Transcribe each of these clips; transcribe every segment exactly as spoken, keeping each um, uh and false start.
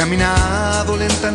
camminavo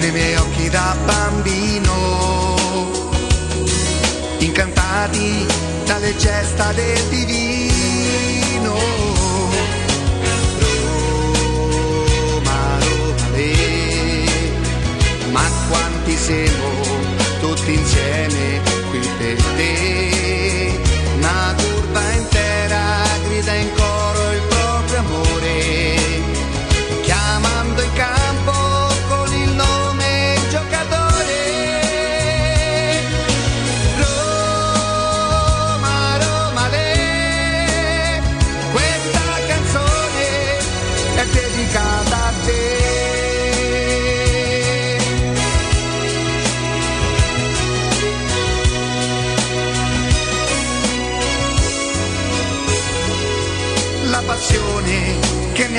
Nei miei occhi da bambino, incantati dalle gesta del divino. Roma, Roma, lei, ma quanti siamo tutti insieme qui per te. Una curva intera grida in coro il proprio amore, chiamando in campo che mi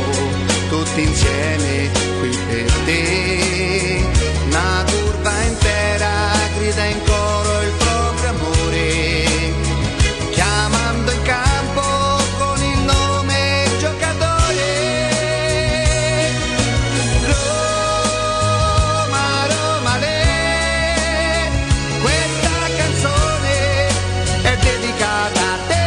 tutti insieme qui per te, una curva intera grida in coro il proprio amore, chiamando in campo con il nome giocatore. Roma, Roma, lei, questa canzone è dedicata a te.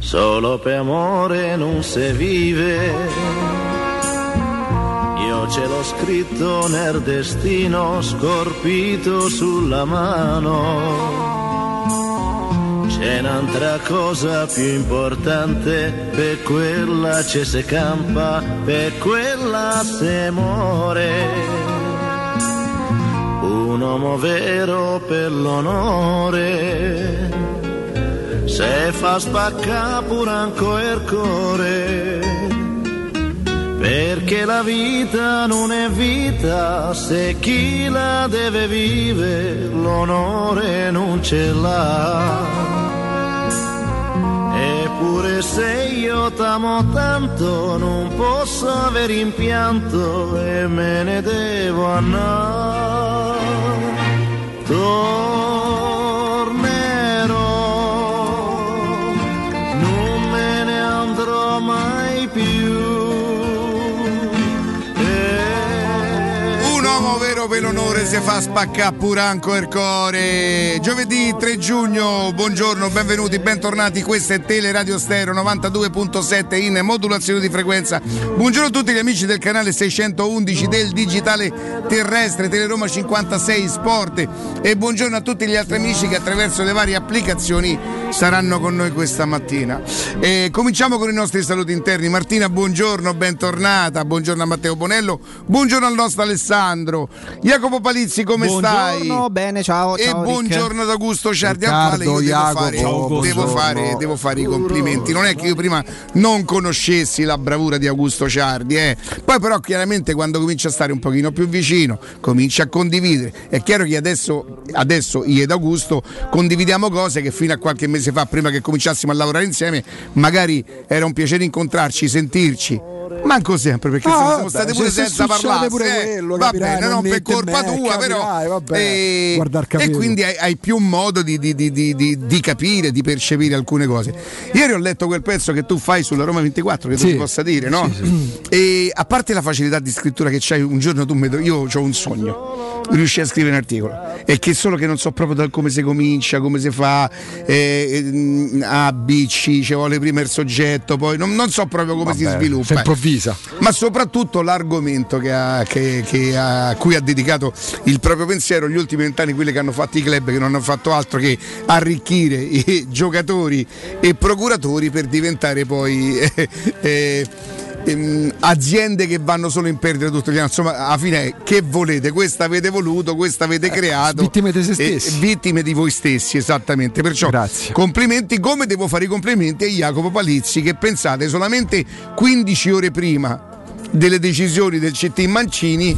Solo per amore non si vive, io ce l'ho scritto nel destino, scorpito sulla mano. C'è un'altra cosa più importante, per quella c'è se campa, per quella se muore. Un uomo vero per l'onore se fa spacca pur anco il cuore, perché la vita non è vita se chi la deve vivere l'onore non ce l'ha. Eppure se io t'amo tanto non posso avere impianto e me ne devo andare. però per l'onore se fa spacca pure anco il core. Giovedì tre giugno, buongiorno, benvenuti, bentornati, questa è Teleradio Stereo novantadue virgola sette in modulazione di frequenza. Buongiorno a tutti gli amici del canale seicentoundici del digitale terrestre Teleroma cinquantasei Sport e buongiorno a tutti gli altri amici che attraverso le varie applicazioni saranno con noi questa mattina. E cominciamo con i nostri saluti interni. Martina, buongiorno, bentornata, buongiorno a Matteo Bonello, buongiorno al nostro Alessandro. Jacopo Palizzi, come buongiorno, stai? Buongiorno, bene, ciao. E ciao, buongiorno ad Augusto Ciardi, al quale io devo fare, ciao, devo, fare, devo fare i complimenti. Non è che io prima non conoscessi la bravura di Augusto Ciardi, eh. Poi però chiaramente quando comincia a stare un pochino più vicino, comincia a condividere. È chiaro che adesso, adesso io ed Augusto condividiamo cose che fino a qualche mese fa, prima che cominciassimo a lavorare insieme, magari era un piacere incontrarci, sentirci. Manco sempre, perché ah, siamo state pure se senza parlare pure eh, quello, va capirai, bene, non per colpa me, tua capirai, però vabbè, e, e quindi hai, hai più modo di, di, di, di, di capire, di percepire alcune cose. Ieri ho letto quel pezzo che tu fai sulla Roma ventiquattro, che sì, tu ti possa dire, no? Sì, sì. E a parte la facilità di scrittura che c'hai, un giorno tu mi do, io ho un sogno, riuscire a scrivere un articolo, e che solo che non so proprio da come si comincia, come si fa, eh, A, B, C, ci vuole prima il soggetto, poi non, non so proprio come vabbè, si sviluppa, improvvisa. Ma soprattutto l'argomento che ha, che, che ha, a cui ha dedicato il proprio pensiero gli ultimi vent'anni, quelli che hanno fatto i club, che non hanno fatto altro che arricchire i giocatori e procuratori per diventare poi eh, eh, ehm, aziende che vanno solo in perdita tutto gli anni. Insomma, alla fine, che volete? Questa avete voluto, questa avete eh, creato. Vittime di se stessi. Eh, vittime di voi stessi, esattamente. Perciò, grazie, complimenti. Come devo fare i complimenti a Jacopo Palizzi, che pensate solamente quindici ore prima delle decisioni del C T Mancini,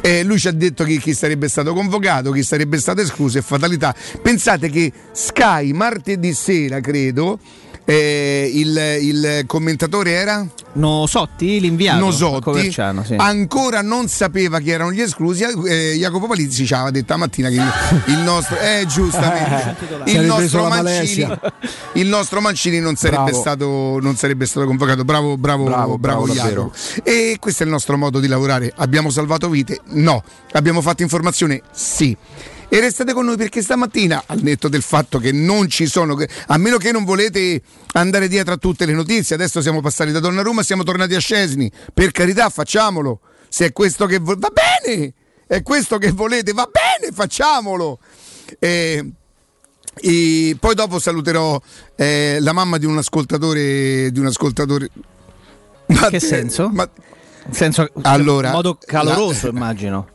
eh, lui ci ha detto chi, chi sarebbe stato convocato, chi sarebbe stato escluso, e fatalità. Pensate che Sky, martedì sera, credo. Eh, il, il commentatore era Nosotti, l'inviato Nosotti, sì, ancora non sapeva chi erano gli esclusi. eh, Jacopo Palizzi ci aveva detto la mattina che il nostro eh, giustamente eh, il, nostro Mancini, il nostro Mancini non sarebbe bravo. stato non sarebbe stato convocato. Bravo, bravo, bravo, bravo, bravo Jacopo. E questo è il nostro modo di lavorare. Abbiamo salvato vite? No. Abbiamo fatto informazione? Sì. E restate con noi, perché stamattina, al netto del fatto che non ci sono, a meno che non volete andare dietro a tutte le notizie, adesso siamo passati da Donnarumma, siamo tornati a Szczesny, per carità facciamolo, se è questo che vo- va bene, è questo che volete, va bene, facciamolo. Eh, e poi dopo saluterò eh, la mamma di un ascoltatore, di un ascoltatore. Ma che te, senso? Ma... In senso, allora, in modo caloroso, la, immagino.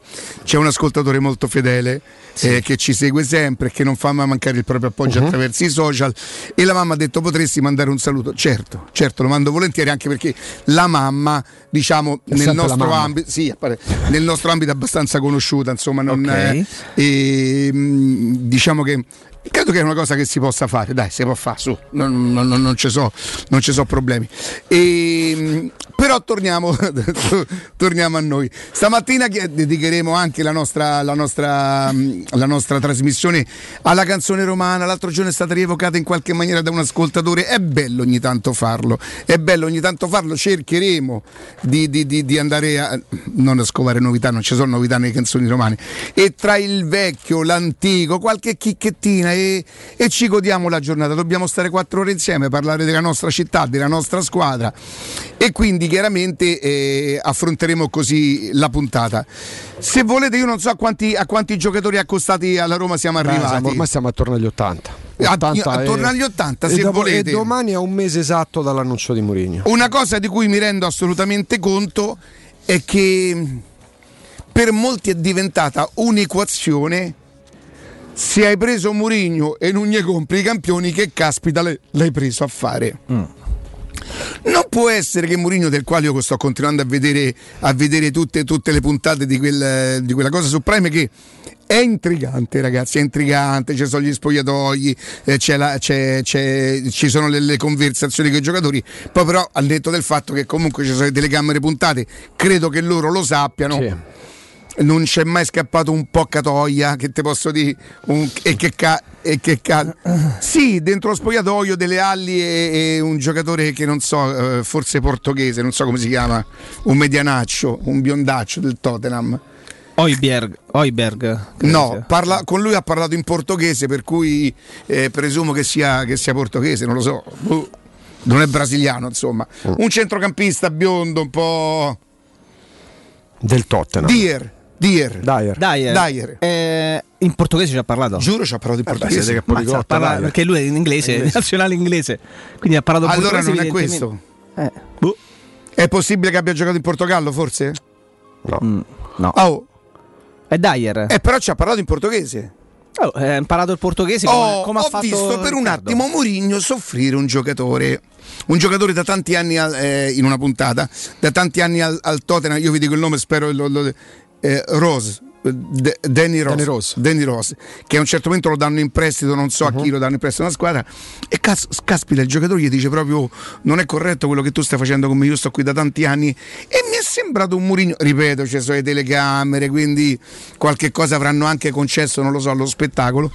C'è un ascoltatore molto fedele, sì, eh, che ci segue sempre, che non fa mai mancare il proprio appoggio, uh-huh, attraverso i social. E la mamma ha detto: potresti mandare un saluto? Certo, certo, lo mando volentieri, anche perché la mamma, diciamo, è nel nostro ambito, sì, appare, nel nostro ambito abbastanza conosciuta, insomma, non, okay, eh, diciamo che credo che è una cosa che si possa fare, dai, si può fare, su, non, non, non, non ci so, non ci so problemi. E, però torniamo, torniamo a noi. Stamattina dedicheremo anche la nostra, la nostra, la nostra trasmissione alla canzone romana. L'altro giorno è stata rievocata in qualche maniera da un ascoltatore. È bello ogni tanto farlo, è bello ogni tanto farlo. Cercheremo di, di, di, di andare a non a scovare novità, non ci sono novità nelle canzoni romane. E tra il vecchio, l'antico, qualche chicchettina. E, e ci godiamo la giornata. Dobbiamo stare quattro ore insieme, parlare della nostra città, della nostra squadra, e quindi chiaramente eh, affronteremo così la puntata. Se volete, io non so a quanti, a quanti giocatori accostati alla Roma siamo arrivati. Beh, siamo, ormai siamo attorno agli ottanta. ottanta attorno e, agli ottanta, se dopo, volete. E domani è un mese esatto dall'annuncio di Mourinho. Una cosa di cui mi rendo assolutamente conto è che per molti è diventata un'equazione. Se hai preso Mourinho e non gli compri i campioni, che caspita l'hai preso a fare? Mm. Non può essere che Mourinho, del quale io sto continuando a vedere, a vedere tutte, tutte le puntate di, quel, di quella cosa su Prime, che è intrigante, ragazzi, è intrigante, ci sono gli spogliatoi, eh, c'è la, c'è, c'è, ci sono le, le conversazioni con i giocatori, poi però al netto del fatto che comunque ci sono le telecamere puntate, credo che loro lo sappiano. Sì. Non c'è mai scappato un po' catoia, che te posso dire, un, e che ca, e che ca. Sì, dentro lo spogliatoio delle Alli e, e un giocatore che non so, forse portoghese, non so come si chiama, un medianaccio, un biondaccio del Tottenham, Højbjerg, Højbjerg no, parla, con lui ha parlato in portoghese, per cui eh, presumo che sia, che sia portoghese, non lo so, uh, non è brasiliano, insomma. Mm. Un centrocampista biondo, un po' del Tottenham. Dier. Dier. Dier. Dier. Dier. Eh, in portoghese ci ha parlato. Giuro ci ha parlato in portoghese. Eh beh, Ma, parla, perché lui è in inglese, inglese. nazionale inglese. Quindi ha parlato in allora portoghese. Allora non è questo. Eh. Boh. È possibile che abbia giocato in Portogallo, forse? No. Mm, no. Oh. È Dier. Eh, però ci ha parlato in portoghese. Oh, ha imparato il portoghese come, oh, come ha fatto. Ho visto per un Riccardo. attimo Mourinho soffrire un giocatore. Un giocatore da tanti anni al, eh, in una puntata, da tanti anni al, al Tottenham, io vi dico il nome, spero lo, lo, Eh, Rose, De- Danny Rose, Danny Rose. Danny Rose, che a un certo momento lo danno in prestito, non so uh-huh. a chi lo danno in prestito, una squadra, e cas- caspita il giocatore gli dice proprio: non è corretto quello che tu stai facendo con me, io sto qui da tanti anni. E mi è sembrato un Mourinho, ripeto, ci sono le telecamere, quindi qualche cosa avranno anche concesso, non lo so, allo spettacolo.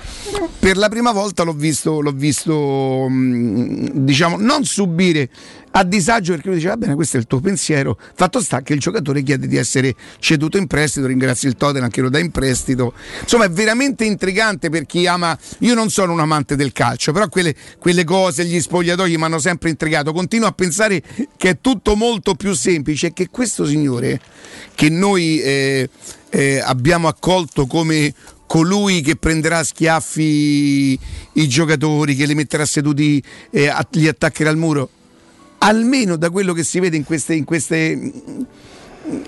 Per la prima volta l'ho visto, l'ho visto diciamo non subire a disagio, perché lui dice: va bene, questo è il tuo pensiero, fatto sta che il giocatore chiede di essere ceduto in prestito, ringrazia il Tottenham che lo dà in prestito. Insomma, è veramente intrigante per chi ama. Io non sono un amante del calcio, però quelle, quelle cose, gli spogliatoi mi hanno sempre intrigato. Continuo a pensare che è tutto molto più semplice e che questo signore che noi eh, eh, abbiamo accolto come colui che prenderà a schiaffi i giocatori, che li metterà seduti, eh, li attaccherà al muro, almeno da quello che si vede in queste, in queste,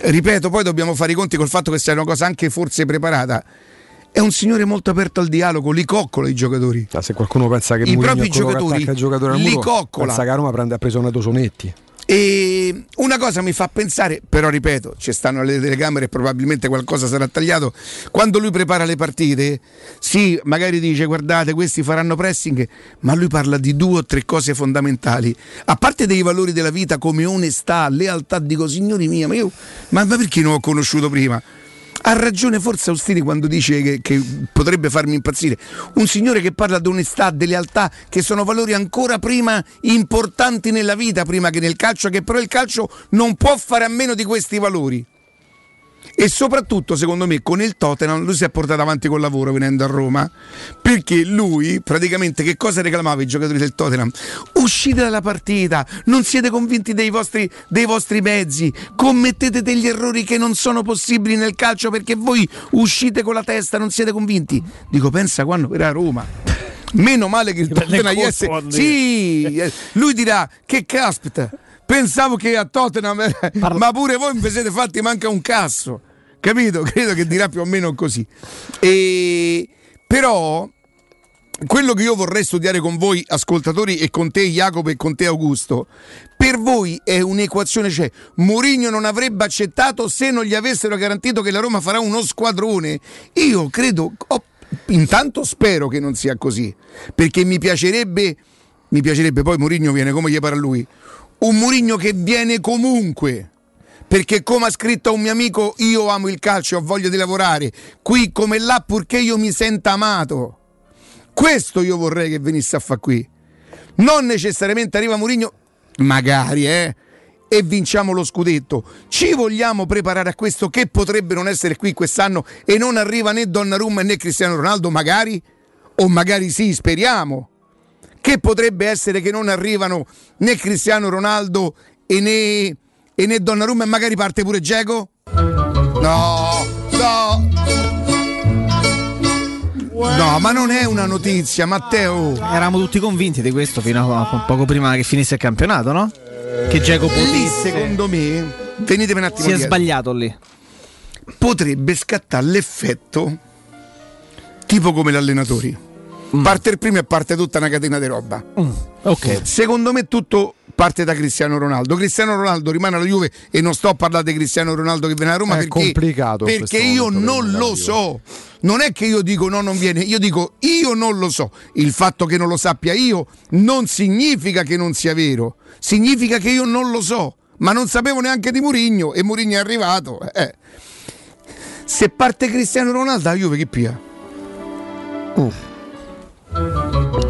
ripeto, poi dobbiamo fare i conti col fatto che sia una cosa anche forse preparata. È un signore molto aperto al dialogo, li coccola i giocatori. Ah, se qualcuno pensa che i propri giocatori il giocatore al li muro, coccola. Pensa che a Roma prende, ha preso Nato Sonetti. E una cosa mi fa pensare, però ripeto, ci stanno le telecamere e probabilmente qualcosa sarà tagliato, quando lui prepara le partite, sì, magari dice: guardate, questi faranno pressing, ma lui parla di due o tre cose fondamentali, a parte dei valori della vita come onestà, lealtà. Dico: signori mia, ma io ma perché non ho conosciuto prima? Ha ragione forse Austini quando dice che, che potrebbe farmi impazzire un signore che parla di onestà, di lealtà, che sono valori ancora prima importanti nella vita, prima che nel calcio, che però il calcio non può fare a meno di questi valori. E soprattutto, secondo me, con il Tottenham lui si è portato avanti col lavoro venendo a Roma, perché lui praticamente che cosa reclamava i giocatori del Tottenham? Uscite dalla partita, non siete convinti dei vostri, dei vostri mezzi, commettete degli errori che non sono possibili nel calcio perché voi uscite con la testa, non siete convinti. Dico, pensa quando era a Roma. Meno male che il Tottenham esse... sì, lui dirà: che caspita, pensavo che a Tottenham, Parla... ma pure voi vi siete fatti manca un cazzo, capito? Credo che dirà più o meno così. E però quello che io vorrei studiare con voi ascoltatori, e con te Jacopo e con te Augusto, per voi è un'equazione, cioè Mourinho non avrebbe accettato se non gli avessero garantito che la Roma farà uno squadrone. Io credo, oh, intanto spero che non sia così, perché mi piacerebbe, mi piacerebbe poi Mourinho viene come gli parla lui, un Mourinho che viene comunque, perché come ha scritto un mio amico: io amo il calcio, ho voglia di lavorare qui come là purché io mi senta amato. Questo io vorrei che venisse a fare qui. Non necessariamente arriva Mourinho, magari eh e vinciamo lo scudetto. Ci vogliamo preparare a questo, che potrebbe non essere qui quest'anno, e non arriva né Donnarumma né Cristiano Ronaldo, magari, o magari sì, speriamo, che potrebbe essere che non arrivano né Cristiano Ronaldo e né, e né Donnarumma, e magari parte pure Dzeko. No, no, no, ma non è una notizia, Matteo. Eravamo tutti convinti di questo fino a poco prima che finisse il campionato, no? Che Jacopo lì, secondo me, venitemi un attimo, si è dietro. Sbagliato lì. Potrebbe scattare l'effetto tipo come gli allenatori. Mm. Parte il primo e parte tutta una catena di roba. Mm. Okay. Secondo me tutto parte da Cristiano Ronaldo. Cristiano Ronaldo rimane alla Juve, e non sto a parlare di Cristiano Ronaldo che viene a Roma, è perché, complicato, perché io non lo so. Non è che io dico no, non viene, io dico io non lo so. Il fatto che non lo sappia io non significa che non sia vero, significa che io non lo so, ma non sapevo neanche di Mourinho, e Mourinho è arrivato. Eh. Se parte Cristiano Ronaldo la Juve che pia? Uh.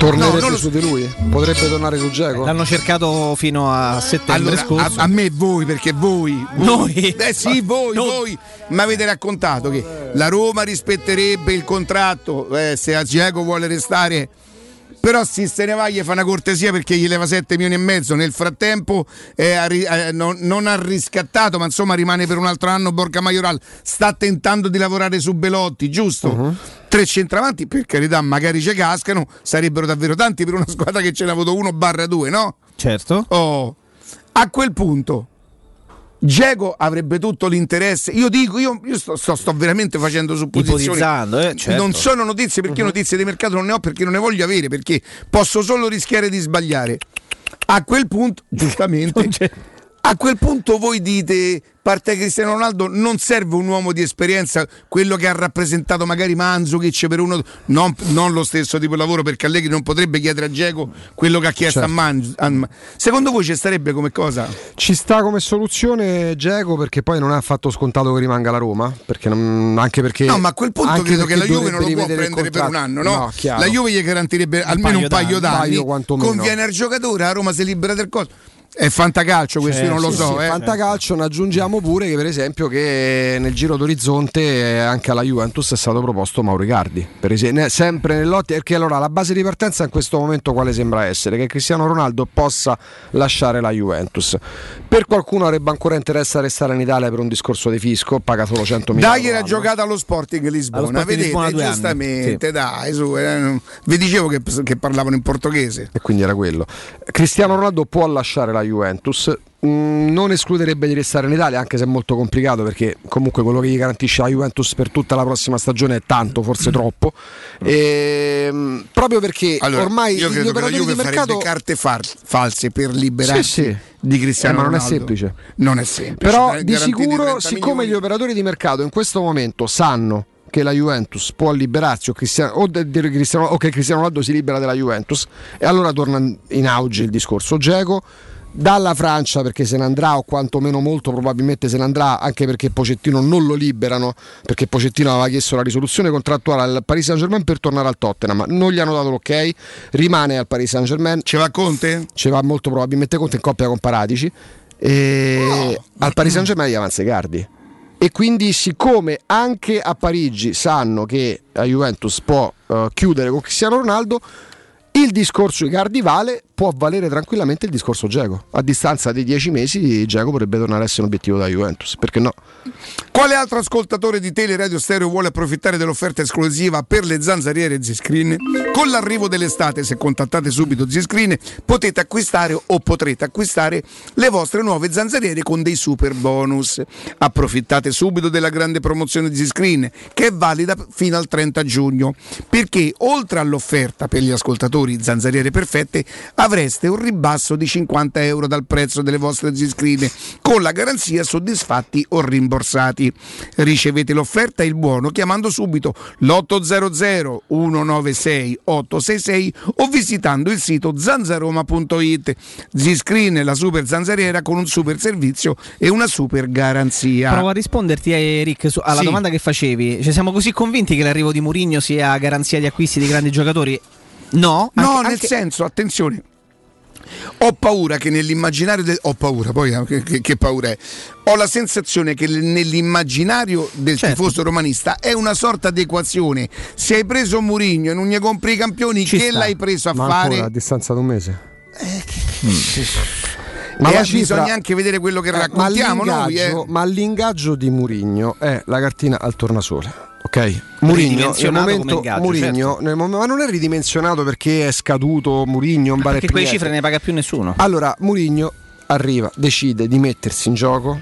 Tornerete no, su di lui? Potrebbe tornare su Dzeko? L'hanno cercato fino a settembre allora, scorso. A, a me voi, perché voi, voi Noi? Eh sì, voi, no. voi mi avete raccontato che la Roma rispetterebbe il contratto eh, se a Dzeko vuole restare. Però se se ne va gli fa una cortesia perché gli leva sette milioni e mezzo. Nel frattempo eh, eh, non, non ha riscattato, ma insomma rimane per un altro anno Borca Maioral. Sta tentando di lavorare su Belotti, giusto? Uh-huh. Tre centravanti, per carità, magari ci cascano, sarebbero davvero tanti per una squadra che ce l'ha avuto uno barra due, no? Certo. Oh. A quel punto Dzeko avrebbe tutto l'interesse. Io dico, io, io sto, sto, sto veramente facendo supposizioni. Eh, certo. Non sono notizie perché uh-huh. notizie di mercato non ne ho, perché non ne voglio avere, perché posso solo rischiare di sbagliare. A quel punto, giustamente, a quel punto voi dite: parte Cristiano Ronaldo, non serve un uomo di esperienza, quello che ha rappresentato magari Mandzukic per uno, non, non lo stesso tipo di lavoro, perché Allegri non potrebbe chiedere a Dzeko quello che ha chiesto certo. a Mandzukic. Secondo voi ci starebbe come cosa? Ci sta come soluzione Dzeko, perché poi non è affatto scontato che rimanga la Roma, perché non, anche perché no, ma a quel punto credo che la Juve non lo può prendere per un anno, no? No, la Juve gli garantirebbe un almeno paio un paio d'anni, d'anni. Paio, conviene al giocatore, a Roma si libera del costo. È fantacalcio questo, cioè, io non sì, lo so. Sì, eh. Fantacalcio, ne aggiungiamo pure che, per esempio, che nel giro d'orizzonte anche alla Juventus è stato proposto Mauro Icardi, per esempio, sempre nell'ottica, perché allora la base di partenza in questo momento quale sembra essere? Che Cristiano Ronaldo possa lasciare la Juventus. Per qualcuno avrebbe ancora interesse a restare in Italia per un discorso di fisco, paga solo centomila. Dai, era giocata allo Sporting Lisbona, allo Sporting vedete, Lisbona giustamente, sì. Dai, su, eh, vi dicevo che, che parlavano in portoghese. E quindi era quello. Cristiano Ronaldo può lasciare la Juventus, non escluderebbe di restare in Italia, anche se è molto complicato, perché comunque quello che gli garantisce la Juventus per tutta la prossima stagione è tanto, forse troppo, e, proprio perché allora, ormai io credo gli operatori che la Juve di mercato farebbe carte far- false per liberarsi sì, sì. di Cristiano eh, ma Ronaldo. Non è semplice, non è semplice, però di sicuro, siccome milioni... gli operatori di mercato in questo momento sanno che la Juventus può liberarsi o, Cristiano, o, de, de Cristiano, o che Cristiano Ronaldo si libera della Juventus, e allora torna in auge il discorso Dzeko. Dalla Francia, perché se ne andrà, o quantomeno molto probabilmente se ne andrà, anche perché Pochettino non lo liberano, perché Pochettino aveva chiesto la risoluzione contrattuale al Paris Saint-Germain per tornare al Tottenham, non gli hanno dato l'ok, rimane al Paris Saint-Germain. Ce va Conte? Ce va molto probabilmente Conte in coppia con Paratici e oh. al Paris Saint-Germain gli avanza Icardi, e quindi siccome anche a Parigi sanno che la Juventus può uh, chiudere con Cristiano Ronaldo, il discorso Icardi vale, può valere tranquillamente il discorso Dzeko. A distanza di dieci mesi Dzeko potrebbe tornare a essere un obiettivo da Juventus, perché no? Quale altro ascoltatore di Teleradio Stereo vuole approfittare dell'offerta esclusiva per le zanzariere Ziscreen? Con l'arrivo dell'estate, se contattate subito Ziscreen, potete acquistare o potrete acquistare le vostre nuove zanzariere con dei super bonus. Approfittate subito della grande promozione di Ziscreen, che è valida fino al trenta giugno, perché oltre all'offerta per gli ascoltatori zanzariere perfette avreste un ribasso di cinquanta euro dal prezzo delle vostre Ziscrine, con la garanzia soddisfatti o rimborsati. Ricevete l'offerta e il buono chiamando subito l'otto zero zero uno nove sei otto sei sei o visitando il sito zanzaroma punto it. Ziscrine, la super zanzariera con un super servizio e una super garanzia. Provo a risponderti, Eric, alla sì. domanda che facevi. Cioè, siamo così convinti che l'arrivo di Mourinho sia garanzia di acquisti di grandi giocatori? No, anche, no, nel anche... senso, attenzione, ho paura che nell'immaginario del... ho paura, poi che, che paura è? Ho la sensazione che nell'immaginario del certo. tifoso romanista è una sorta di equazione. Se hai preso Mourinho e non ne compri i campioni, Ci che sta. L'hai preso a Ma fare? Ancora, a distanza di un mese. Eh, che... mm. sì. Ma eh, cifra... bisogna anche vedere quello che eh, raccontiamo ma noi. Eh. Ma l'ingaggio di Mourinho è la cartina al tornasole. Ok, Mourinho nel momento, gaggio, Mourinho, certo. nel momento, ma non è ridimensionato perché è scaduto Mourinho, vale perché quelle cifre ne paga più nessuno. Allora Mourinho arriva, decide di mettersi in gioco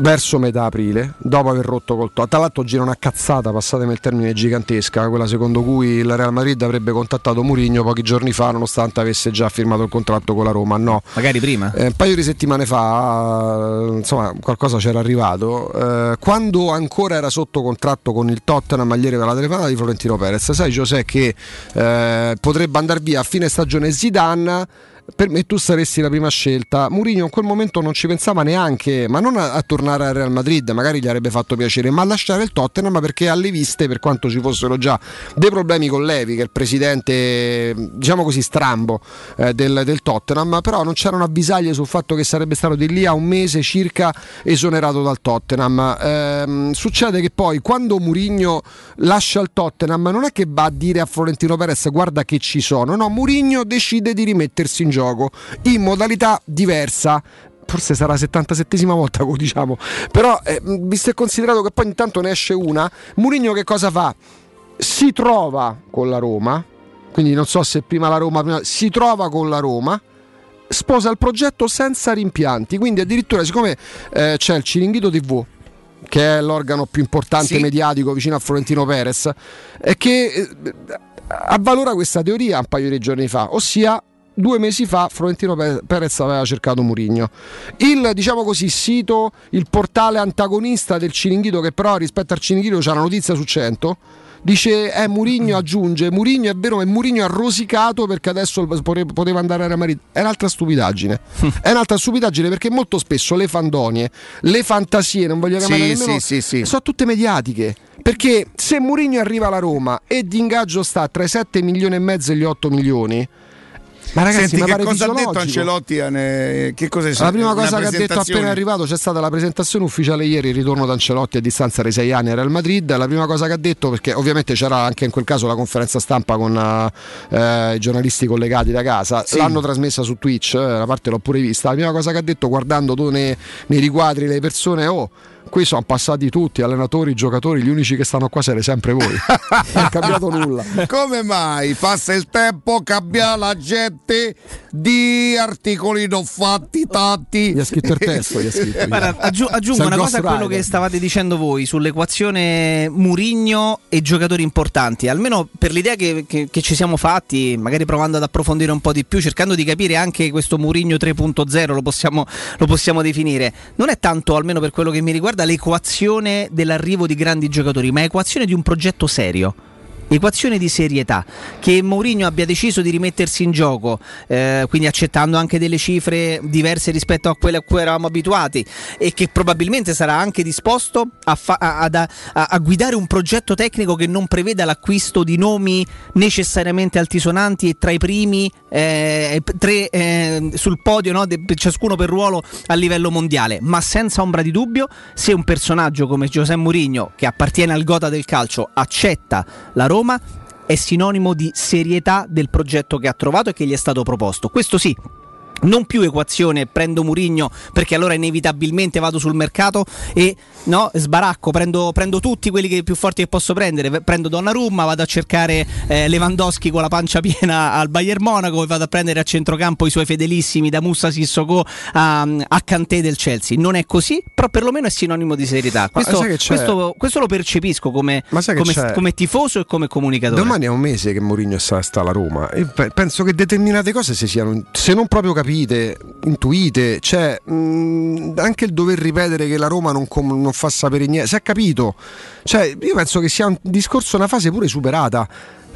verso metà aprile, dopo aver rotto col Tottenham. Tra l'altro gira una cazzata, passatemi il termine, gigantesca, quella secondo cui il Real Madrid avrebbe contattato Mourinho pochi giorni fa, nonostante avesse già firmato il contratto con la Roma. No, magari prima, eh, un paio di settimane fa, insomma, qualcosa c'era arrivato, eh, quando ancora era sotto contratto con il Tottenham. Ieri per la telefonata di Florentino Perez: sai José che eh, potrebbe andare via a fine stagione Zidane per me tu saresti la prima scelta. Mourinho in quel momento non ci pensava neanche, ma non a, a tornare al Real Madrid, magari gli avrebbe fatto piacere, ma a lasciare il Tottenham, perché alle viste, per quanto ci fossero già dei problemi con Levi, che è il presidente, diciamo così, strambo eh, del, del Tottenham, però non c'erano avvisaglie sul fatto che sarebbe stato di lì a un mese circa esonerato dal Tottenham. Ehm, succede che poi quando Mourinho lascia il Tottenham non è che va a dire a Florentino Perez guarda che ci sono, no, Mourinho decide di rimettersi in gioco in modalità diversa. Forse sarà la settantasettesima volta, diciamo, però eh, visto e considerato che poi intanto ne esce una, Mourinho che cosa fa? Si trova con la Roma, quindi non so se prima la Roma, prima... si trova con la Roma, sposa il progetto senza rimpianti, quindi addirittura siccome eh, c'è il Ciringhito tivù, che è l'organo più importante, sì, mediatico vicino a Florentino Perez, eh, che eh, avvalora questa teoria un paio di giorni fa, ossia due mesi fa Florentino Perez aveva cercato Mourinho. Il, diciamo così, sito, il portale antagonista del Ciringhito, che però rispetto al Ciringhito c'è una notizia su cento, dice eh, Mourinho aggiunge, Mourinho è vero, ma Mourinho ha rosicato perché adesso poteva andare a Real Madrid. È un'altra stupidaggine, è un'altra stupidaggine, perché molto spesso le fandonie, le fantasie, non voglio chiamarle, sì, nemmeno, sì, sì, sì, sono tutte mediatiche. Perché se Mourinho arriva alla Roma e di ingaggio sta tra i sette milioni e mezzo e gli otto milioni, ma ragazzi, senti, ma che cosa ha detto Ancelotti? Ne... Che cosa è la prima cosa che ha detto appena arrivato? C'è stata la presentazione ufficiale ieri, il ritorno da Ancelotti a distanza dei sei anni a Real Madrid. La prima cosa che ha detto, perché ovviamente c'era anche in quel caso la conferenza stampa con eh, i giornalisti collegati da casa, sì, l'hanno trasmessa su Twitch, la parte l'ho pure vista. La prima cosa che ha detto, guardando tu nei, nei riquadri le persone, oh, qui sono passati tutti, allenatori, giocatori, gli unici che stanno qua siete sempre voi. Non è cambiato nulla. Come mai passa il tempo, cambia la gente, di articoli non fatti tanti. Gli ha scritto il testo, gli ha scritto. Guarda, aggiungo, aggiungo una cosa a quello che stavate dicendo voi sull'equazione Mourinho e giocatori importanti, almeno per l'idea che, che, che ci siamo fatti, magari provando ad approfondire un po' di più, cercando di capire anche questo Mourinho tre punto zero, lo possiamo, lo possiamo definire. Non è tanto, almeno per quello che mi riguarda, l'equazione dell'arrivo di grandi giocatori, ma equazione di un progetto serio, equazione di serietà. Che Mourinho abbia deciso di rimettersi in gioco, eh, quindi accettando anche delle cifre diverse rispetto a quelle a cui eravamo abituati, e che probabilmente sarà anche disposto a, fa- a-, a-, a guidare un progetto tecnico che non preveda l'acquisto di nomi necessariamente altisonanti e tra i primi eh, tre eh, sul podio, no? De- ciascuno per ruolo a livello mondiale, ma senza ombra di dubbio, se un personaggio come José Mourinho, che appartiene al Gotha del calcio, accetta la Roma, Roma è sinonimo di serietà del progetto che ha trovato e che gli è stato proposto. Questo sì, non più equazione prendo Mourinho perché allora inevitabilmente vado sul mercato e no, sbaracco, prendo, prendo tutti quelli che più forti che posso prendere, prendo Donnarumma, vado a cercare eh, Lewandowski con la pancia piena al Bayern Monaco e vado a prendere a centrocampo i suoi fedelissimi da Moussa Sissoko a, a Kanté del Chelsea. Non è così, però perlomeno è sinonimo di serietà. Questo, questo, questo lo percepisco come, come, come tifoso e come comunicatore. Domani è un mese che Mourinho sta, sta alla Roma e penso che determinate cose si siano, se non proprio capite, intuite, c'è cioè, anche il dover ripetere che la Roma non, com- non fa sapere niente, si è capito, cioè, io penso che sia un discorso, una fase pure superata.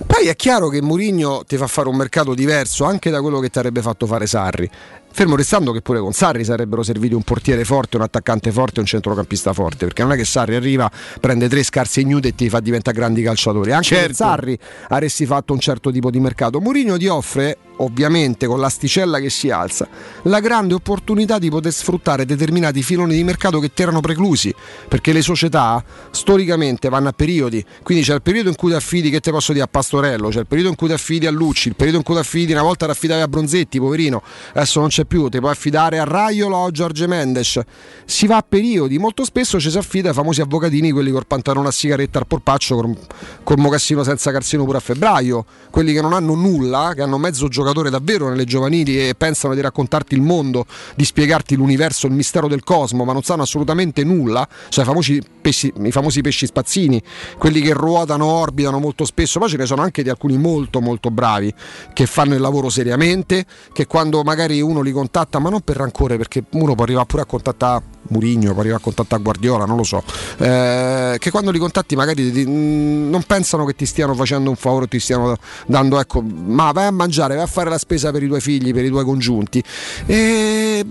Poi è chiaro che Mourinho ti fa fare un mercato diverso anche da quello che ti avrebbe fatto fare Sarri, fermo restando che pure con Sarri sarebbero serviti un portiere forte, un attaccante forte e un centrocampista forte, perché non è che Sarri arriva, prende tre scarse ignude e ti fa diventare grandi calciatori. Anche certo, con Sarri avresti fatto un certo tipo di mercato. Mourinho ti offre, ovviamente con l'asticella che si alza, la grande opportunità di poter sfruttare determinati filoni di mercato che ti erano preclusi, perché le società storicamente vanno a periodi, quindi c'è il periodo in cui ti affidi, che te posso dire, a Pastorello, c'è il periodo in cui ti affidi a Lucci, il periodo in cui ti affidi, una volta ti affidavi a Bronzetti, poverino, adesso non c'è più, ti puoi affidare a Raiola o a Jorge Mendes. Si va a periodi, molto spesso ci si affida ai famosi avvocatini, quelli col pantalone a sigaretta al polpaccio, col, col mocassino senza calzino pure a febbraio, quelli che non hanno nulla, che hanno mezzo giocatore davvero nelle giovanili e pensano di raccontarti il mondo, di spiegarti l'universo, il mistero del cosmo, ma non sanno assolutamente nulla, cioè i famosi pesci, i famosi pesci spazzini, quelli che ruotano, orbitano molto spesso. Poi ce ne sono anche di alcuni molto molto bravi, che fanno il lavoro seriamente, che quando magari uno li contatta, ma non per rancore, perché uno può arrivare pure a contattare Mourinho, arriva a contattare Guardiola, non lo so, eh, che quando li contatti magari ti, non pensano che ti stiano facendo un favore, ti stiano dando, ecco, ma vai a mangiare, vai a fare la spesa per i tuoi figli, per i tuoi congiunti. E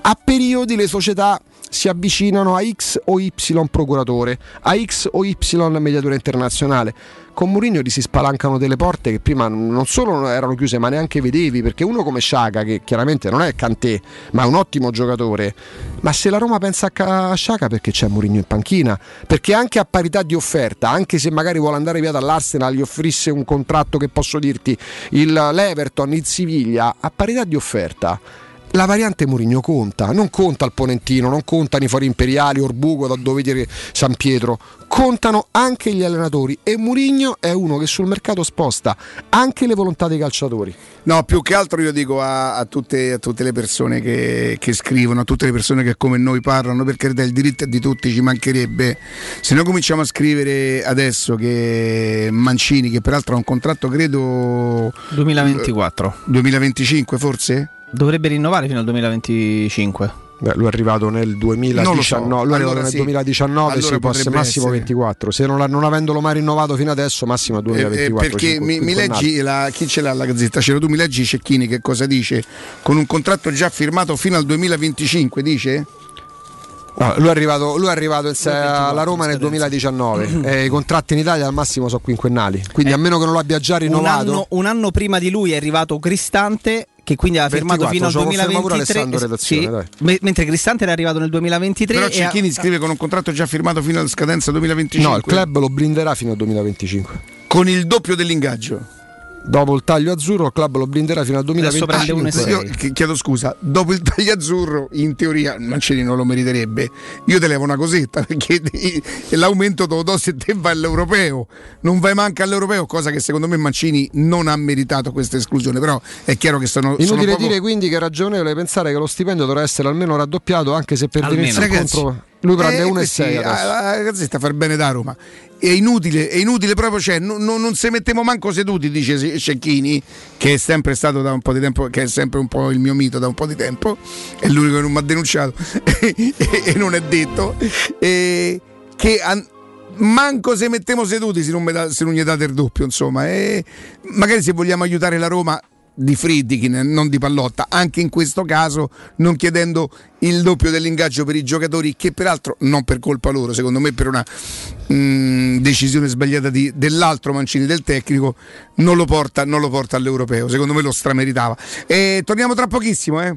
a periodi le società si avvicinano a X o Y procuratore, a X o Y mediatore internazionale. Con Mourinho gli si spalancano delle porte che prima non solo erano chiuse, ma neanche vedevi, perché uno come Sciacca, che chiaramente non è Kanté, ma è un ottimo giocatore, ma se la Roma pensa a Sciacca perché c'è Mourinho in panchina, perché anche a parità di offerta, anche se magari vuole andare via dall'Arsenal, gli offrisse un contratto che posso dirti, il l'Everton, il Siviglia, a parità di offerta la variante Mourinho conta, non conta il Ponentino, non contano i Fori Imperiali, Orbugo, da dove dire San Pietro, contano anche gli allenatori, e Mourinho è uno che sul mercato sposta anche le volontà dei calciatori. No, più che altro io dico a, a, tutte, a tutte le persone che, che scrivono, a tutte le persone che come noi parlano, per carità, il diritto è di tutti, ci mancherebbe. Se noi cominciamo a scrivere adesso che Mancini, che peraltro ha un contratto credo duemilaventiquattro duemilaventicinque forse? Dovrebbe rinnovare fino al duemilaventicinque. Beh, lui è arrivato nel duemiladiciannove, lo so. Lui è arrivato allora nel sì. duemiladiciannove, allora si possa massimo essere. ventiquattro, se non, non avendolo mai rinnovato fino adesso, massimo al duemilaventiquattro. Eh, perché cinque, mi, mi leggi la, chi ce l'ha la Gazzetta? C'era, tu mi leggi Cecchini che cosa dice? Con un contratto già firmato fino al duemilaventicinque, dice? No, lui è arrivato, lui è arrivato in, alla Roma nel duemiladiciannove e i contratti in Italia al massimo sono quinquennali, quindi eh, a meno che non l'abbia già rinnovato. Un anno, un anno prima di lui è arrivato Cristante, che quindi ha firmato fino al duemilaventitré, sì, dai. Mentre Cristante era arrivato nel duemilaventitré. Però Cecchini ha... scrive con un contratto già firmato fino alla scadenza duemilaventicinque. No, il club lo blinderà fino al duemilaventicinque con il doppio dell'ingaggio. Dopo il taglio azzurro il club lo blinderà fino al duemilaventicinque. Io chiedo scusa, dopo il taglio azzurro in teoria Mancini non lo meriterebbe. Io te levo una cosetta, perché l'aumento te lo do se te vai all'europeo, non vai manca all'europeo, cosa che secondo me Mancini non ha meritato questa esclusione. Però è chiaro che sono inutile, sono proprio... dire quindi che è ragionevole pensare che lo stipendio dovrà essere almeno raddoppiato, anche se per venire contro lui prende eh, uno virgola sei. La Gazzetta fa bene da Roma. È inutile, è inutile proprio, cioè, no, no, non se mettiamo manco seduti, dice Cecchini, che è sempre stato da un po' di tempo, che è sempre un po' il mio mito da un po' di tempo, è l'unico che non mi ha denunciato e, e non è detto, e, che an- manco se mettiamo seduti se non, da, se non gli date il doppio, insomma, e magari se vogliamo aiutare la Roma di Friedkin, non di Pallotta, anche in questo caso non chiedendo il doppio dell'ingaggio per i giocatori, che peraltro non per colpa loro, secondo me per una mh, decisione sbagliata di, dell'altro Mancini, del tecnico, non lo porta, non lo porta all'europeo, secondo me lo strameritava. E torniamo tra pochissimo, eh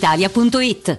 Italia punto it.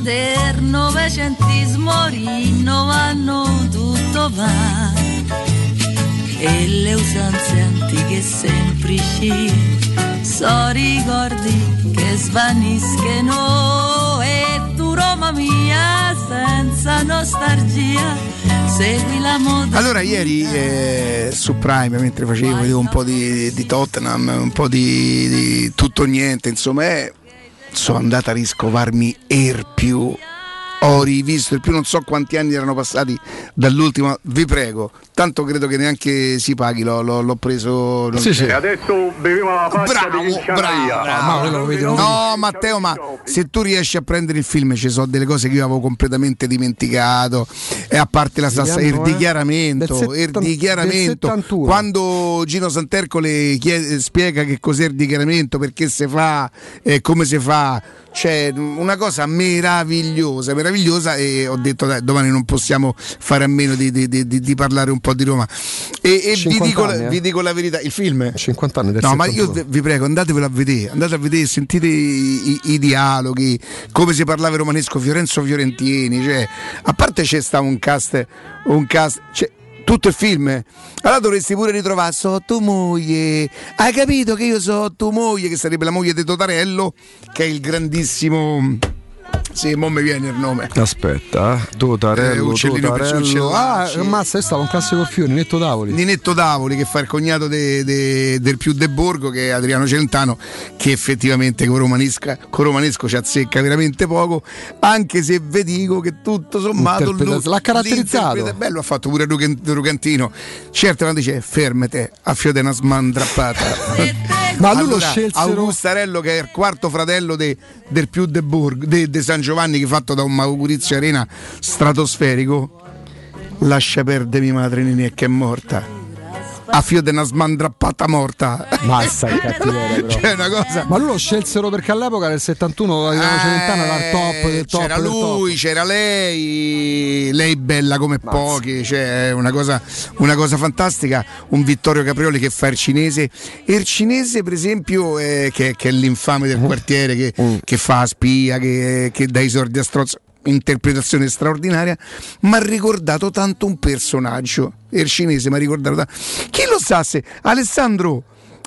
Del novecentismo rinnovano, tutto va, e le usanze antiche e semplici so ricordi che svaniscono. E tu Roma mia senza nostalgia segui la moda. Allora ieri eh, su Prime mentre facevo vedevo un po' di, di Tottenham, un po' di, di tutto niente, insomma è... sono andata a riscovarmi Erpiù, ho rivisto Erpiù, non so quanti anni erano passati dall'ultima, vi prego, tanto credo che neanche si paghi, l'ho, l'ho, l'ho preso, sì, sì. Adesso beviamo la pasta, bravo, di bravo, bravo. bravo. No Matteo, ma se tu riesci a prendere il film ci sono delle cose che io avevo completamente dimenticato, e a parte la sassa, il dichiaramento, eh? il dichiaramento, quando Gino Santercole chiede, spiega che cos'è il dichiaramento, perché se fa, eh, come si fa, c'è una cosa meravigliosa, meravigliosa, e ho detto dai, domani non possiamo fare a meno di, di, di, di parlare un po' di Roma, e, e vi, dico, anni, eh? vi dico la verità, il film cinquanta anni del no, ma io vi prego andatevelo a vedere, andate a vedere, sentite i, i, i dialoghi, come si parlava il romanesco, Fiorenzo Fiorentini, cioè, a parte c'è sta un cast, un cast, cioè, tutto il film. Allora dovresti pure ritrovare so tu moglie, hai capito che io so tu moglie, che sarebbe la moglie di Totarello, che è il grandissimo, sì, mo mi viene il nome, aspetta, Totarello, eh, Uccellino, Totarello. Uccellino. Ah, sì. Ammazza, è stato un classico fiore, Ninetto Davoli Ninetto Davoli che fa il cognato de, de, del più De Borgo, che è Adriano Celentano, che effettivamente con romanesco ci azzecca veramente poco, anche se vi dico che tutto sommato lui, l'ha caratterizzato bello, ha fatto pure Rucantino, certo quando dice fermete a fio de una smandrappata Ma allora, lui lo scelsero Augustarello, che è il quarto fratello de, del più de, Burg, de, de San Giovanni, che fatto da un Maurizio Arena stratosferico. Lascia perdere mia madre Nini che è morta, a fio di una smandrappata morta. Massa il cattiveria, cioè, una cosa. Ma lui lo scelsero perché all'epoca nel settantuno eh, Celentano era il top del top. C'era del lui, top. C'era lei, lei bella come Mazza. Pochi, cioè una cosa, una cosa fantastica. Un Vittorio Caprioli che fa il cinese. E il cinese, per esempio, eh, che, che è l'infame del quartiere, che, mm. che fa spia, che, che dà i sordi a strozzo. Interpretazione straordinaria, mi ha ricordato tanto un personaggio, il cinese mi ha ricordato tanto. Chi lo sa se Alessandro,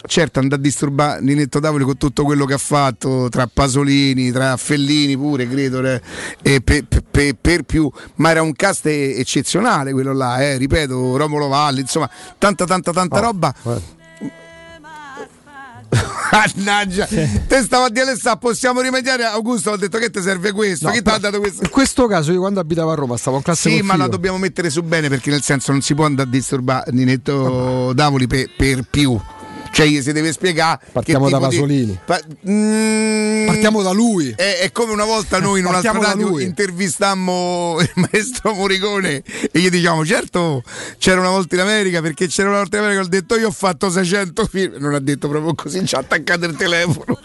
certo, andrà a disturbare Ninetto Davoli con tutto quello che ha fatto tra Pasolini, tra Fellini pure credo, eh, e per, per, per più, ma era un cast eccezionale quello là, eh, ripeto, Romolo Valli, insomma tanta tanta tanta oh, roba eh. Mannaggia, te stavo a dire Alessà, possiamo rimediare. Augusto, ho detto che ti serve questo. No, chi ti ha dato questo? In questo caso, io quando abitavo a Roma stavo in classe. Sì, ma figlio. La dobbiamo mettere su bene, perché nel senso non si può andare a disturbare Ninetto oh. Davoli per, per più. Cioè, gli si deve spiegare. Partiamo che da Pasolini. Di... Pa... Mm... Partiamo da lui. È, è come una volta noi in un'altra radio intervistammo il maestro Morricone e gli diciamo: certo, c'era una volta in America, perché c'era una volta in America. Ho detto, io ho fatto seicento film. Non ha detto proprio così, ci ha attaccato il telefono.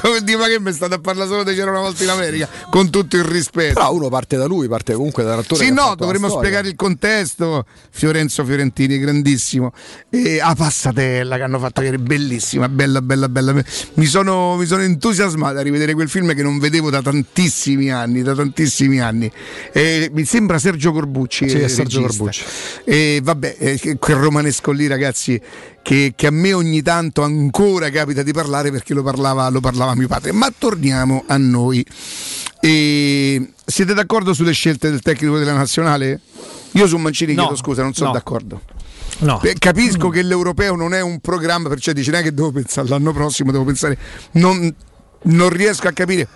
Come dire, ma che mi è stato a parlare solo di c'era una volta in America? Con tutto il rispetto. Però uno parte da lui, parte comunque dall'attore. Sì, no, dovremmo spiegare il contesto. Fiorenzo Fiorentini, grandissimo. E a Passatella che hanno fatto. Bellissima, bella, bella, bella. Mi sono, mi sono entusiasmato a rivedere quel film che non vedevo da tantissimi anni, da tantissimi anni. E mi sembra Sergio Corbucci. Sì, Sergio Corbucci. E vabbè, quel romanesco lì, ragazzi, che, che a me ogni tanto ancora capita di parlare perché lo parlava, lo parlava mio padre. Ma torniamo a noi. E siete d'accordo sulle scelte del tecnico della nazionale? Io su Mancini no, chiedo scusa, non sono no. d'accordo. No. Capisco che l'europeo non è un programma, perciò dici non è che devo pensare l'anno prossimo, devo pensare. Non, non riesco a capire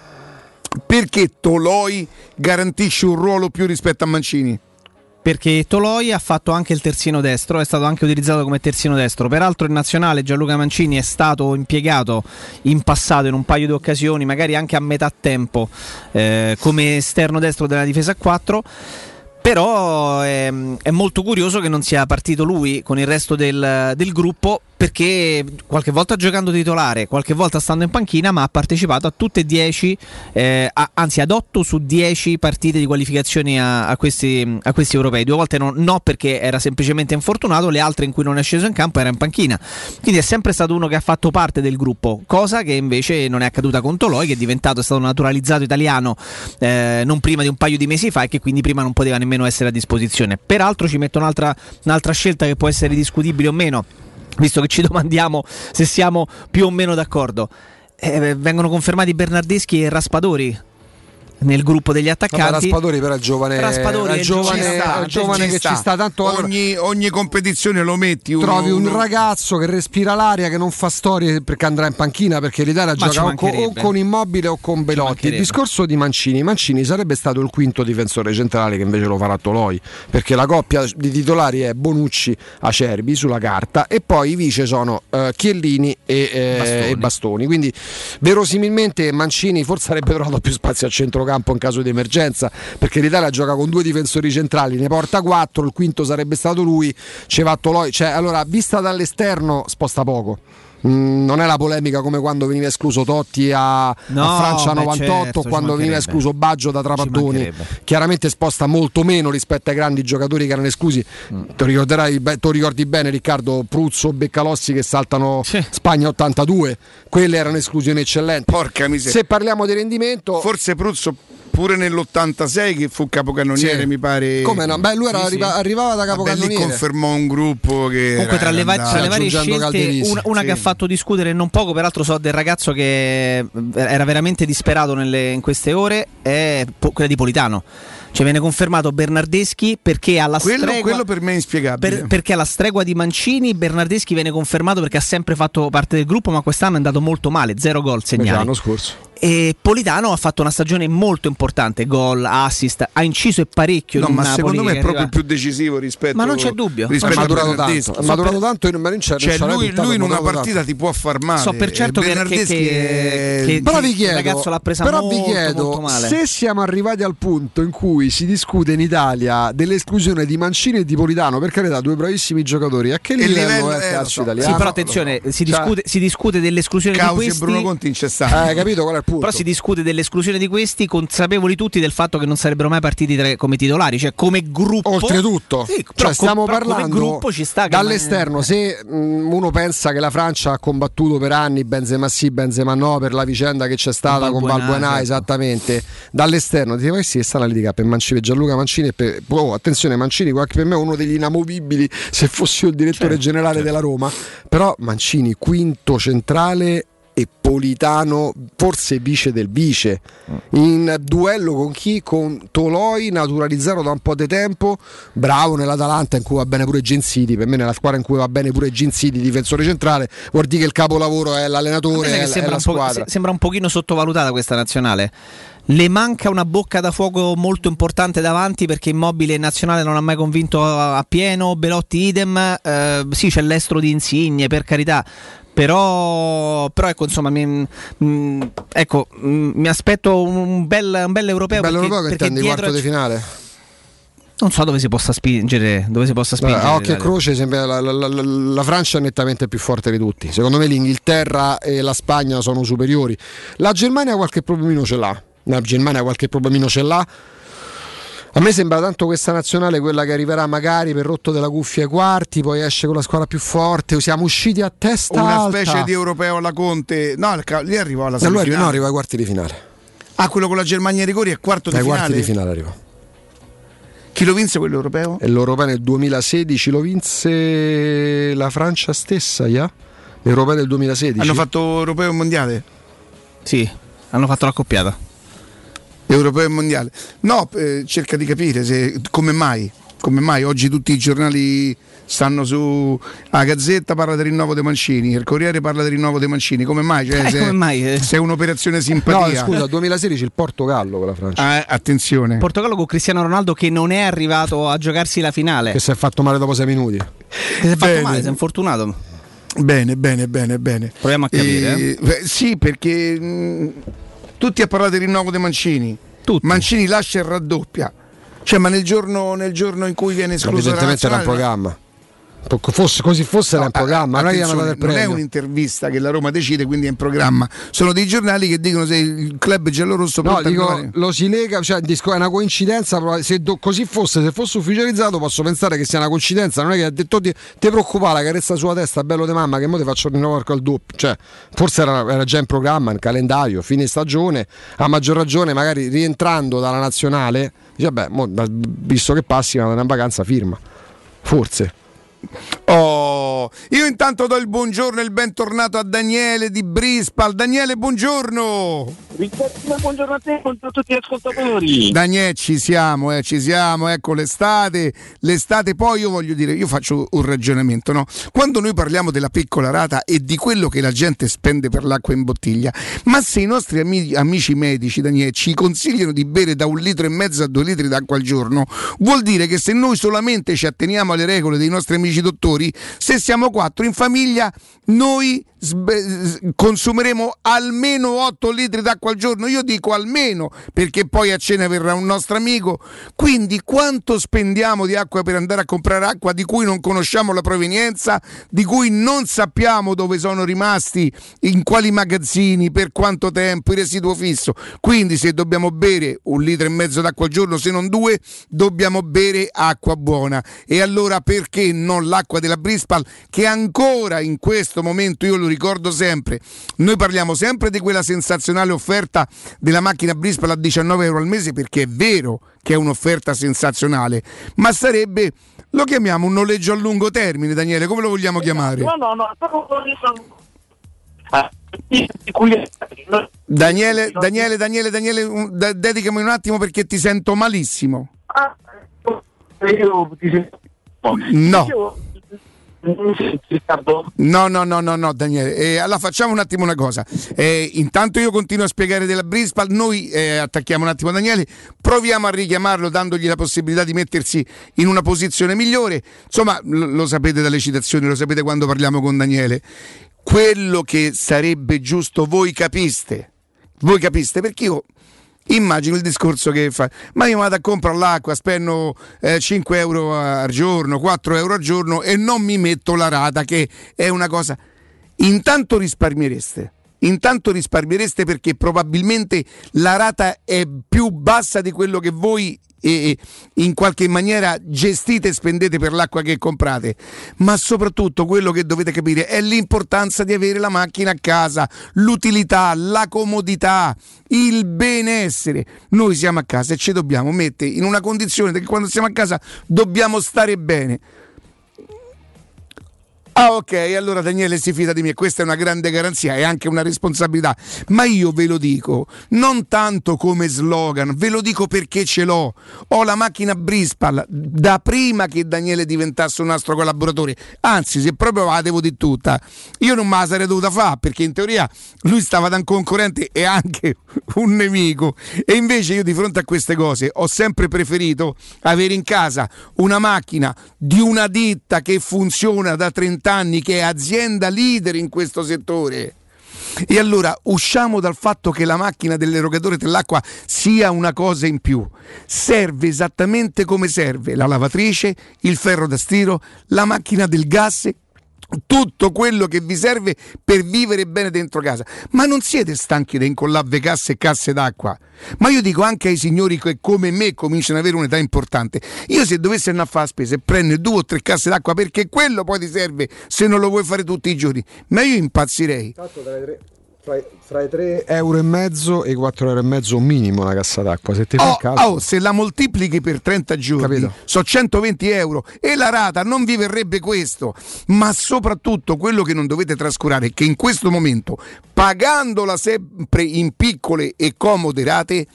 perché Toloi garantisce un ruolo più rispetto a Mancini. Perché Toloi ha fatto anche il terzino destro, è stato anche utilizzato come terzino destro. Peraltro in nazionale Gianluca Mancini è stato impiegato in passato in un paio di occasioni, magari anche a metà tempo, eh, come esterno destro della difesa a quattro. Però è, è molto curioso che non sia partito lui con il resto del, del gruppo, perché qualche volta giocando titolare, qualche volta stando in panchina, ma ha partecipato a tutte e dieci, eh, a, anzi ad otto su dieci partite di qualificazione a, a, questi, a questi europei. Due volte no, no perché era semplicemente infortunato, le altre in cui non è sceso in campo era in panchina. Quindi è sempre stato uno che ha fatto parte del gruppo, cosa che invece non è accaduta con Toloi, che è diventato, è stato naturalizzato italiano eh, non prima di un paio di mesi fa, e che quindi prima non poteva nemmeno essere a disposizione. Peraltro ci metto un'altra, un'altra scelta che può essere discutibile o meno, visto che ci domandiamo se siamo più o meno d'accordo. Eh, vengono confermati Bernardeschi e Raspadori nel gruppo degli attaccanti. Vabbè, Raspadori però è giovane, Raspadori è giovane, ci sta, è giovane ci che sta. Ci sta tanto ogni, ogni competizione lo metti uno, trovi un uno. Ragazzo che respira l'aria, che non fa storie perché andrà in panchina, perché l'Italia ma gioca o, o con Immobile o con Belotti. Il discorso di Mancini Mancini sarebbe stato il quinto difensore centrale, che invece lo farà Toloi, perché la coppia di titolari è Bonucci Acerbi sulla carta, e poi i vice sono uh, Chiellini e, eh, Bastoni. e Bastoni, quindi verosimilmente Mancini forse avrebbe trovato più spazio a centrocampo in caso di emergenza, perché l'Italia gioca con due difensori centrali, ne porta quattro, il quinto sarebbe stato lui, ce va Toloi, cioè allora vista dall'esterno sposta poco. Mm, non è la polemica come quando veniva escluso Totti a, no, a Francia novantotto, certo, quando veniva escluso Baggio da Trapattoni. Chiaramente sposta molto meno rispetto ai grandi giocatori che erano esclusi. Mm. Ti ricorderai, tu ricordi bene Riccardo, Pruzzo, Beccalossi che saltano sì. Spagna ottantadue, quelle erano esclusioni eccellenti. Porca miseria. Se parliamo di rendimento, forse Pruzzo pure nell'ottantasei che fu capocannoniere sì. mi pare. Come no? Beh, lui era, sì, arriva, sì. arrivava da capocannoniere. Lì confermò un gruppo che comunque tra le, va- tra le varie scelte una, una sì. che ha fatto discutere non poco, peraltro so del ragazzo che era veramente disperato nelle, in queste ore, è po- quella di Politano. Cioè viene confermato Bernardeschi perché alla quello, stregua quello per me è inspiegabile per, perché alla stregua di Mancini Bernardeschi viene confermato perché ha sempre fatto parte del gruppo, ma quest'anno è andato molto male, zero gol segnali. L'anno scorso E Politano ha fatto una stagione molto importante, gol, assist, ha inciso e parecchio. No, in ma Napoli, secondo me è proprio arriva... più decisivo rispetto. Ma non c'è dubbio. Ha maturato tanto, ha maturato tanto in Marincia. Cioè lui, lui in una partita tanto. Ti può far male. So per certo che, che, che, che però vi chiedo, il ragazzo l'ha presa però molto, vi chiedo, molto male. Se siamo arrivati al punto in cui si discute in Italia dell'esclusione di Mancini e di Politano, per carità, due bravissimi giocatori, a che livello, livello è il calcio italiano? Sì, però attenzione, si discute, si discute dell'esclusione di questi. Bruno Conti incessante. Eh, capito qual è il punto? Però si discute dell'esclusione di questi, consapevoli tutti del fatto che non sarebbero mai partiti tra, come titolari, cioè come gruppo. Oltretutto, sì, cioè, stiamo com, parlando gruppo ci sta dall'esterno. Man- se mh, uno pensa che la Francia ha combattuto per anni Benzema sì, Benzema no, per la vicenda che c'è stata con Valbuena, esattamente, dall'esterno ti che sta la litiga per Mancini, Gianluca Mancini. Per, oh, attenzione, Mancini anche per me è uno degli inamovibili, se fossi io il direttore certo, generale certo. della Roma. Però Mancini quinto centrale e Politano forse vice del vice, in duello con chi? Con Toloi, naturalizzato da un po' di tempo, bravo nell'Atalanta in cui va bene pure Gensiti, per me nella squadra in cui va bene pure Gensiti difensore centrale, vuol dire che il capolavoro è l'allenatore, è, sembra, è la squadra. Sembra un pochino sottovalutata questa nazionale, le manca una bocca da fuoco molto importante davanti, perché Immobile nazionale non ha mai convinto a pieno, Belotti idem, eh, sì c'è l'estro di Insigne per carità, Però, però ecco, insomma, mi, mh, ecco, mh, mi aspetto un bel, un bel europeo. Un bel europeo che intendi quarto di finale? Non so dove si possa spingere. Dove si possa spingere Beh, a occhio e croce sembra la, la, la, la Francia è nettamente più forte di tutti. Secondo me l'Inghilterra e la Spagna sono superiori. La Germania qualche problemino ce l'ha. La Germania qualche problemino ce l'ha. A me sembra tanto questa nazionale quella che arriverà magari per rotto della cuffia ai quarti, poi esce con la squadra più forte, siamo usciti a testa una alta. Una specie di europeo alla Conte. No, lì arriva alla semifinale. No, no, arriva ai quarti di finale. Ah, quello con la Germania ai rigori è quarto di finale? Ai quarti di finale arriva. Chi lo vinse quello europeo? E l'europeo nel duemilasedici lo vinse la Francia stessa, yeah? L'europeo del duemilasedici. Hanno fatto europeo e mondiale? Sì, hanno fatto la coppiata. Europeo e mondiale. No, eh, cerca di capire se, come mai, come mai oggi tutti i giornali stanno su. La Gazzetta parla del rinnovo dei Mancini, il Corriere parla del rinnovo dei Mancini. Come mai? Cioè, eh, se, come mai eh. se è un'operazione simpatia. No, scusa, duemilasedici il Portogallo con la Francia. Eh, attenzione. Portogallo con Cristiano Ronaldo che non è arrivato a giocarsi la finale. Che si è fatto male dopo sei minuti. Che si è fatto male, si è infortunato. Bene, bene, bene, bene. Proviamo a capire. Eh, eh. Beh, sì, perché. Mh, Tutti a parlare di rinnovo dei Mancini. Tutti. Mancini lascia e raddoppia. Cioè, ma nel giorno, nel giorno in cui viene escluso dalla nazionale, era un programma. Fosse, così fosse no, era in programma. Non è, non è un'intervista che la Roma decide, quindi è in programma. Sono dei giornali che dicono se il club giallorosso no, dico, lo si lega, cioè è una coincidenza. Se do, così fosse, se fosse ufficializzato, posso pensare che sia una coincidenza. Non è che ha detto ti preoccupare, la carezza sulla testa, bello di mamma, che mo ti faccio rinnovare al doppio. Cioè, forse era, era già in programma, in calendario, fine stagione. A maggior ragione, magari rientrando dalla nazionale, dice, beh, mo, visto che passi, ma una vacanza firma. Forse. Oh, io intanto do il buongiorno e il bentornato a Daniele di Brispal. Daniele, buongiorno. Buongiorno a te, buongiorno a tutti gli ascoltatori. Daniele, ci siamo, eh, ci siamo, ecco l'estate, l'estate. Poi io voglio dire, io faccio un ragionamento, no? Quando noi parliamo della piccola rata e di quello che la gente spende per l'acqua in bottiglia, ma se i nostri amici, amici medici, Daniele, ci consigliano di bere da un litro e mezzo a due litri d'acqua al giorno, vuol dire che se noi solamente ci atteniamo alle regole dei nostri amici dottori, se siamo quattro in famiglia noi sbe- consumeremo almeno otto litri d'acqua al giorno. Io dico almeno, perché poi a cena verrà un nostro amico, quindi quanto spendiamo di acqua per andare a comprare acqua di cui non conosciamo la provenienza, di cui non sappiamo dove sono rimasti, in quali magazzini, per quanto tempo, il residuo fisso. Quindi se dobbiamo bere un litro e mezzo d'acqua al giorno, se non due, dobbiamo bere acqua buona. E allora perché non l'acqua della Brispal, che ancora in questo momento, io lo ricordo sempre, noi parliamo sempre di quella sensazionale offerta della macchina Brispal a diciannove euro al mese, perché è vero che è un'offerta sensazionale, ma sarebbe, lo chiamiamo un noleggio a lungo termine, Daniele, come lo vogliamo chiamare? No, no, no, ah. Daniele, Daniele, Daniele, Daniele, dedicami un attimo perché ti sento malissimo. Ah, io ti sento No, No, no, no, no, no Daniele. Eh, allora facciamo un attimo una cosa. Eh, intanto io continuo a spiegare della Brispal, noi eh, attacchiamo un attimo Daniele, proviamo a richiamarlo dandogli la possibilità di mettersi in una posizione migliore. Insomma, lo, lo sapete dalle citazioni, lo sapete quando parliamo con Daniele. Quello che sarebbe giusto voi capiste. Voi capiste, perché io immagino il discorso che fa, ma io vado a comprare l'acqua, spendo eh, cinque euro al giorno, quattro euro al giorno e non mi metto la rata, che è una cosa. Intanto risparmiereste, intanto risparmiereste perché probabilmente la rata è più bassa di quello che voi eh, in qualche maniera gestite e spendete per l'acqua che comprate, ma soprattutto quello che dovete capire è l'importanza di avere la macchina a casa, l'utilità, la comodità, il benessere. Noi siamo a casa e ci dobbiamo mettere in una condizione che quando siamo a casa dobbiamo stare bene. Ah ok, allora Daniele si fida di me, questa è una grande garanzia e anche una responsabilità, ma io ve lo dico non tanto come slogan, ve lo dico perché ce l'ho, ho la macchina Brispal da prima che Daniele diventasse un nostro collaboratore, anzi se proprio la devo di tutta, io non me la sarei dovuta fare perché in teoria lui stava da un concorrente e anche un nemico, e invece io di fronte a queste cose ho sempre preferito avere in casa una macchina di una ditta che funziona da trent'anni anni, che è azienda leader in questo settore. E allora usciamo dal fatto che la macchina dell'erogatore dell'acqua sia una cosa in più, serve esattamente come serve la lavatrice, il ferro da stiro, la macchina del gas, tutto quello che vi serve per vivere bene dentro casa. Ma non siete stanchi di incollare casse e casse d'acqua? Ma io dico anche ai signori che come me cominciano ad avere un'età importante, io se dovessi andare a fare la spesa e prendo due o tre casse d'acqua perché quello poi ti serve se non lo vuoi fare tutti i giorni, ma io impazzirei. Fra i tre euro e mezzo e i quattro euro e mezzo minimo una cassa d'acqua, se ti oh, fa oh, se la moltiplichi per trenta giorni, capito, sono centoventi euro e la rata non vi verrebbe questo. Ma soprattutto quello che non dovete trascurare è che in questo momento, pagandola sempre in piccole e comode rate,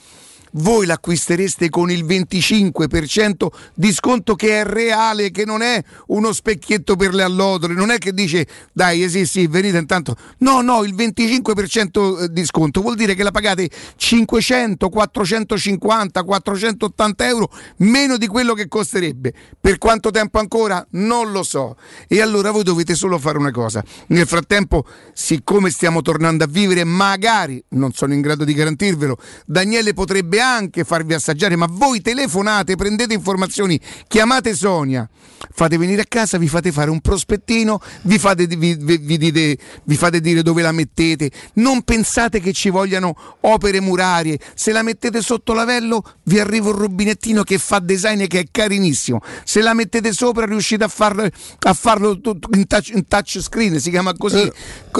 voi l'acquistereste con il venticinque per cento di sconto, che è reale, che non è uno specchietto per le allodole, non è che dice dai sì sì venite intanto, no no, il venticinque per cento di sconto vuol dire che la pagate cinquecento, quattrocentocinquanta, quattrocentottanta euro meno di quello che costerebbe. Per quanto tempo ancora? Non lo so. E allora voi dovete solo fare una cosa, nel frattempo, siccome stiamo tornando a vivere, magari, non sono in grado di garantirvelo, Daniele potrebbe anche farvi assaggiare, ma voi telefonate, prendete informazioni, chiamate Sonia, fate venire a casa, vi fate fare un prospettino, vi fate, vi, vi, vi dite, vi fate dire dove la mettete, non pensate che ci vogliano opere murarie, se la mettete sotto lavello vi arriva un rubinettino che fa design, che è carinissimo, se la mettete sopra riuscite a farlo, a farlo in touch, in touch screen, si chiama così,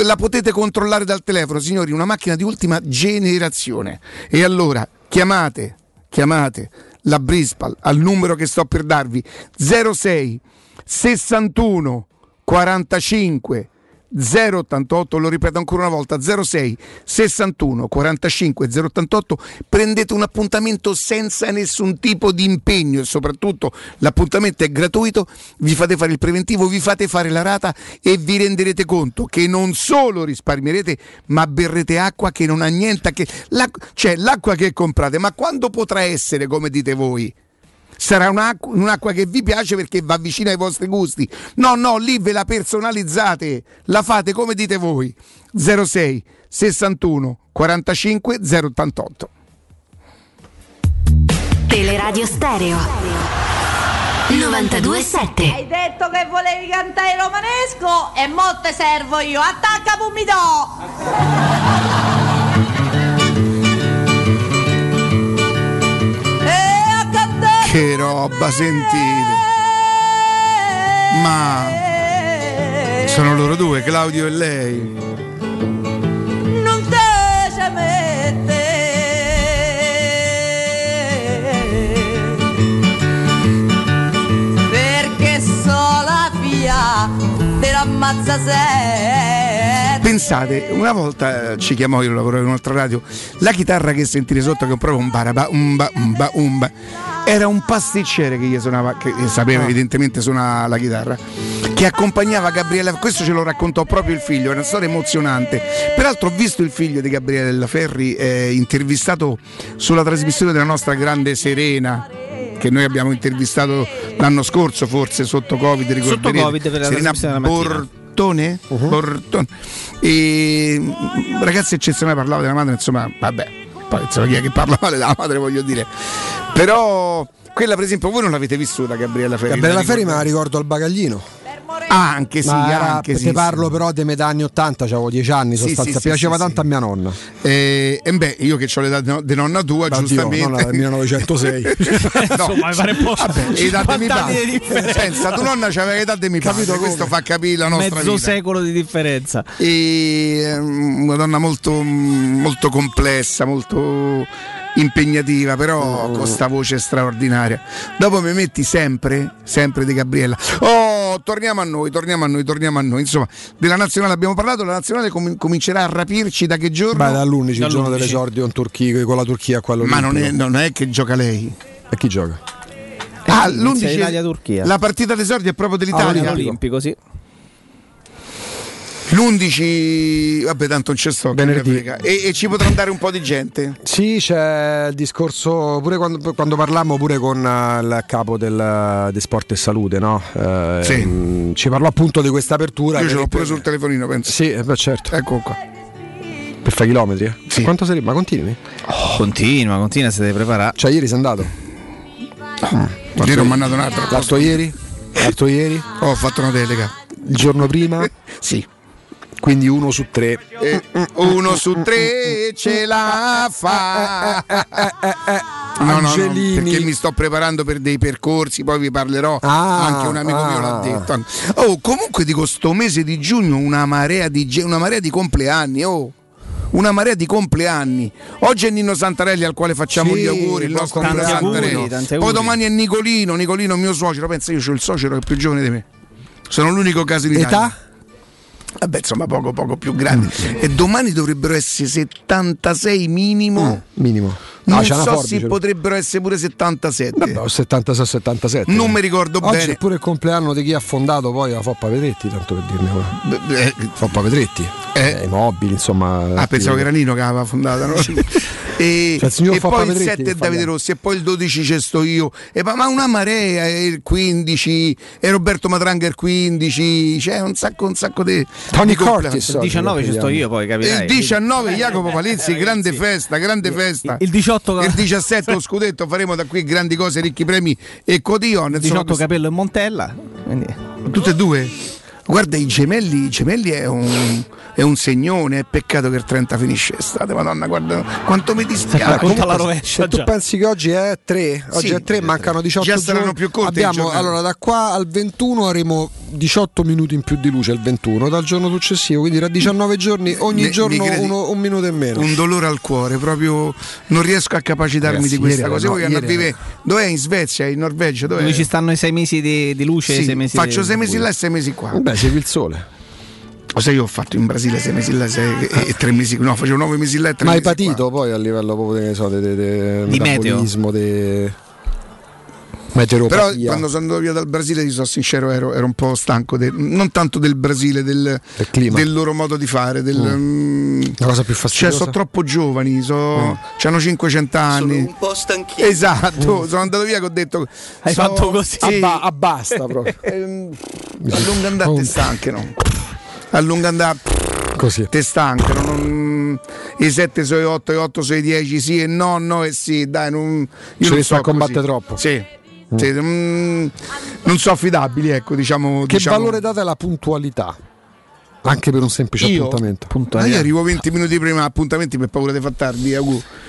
la potete controllare dal telefono. Signori, una macchina di ultima generazione. E allora Chiamate, chiamate la Brispal al numero che sto per darvi, zero sei sessantuno quarantacinque zero ottantotto, lo ripeto ancora una volta, zero sei sessantuno quarantacinque zero ottantotto, prendete un appuntamento senza nessun tipo di impegno e soprattutto l'appuntamento è gratuito, vi fate fare il preventivo, vi fate fare la rata e vi renderete conto che non solo risparmierete, ma berrete acqua che non ha niente a che, l'acqua, cioè l'acqua che comprate, ma quando potrà essere come dite voi? Sarà un'acqua, un'acqua che vi piace perché va vicina ai vostri gusti. No, no, lì ve la personalizzate, la fate come dite voi. zero sei sessantuno quarantacinque zero ottantotto. Teleradio Stereo novantadue sette. Hai detto che volevi cantare romanesco e mo te servo io. Attacca Pumidò! Che roba, sentite. Ma sono loro due, Claudio e lei. Non te ce mette, perché so la via te l'ammazza sempre. Pensate, una volta ci chiamò, io lavoravo in un'altra radio, la chitarra che sentire sotto, che è proprio un baraba, umba, umba, umba, era un pasticcere che gli suonava, che sapeva evidentemente suonare la chitarra, che accompagnava Gabriele. Questo ce lo raccontò proprio il figlio, è una storia emozionante. Peraltro ho visto il figlio di Gabriele Laferri eh, intervistato sulla trasmissione della nostra grande Serena, che noi abbiamo intervistato l'anno scorso, forse sotto Covid, ricorderete. Sotto Covid per la Serena trasmissione Bor- Bortone, uh-huh. Bortone. E ragazzi, eccezionale, parlava della madre, insomma, vabbè, poi insomma, chi è che parla male della madre, voglio dire. Però quella, per esempio, voi non l'avete vissuta Gabriella Ferri. Gabriella Ferri me la ricordo al bagaglino. Ah, anche sì, ma anche sì, te parlo sì. Però di metà anni ottanta, avevo dieci anni sostanza, sì, sì, piaceva sì, tanto sì. A mia nonna. E, e beh, io che ho l'età di nonna tua, ma giustamente. Dio, nonna del millenovecentosei. No, insomma, mi pare posto. Vabbè, mi pare. Di pensa, tu nonna c'aveva l'età di mio padre, questo fa capire la nostra mezzo vita. Secolo di differenza. E una donna molto molto complessa, molto impegnativa, però oh. Con sta voce straordinaria. Dopo mi metti sempre, sempre di Gabriella. Oh, torniamo a noi, torniamo a noi, torniamo a noi. Insomma, della nazionale abbiamo parlato. La nazionale com- comincerà a rapirci da che giorno? Beh, dall'undici, dall'undici. Il giorno dell'esordio in Turchia, con la Turchia qua. Ma non è, non è che gioca lei. E chi gioca? Ah, l'undici Italia-Turchia. La partita d'esordio è proprio dell'Italia. Ah, olimpico, sì. L'undici, vabbè, tanto non c'è sto venerdì e, e ci potrà andare un po' di gente. Sì, c'è il discorso pure quando, quando parlammo pure con il capo del, di Sport e Salute, no? Eh, sì. Mh, ci parlò appunto di questa apertura. Io ce l'ho pure sul telefonino, penso. Sì, beh, certo. Ecco qua. Per fare chilometri, eh? Sì. Quanto sei? Ma continui? Oh, continua, continua, se devi preparare. Cioè, ieri sei andato? No. Ieri ho mandato un altro. L'altro ieri? L'altro ieri? Oh, ho fatto una delega. Il giorno prima? Sì. Quindi uno su tre eh, uno su tre ce la fa. No, no, no, perché mi sto preparando per dei percorsi, poi vi parlerò. Ah, anche un amico ah. mio l'ha detto. Oh, comunque dico, sto mese di giugno una marea di una marea di compleanni, oh. Una marea di compleanni. Oggi è Nino Santarelli, al quale facciamo sì, gli auguri. Il nostro Nino Santarelli. Poi domani è Nicolino, Nicolino mio suocero. Pensa, io ho il suocero che è più giovane di me. Sono l'unico caso in Italia. Età? Vabbè, insomma, poco poco più grandi. Mm. E domani dovrebbero essere settantasei minimo. Mm, minimo. No, non so forbice. Se potrebbero essere pure settantasette. Vabbè, settantasei settantasette. Non eh. mi ricordo Oggi bene. Oggi è pure il compleanno di chi ha fondato poi la Foppa Petretti, tanto per dirne ora. Eh. Foppa Petretti. Eh. Eh, I mobili, insomma. Ah, pensavo che era Nino che l'aveva fondata, no? E, cioè, e poi il sette è Davide Rossi e poi il dodici c'è sto io e, ma, ma una marea, e il quindici e Roberto Matranga il quindici, c'è un sacco un sacco di Tony Cortis, il diciannove c'è sto io, poi capirai. Il diciannove Jacopo Palizzi, grande festa, grande festa. Il diciotto il diciassette lo scudetto, faremo da qui grandi cose, ricchi premi e cotillon. Il diciotto Capello e Montella, quindi tutte e due. Guarda, i gemelli, i gemelli è un, è un segnone, è peccato che il trenta finisce estate, madonna, guarda quanto mi dispiace. Conta la rovescia. Se tu pensi che oggi è tre, oggi sì, è tre, mancano diciotto giorni. Già saranno più corti. Abbiamo, allora, da qua al ventuno avremo diciotto minuti in più di luce il ventuno, dal giorno successivo, quindi da diciannove giorni, ogni mi, giorno mi credi, uno, un minuto in meno. Un dolore al cuore, proprio non riesco a capacitarmi. Ragazzi, di questa cosa. No, voi andate a vivere, dov'è? In Svezia, in Norvegia, dov'è? Dove ci stanno i sei mesi di, di luce? Sì, sei mesi faccio di, sei mesi di là e sei mesi qua. Beh, segui il sole. O sai, io ho fatto in Brasile sei mesi là sei, e tre mesi, no, facevo nove mesi là e tre. Ma mesi hai patito qua. Poi a livello proprio ne so, de, de, de, di metabolismo, de... Però quando sono andato via dal Brasile, ti sono sincero, ero, ero un po' stanco de, non tanto del Brasile, del, del, del loro modo di fare, del, mm. la cosa più fastidiosa, cioè sono troppo giovani, so, mm. hanno cinquecento anni, sono un po' stanchino, esatto, mm. sono andato via che ho detto hai so, fatto così sì. abba, abbasta proprio. A lungo andare te stanche, no? A lungo andare così te stanche, no? Non, i sette sono i otto, i otto sono i dieci, sì e no, no e sì, dai, non, io ci non so a combattere troppo, sì. Cioè, mm, non sono affidabili, ecco, diciamo. Che diciamo... valore date alla puntualità? Anche per un semplice io, appuntamento. Ma io arrivo venti minuti prima appuntamenti per paura di far tardi.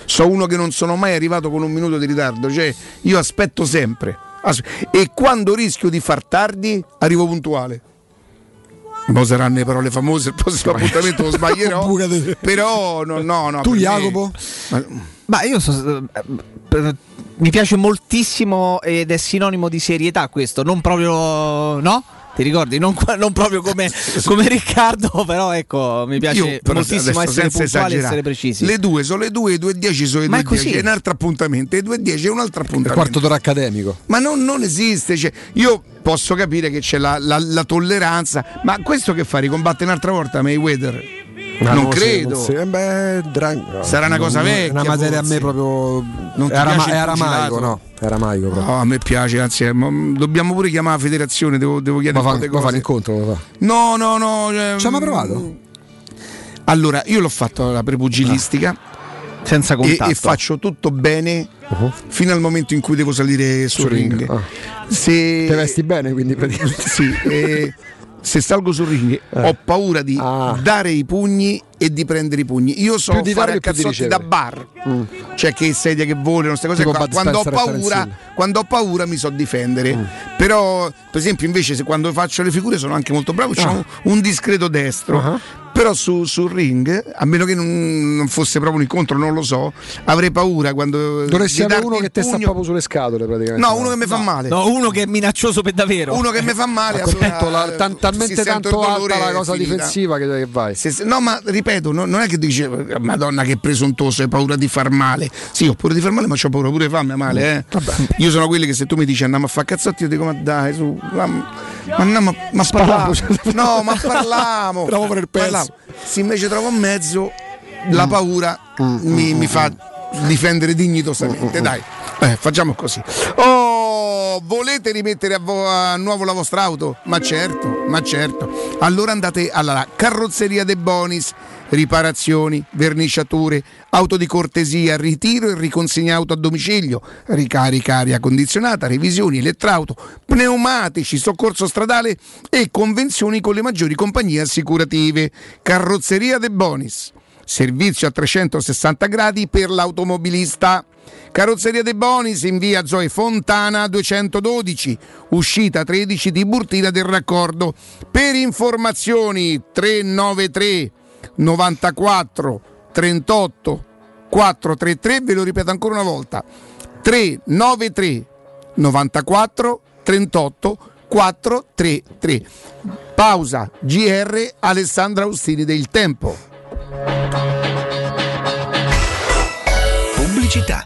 So uno che non sono mai arrivato con un minuto di ritardo, cioè io aspetto sempre. E quando rischio di far tardi, arrivo puntuale. Non saranno le parole famose, il prossimo appuntamento lo sbaglierò. Però no, no, no. Tu Jacopo? Me... Ma io so, per... mi piace moltissimo ed è sinonimo di serietà questo, non proprio, no? Ti ricordi? Non, non proprio come, come Riccardo, però ecco, mi piace Io, però, moltissimo essere puntuali e essere precisi. Le due sono le due, le due e dieci sono le due e dieci, è un altro appuntamento, le due e dieci è un altro appuntamento. Il quarto d'ora accademico. Ma non, non esiste, cioè, io posso capire che c'è la, la, la tolleranza, ma questo che fa? Ricombatte un'altra volta Mayweather? Ma non no, credo se, se, beh, drang... sarà una cosa vecchia, una materia forse. A me proprio non ti era, piace, era aramaico, no? Era maico proprio. No, a me piace, anzi dobbiamo pure chiamare la federazione, devo, devo chiedere ma fa, cose. Fare incontro, ma fa. No, no, no, eh, ci ha mai provato? Allora, io l'ho fatto la prepugilistica ah. senza contatto e, e faccio tutto bene uh-huh. fino al momento in cui devo salire sul, sul ring. ring. Ah. Se te vesti bene, quindi praticamente sì. Eh, se salgo sul ring eh. ho paura di ah. dare i pugni e di prendere i pugni. Io so fare a cazzotti da bar, mm. cioè che sedia che volano, queste cose qua. Quando ho paura, quando ho paura mi so difendere. Mm. Però, per esempio, invece, se quando faccio le figure sono anche molto bravo, ah. c'ho un discreto destro. Uh-huh. Però su, sul ring, a meno che non, non fosse proprio un incontro, non lo so, avrei paura quando. Dovresti avere uno che te sta proprio sulle scatole praticamente. No, uno che mi fa no, male. No, uno che è minaccioso per davvero. Uno che mi fa male. Allora, la, tan, talmente tanto alta la cosa finita. Difensiva che, che vai. Se, se, no, ma ripeto, no, non è che dice Madonna che presuntuoso, hai paura di far male. Sì, ho paura di far male, ma ho paura pure di farmi male. Eh. Vabbè. Io sono quelli che se tu mi dici andiamo a fare cazzotti, io dico ma dai, su, ma, ma, ma, ma, ma parliamo. No, ma parliamo. Bravo per il pezzo. Se invece trovo in mezzo la paura mm. mi, mi fa difendere dignitosamente. Mm. Dai, eh, facciamo così. Oh, volete rimettere a, vo- a nuovo la vostra auto? Ma certo, ma certo. Allora andate alla Carrozzeria De Bonis. Riparazioni, verniciature, auto di cortesia, ritiro e riconsegna auto a domicilio, ricarica aria condizionata, revisioni, elettrauto, pneumatici, soccorso stradale e convenzioni con le maggiori compagnie assicurative. Carrozzeria De Bonis, servizio a trecentosessanta gradi per l'automobilista. Carrozzeria De Bonis in via Zoe Fontana duecentododici, uscita tredici di Burtina del Raccordo. Per informazioni tre nove tre novantaquattro trentotto quattro tre tre, ve lo ripeto ancora una volta, tre nove tre novantaquattro trentotto quattro tre tre. Pausa G R, Alessandro Austini del Tempo. Città.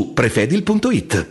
su prefedil punto it.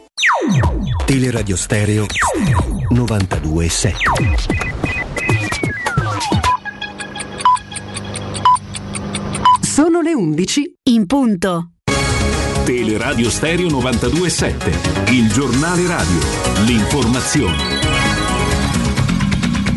Teleradio Stereo novantadue sette. Sono le undici in punto. Teleradio Stereo novantadue sette, il giornale radio, l'informazione.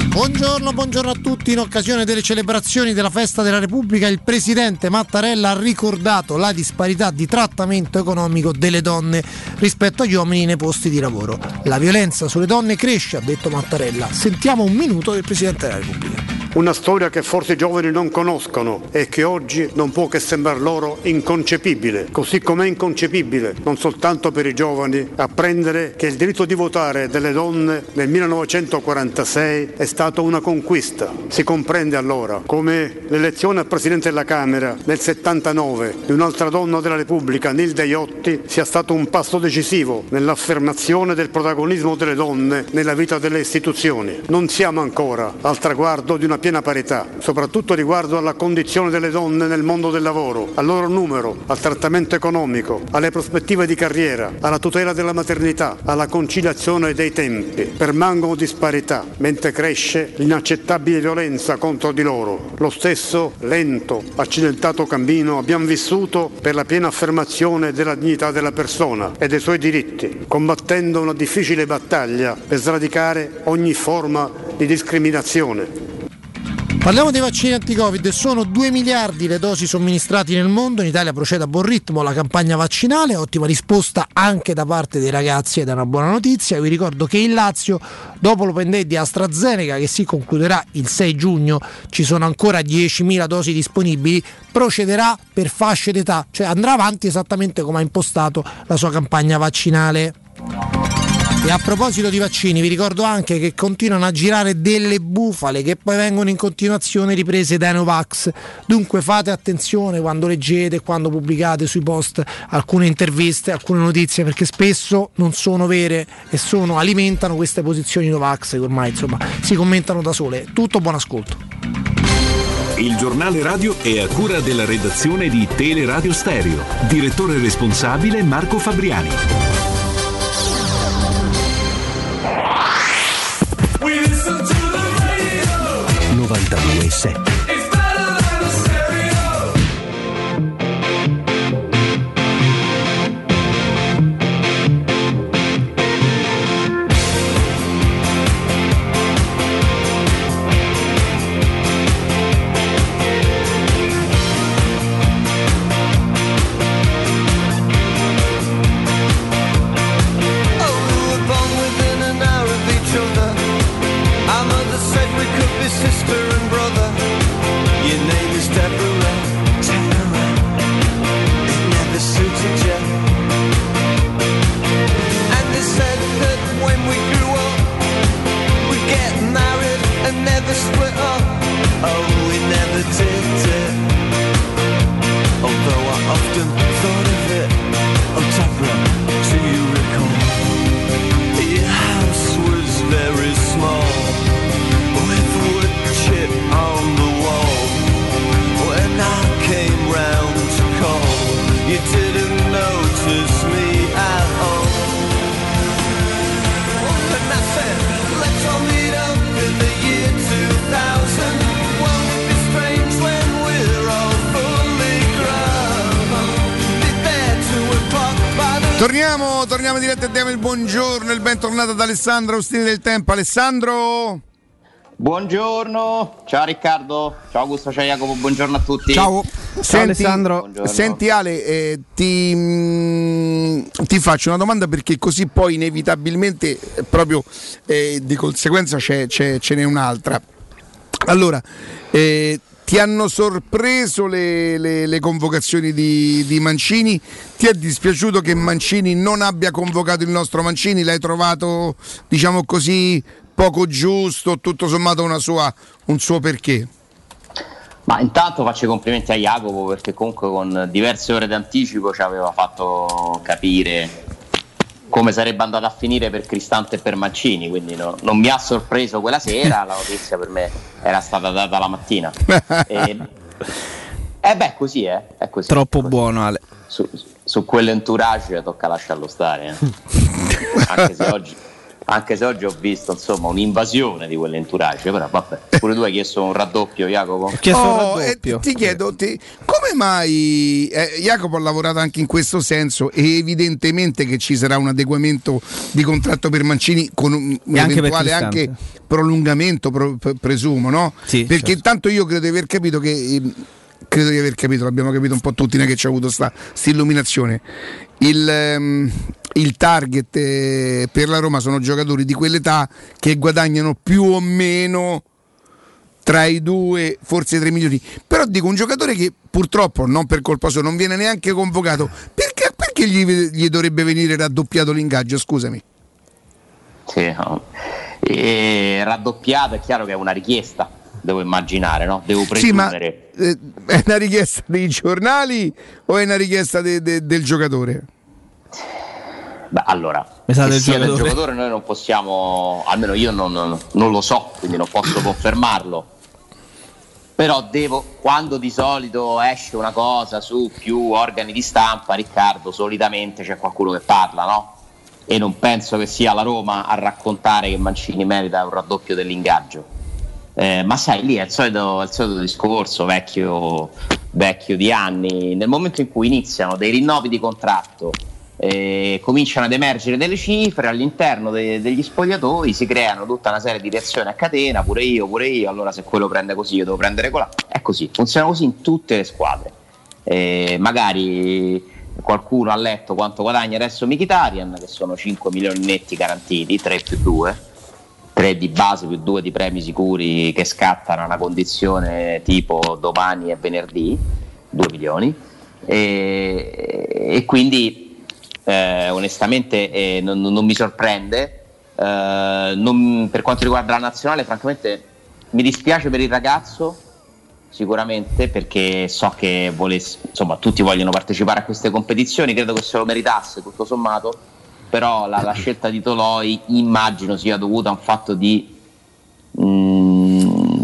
Buongiorno, buongiorno a tutti. In occasione delle celebrazioni della Festa della Repubblica, il presidente Mattarella ha ricordato la disparità di trattamento economico delle donne rispetto agli uomini nei posti di lavoro. La violenza sulle donne cresce, ha detto Mattarella. Sentiamo un minuto del presidente della Repubblica. Una storia che forse i giovani non conoscono e che oggi non può che sembrar loro inconcepibile, così com'è inconcepibile non soltanto per i giovani apprendere che il diritto di votare delle donne nel millenovecentoquarantasei è stato È stata una conquista. Si comprende allora come l'elezione al Presidente della Camera nel settantanove di un'altra donna della Repubblica, Nilde Iotti, sia stato un passo decisivo nell'affermazione del protagonismo delle donne nella vita delle istituzioni. Non siamo ancora al traguardo di una piena parità, soprattutto riguardo alla condizione delle donne nel mondo del lavoro, al loro numero, al trattamento economico, alle prospettive di carriera, alla tutela della maternità, alla conciliazione dei tempi. Permangono disparità, mentre cresce l'inaccettabile violenza contro di loro. Lo stesso lento, accidentato cammino abbiamo vissuto per la piena affermazione della dignità della persona e dei suoi diritti, combattendo una difficile battaglia per sradicare ogni forma di discriminazione. Parliamo dei vaccini anti-Covid. Sono due miliardi le dosi somministrate nel mondo. In Italia procede a buon ritmo la campagna vaccinale, ottima risposta anche da parte dei ragazzi ed è una buona notizia. Vi ricordo che in Lazio, dopo l'open day di AstraZeneca che si concluderà il sei giugno, ci sono ancora diecimila dosi disponibili, procederà per fasce d'età, cioè andrà avanti esattamente come ha impostato la sua campagna vaccinale. E a proposito di vaccini, vi ricordo anche che continuano a girare delle bufale che poi vengono in continuazione riprese dai Novax. Dunque fate attenzione quando leggete, quando pubblicate sui post alcune interviste, alcune notizie, perché spesso non sono vere e sono, alimentano queste posizioni Novax che ormai insomma si commentano da sole. Tutto, buon ascolto. Il giornale radio è a cura della redazione di Teleradio Stereo. Direttore responsabile Marco Fabriani. novantadue sette. Came round to call. Torniamo, torniamo in diretta e diamo il buongiorno e il bentornato ad Alessandro Austini del Tempo. Alessandro, buongiorno. Ciao Riccardo, ciao Augusto, ciao Jacopo, buongiorno a tutti. Ciao, ciao senti, Alessandro, buongiorno. Senti Ale, eh, ti, mh, ti faccio una domanda, perché così poi inevitabilmente proprio eh, di conseguenza c'è, c'è, ce n'è un'altra. Allora, eh, ti hanno sorpreso le, le, le convocazioni di, di Mancini? Ti è dispiaciuto che Mancini non abbia convocato il nostro Mancini? L'hai trovato, diciamo così, poco giusto? Tutto sommato una sua, un suo perché? Ma intanto faccio i complimenti a Jacopo, perché comunque con diverse ore d'anticipo ci aveva fatto capire come sarebbe andato a finire per Cristante e per Mancini, quindi no, non mi ha sorpreso quella sera, la notizia per me era stata data la mattina. E, e beh, così è, è così, troppo è così. Buono Ale. Su, su quell'entourage tocca lasciarlo stare, eh. Anche se oggi Anche se oggi ho visto, insomma, un'invasione di quell'entourage, però vabbè. Pure tu hai chiesto un raddoppio, Jacopo. Ho chiesto oh, un raddoppio. Eh, ti chiedo, ti, come mai eh, Jacopo ha lavorato anche in questo senso, e evidentemente che ci sarà un adeguamento di contratto per Mancini con un e eventuale anche, anche prolungamento, pro, presumo, no? Sì, perché certo. Tanto io credo di aver capito che eh, credo di aver capito, l'abbiamo capito un po' tutti, né che c'è avuto sta illuminazione. Il ehm, Il target eh, per la Roma sono giocatori di quell'età che guadagnano più o meno tra i due, forse tre milioni. Però dico, un giocatore che purtroppo, non per colpa sua, non viene neanche convocato, perché, perché gli, gli dovrebbe venire raddoppiato l'ingaggio? Scusami. Sì, no. E, raddoppiato è chiaro che è una richiesta, devo immaginare, no? Devo presumere. Sì, ma eh, è una richiesta dei giornali o è una richiesta de, de, del giocatore? Beh, allora, che sia giocatore. Del giocatore noi non possiamo, almeno io non, non, non lo so, quindi non posso confermarlo, però devo, quando di solito esce una cosa su più organi di stampa, Riccardo, solitamente c'è qualcuno che parla, no? E non penso che sia la Roma a raccontare che Mancini merita un raddoppio dell'ingaggio, eh, ma sai, lì è il solito, è il solito discorso vecchio, vecchio di anni. Nel momento in cui iniziano dei rinnovi di contratto, Eh, cominciano ad emergere delle cifre all'interno de- degli spogliatoi, si creano tutta una serie di reazioni a catena, pure io, pure io, allora se quello prende così io devo prendere colà, è così, funziona così in tutte le squadre. Eh, magari qualcuno ha letto quanto guadagna adesso Mkhitaryan, che sono cinque milioni netti garantiti, tre più due, tre di base più due di premi sicuri che scattano a una condizione tipo domani e venerdì, due milioni, e, e quindi Eh, onestamente eh, non, non mi sorprende. Eh, non, per quanto riguarda la nazionale, francamente mi dispiace per il ragazzo, sicuramente, perché so che volesse, insomma, tutti vogliono partecipare a queste competizioni, credo che se lo meritasse tutto sommato, però la, la scelta di Toloi immagino sia dovuta a un fatto di mm,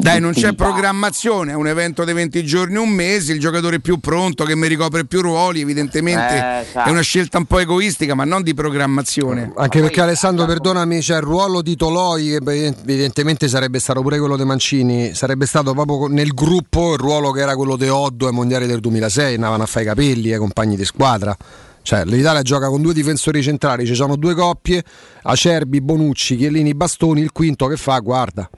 dai non attività. C'è programmazione, è un evento dei venti giorni, un mese, il giocatore più pronto che mi ricopre più ruoli evidentemente eh, è una scelta un po' egoistica, ma non di programmazione. Anche perché, Alessandro, perdonami, c'è cioè, il ruolo di Toloi evidentemente sarebbe stato pure quello di Mancini, sarebbe stato proprio nel gruppo il ruolo che era quello di Oddo ai mondiali del duemilasei, andavano a fare i capelli ai compagni di squadra. Cioè, l'Italia gioca con due difensori centrali, ci sono due coppie, Acerbi, Bonucci, Chiellini, Bastoni, il quinto che fa? Guarda.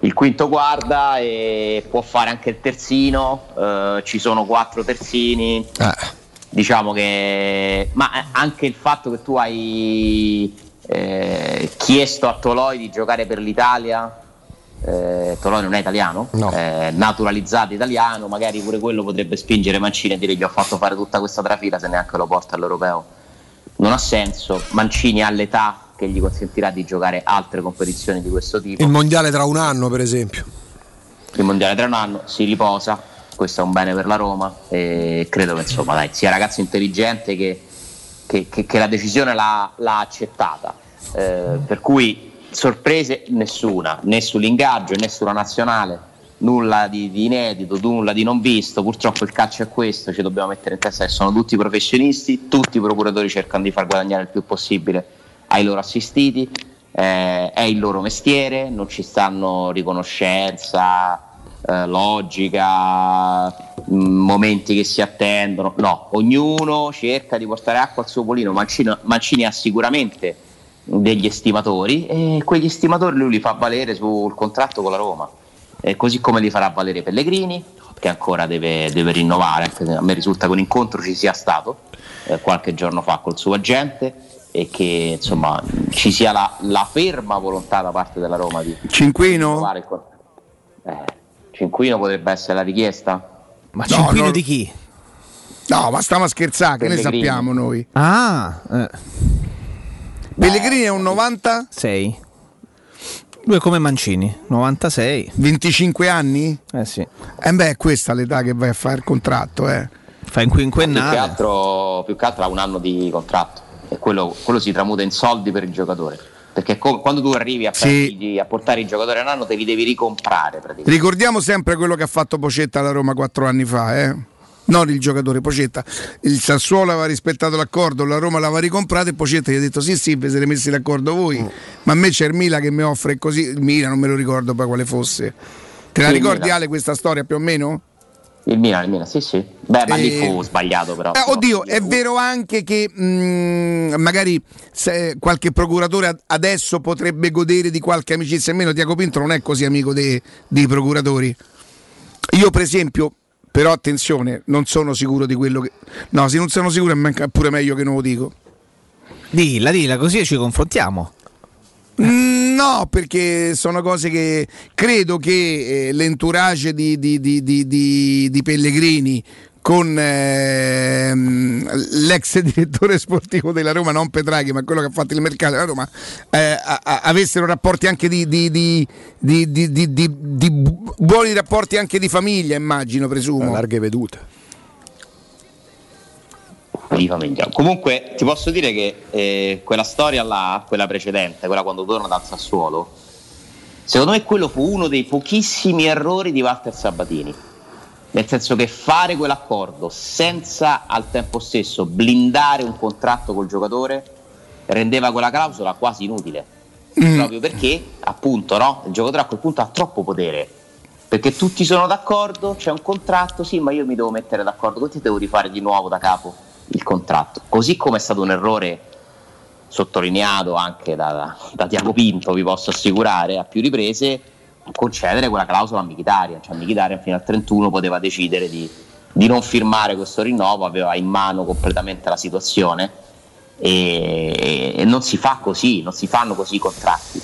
Il quinto guarda e può fare anche il terzino, eh, ci sono quattro terzini, eh. Diciamo che... Ma anche il fatto che tu hai eh, chiesto a Toloi di giocare per l'Italia... Eh, Toloi non è italiano, no. eh, naturalizzato italiano, magari pure quello potrebbe spingere Mancini a dire: gli ho fatto fare tutta questa trafila se neanche lo porta all'Europeo. Non ha senso. Mancini ha l'età che gli consentirà di giocare altre competizioni di questo tipo. Il mondiale tra un anno, per esempio. Il mondiale tra un anno, si riposa. Questo è un bene per la Roma. E credo che, insomma, dai, sia ragazzo intelligente che, che, che, che la decisione l'ha, l'ha accettata. Eh, per cui. Sorprese nessuna, né sull'ingaggio né sulla nazionale, nulla di, di inedito, nulla di non visto. Purtroppo il calcio è questo, ci dobbiamo mettere in testa che sono tutti professionisti, tutti i procuratori cercano di far guadagnare il più possibile ai loro assistiti, eh, è il loro mestiere, non ci stanno riconoscenza, eh, logica, mh, momenti che si attendono, no, ognuno cerca di portare acqua al suo polino. Mancini, Mancini ha sicuramente degli estimatori e quegli estimatori lui li fa valere sul contratto con la Roma, eh, così come li farà valere Pellegrini, che ancora deve, deve rinnovare, anche se a me risulta che un incontro ci sia stato eh, qualche giorno fa col suo agente, e che insomma ci sia la, la ferma volontà da parte della Roma di Cinquino? Il eh, Cinquino potrebbe essere la richiesta. Ma no, Cinquino non... di chi? No, ma stiamo a scherzare, che ne sappiamo noi? Ah, eh. Pellegrini è un novantasei. Lui è come Mancini, novantasei. venticinque anni? Eh sì. E eh beh, è questa l'età che vai a fare il contratto, eh. Fa in quinquennale. Più che altro, più che altro ha un anno di contratto. E quello, quello si tramuta in soldi per il giocatore. Perché com- quando tu arrivi a, sì. di, a portare il giocatore un anno, te li devi ricomprare praticamente. Ricordiamo sempre quello che ha fatto Pocetta alla Roma quattro anni fa, eh. Non il giocatore, Pocetta. Il Sassuolo aveva rispettato l'accordo, la Roma l'aveva ricomprato e Pocetta gli ha detto sì sì, vi siete messi d'accordo voi, mm. ma a me c'è il Milan che mi offre così. Il Milan non me lo ricordo poi quale fosse. Te la il ricordi Milan. Ale, questa storia più o meno? Il Milan, il Milan, sì sì. Beh, ma eh, lì fu sbagliato però. Eh, oddio, è vero anche che mh, magari se qualche procuratore adesso potrebbe godere di qualche amicizia in meno. Tiago Pinto non è così amico dei, dei procuratori. Io per esempio... Però attenzione, non sono sicuro di quello che... No, se non sono sicuro è pure meglio che non lo dico. Dilla, dilla, così ci confrontiamo. Mm, no, perché sono cose che... Credo che eh, l'entourage di, di, di, di, di, di Pellegrini con eh, l'ex direttore sportivo della Roma, non Petraghi, ma quello che ha fatto il mercato della Roma, eh, a, a, avessero rapporti anche di, di, di, di, di, di, di, di buoni rapporti anche di famiglia, immagino, presumo. Larghe vedute. Di famiglia. Comunque ti posso dire che eh, quella storia là, quella precedente, quella quando torna dal Sassuolo, secondo me quello fu uno dei pochissimi errori di Walter Sabatini. Nel senso che fare quell'accordo senza al tempo stesso blindare un contratto col giocatore rendeva quella clausola quasi inutile, mm. proprio perché appunto no, il giocatore a quel punto ha troppo potere, perché tutti sono d'accordo, c'è un contratto, sì ma io mi devo mettere d'accordo con te, devo rifare di nuovo da capo il contratto, così come è stato un errore sottolineato anche da, da, da Tiago Pinto, vi posso assicurare, a più riprese, concedere quella clausola a Mkhitaryan. Cioè Mkhitaryan fino al trentuno poteva decidere di, di non firmare questo rinnovo, aveva in mano completamente la situazione e, e non si fa così, non si fanno così i contratti,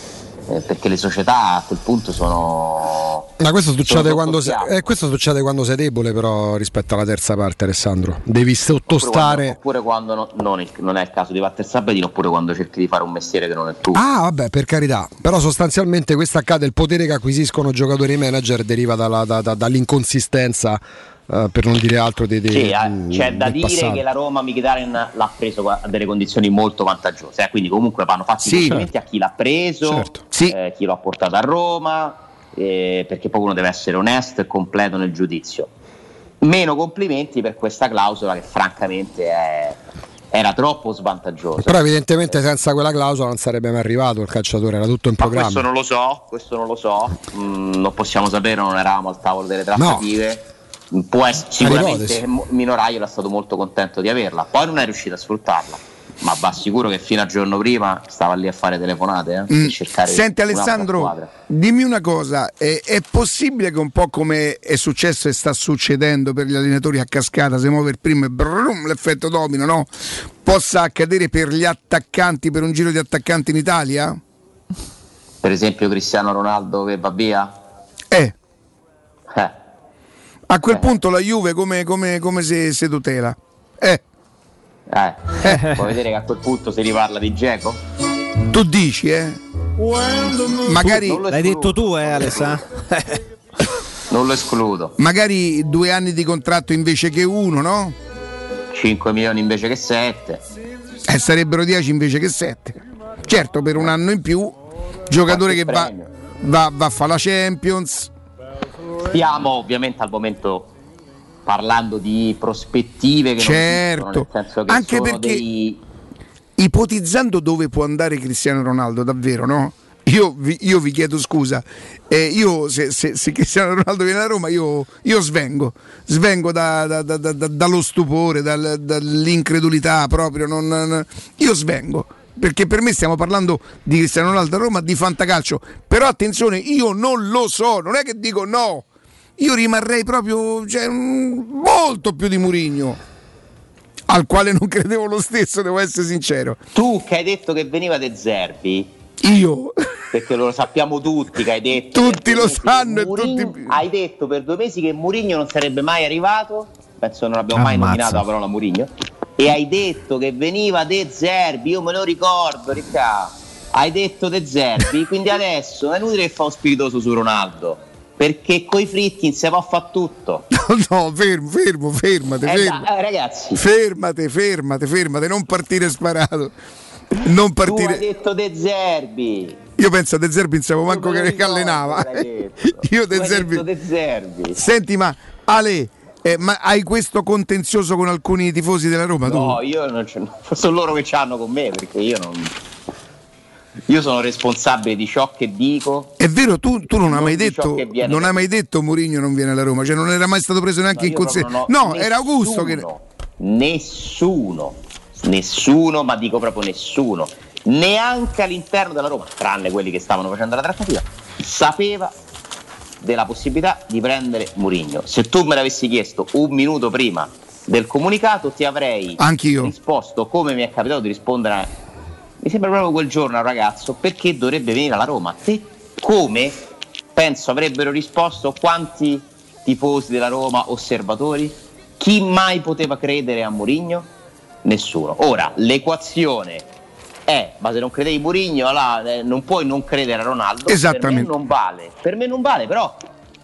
eh, perché le società a quel punto sono... Ma questo succede, quando sei, eh, questo succede quando sei debole però rispetto alla terza parte, Alessandro, devi sottostare. Oppure quando, oppure quando no, non, non è il caso di Walter Sabatini, oppure quando cerchi di fare un mestiere che non è tuo. Ah vabbè, per carità, però sostanzialmente questo accade, il potere che acquisiscono giocatori e manager deriva dalla, da, da, dall'inconsistenza, eh, per non dire altro dei, dei, sì, eh, c'è da dire passato. Che la Roma Mkhitaryan l'ha preso a delle condizioni molto vantaggiose, eh, quindi comunque vanno fatti i complimenti a chi l'ha preso, certo. sì. eh, chi lo ha portato a Roma. Eh, perché poi uno deve essere onesto e completo nel giudizio. Meno complimenti per questa clausola che francamente è, era troppo svantaggiosa. Però evidentemente senza quella clausola non sarebbe mai arrivato il calciatore, era tutto in programma. Ma questo non lo so, questo non lo so, mm, non possiamo sapere, non eravamo al tavolo delle trattative. No. Può essere, sicuramente Minoraio era stato molto contento di averla, poi non è riuscito a sfruttarla. Ma va sicuro che fino al giorno prima stava lì a fare telefonate, eh, mm. per cercare. Senti Alessandro, dimmi una cosa, è, è possibile che un po' come è successo e sta succedendo per gli allenatori a cascata, se muove il primo e brum, l'effetto domino, no? Possa accadere per gli attaccanti, per un giro di attaccanti in Italia? Per esempio Cristiano Ronaldo che va via? Eh, eh. A quel eh. punto la Juve come, come, come se, se tutela? Eh Eh, puoi vedere che a quel punto si riparla di Dzeko? Tu dici, eh? Magari tu, l'hai detto tu, eh, Alessandro? Non lo escludo. Magari due anni di contratto invece che uno, no? cinque milioni invece che sette. Eh, sarebbero dieci invece che sette. Certo, per un anno in più, giocatore che va, va, va a fare la Champions. Stiamo ovviamente al momento parlando di prospettive che certo. non esistono, nel senso che anche sono perché dei... ipotizzando dove può andare Cristiano Ronaldo davvero, no? io vi, io vi chiedo scusa, eh, io se, se, se Cristiano Ronaldo viene a Roma io, io svengo, svengo da, da, da, da, dallo stupore, dal, dall'incredulità proprio, non, non, io svengo. Perché per me stiamo parlando di Cristiano Ronaldo a Roma, di fantacalcio. Però attenzione, io non lo so, non è che dico no. Io rimarrei proprio, cioè, molto più di Mourinho, al quale non credevo lo stesso, devo essere sincero. Tu che hai detto che veniva De Zerbi. Io. Perché lo sappiamo tutti che hai detto. Tutti lo sanno. Mourinho, e tutti... Hai detto per due mesi che Mourinho non sarebbe mai arrivato. Penso non abbiamo mai Ammazza. nominato la parola Mourinho. E hai detto che veniva De Zerbi, io me lo ricordo, ricca. Hai detto De Zerbi, quindi adesso è inutile che fa un spiritoso su Ronaldo, perché coi Friedkin si può fare tutto. No, no, fermo, fermo, fermate, eh, fermate. Da, eh, ragazzi. Fermate, fermate, fermate, non partire sparato. Non partire. Tu hai detto De Zerbi. Io penso a De Zerbi, non sapevo manco che ricordo, allenava. Io De Zerbi. Hai detto De Zerbi. Senti, ma Ale, Eh, ma hai questo contenzioso con alcuni tifosi della Roma? No, tu? io non c'è, sono loro che c'hanno con me, perché io non. Io sono responsabile di ciò che dico. È vero, tu, tu non, non hai mai detto non hai mai detto Mourinho non viene alla Roma, cioè non era mai stato preso neanche no, in considerazione. No, nessuno, era Augusto che nessuno, nessuno, ma dico proprio nessuno, neanche all'interno della Roma, tranne quelli che stavano facendo la trattativa, sapeva della possibilità di prendere Mourinho. Se tu me l'avessi chiesto un minuto prima del comunicato ti avrei Anch'io. risposto come mi è capitato di rispondere a... mi sembra proprio quel giorno a un ragazzo, perché dovrebbe venire alla Roma? Te come penso avrebbero risposto quanti tifosi della Roma, osservatori? Chi mai poteva credere a Mourinho? Nessuno. Ora l'equazione Eh, ma se non credevi Mourinho, allora, eh, non puoi non credere a Ronaldo. Esattamente. Per me non vale, per me non vale, però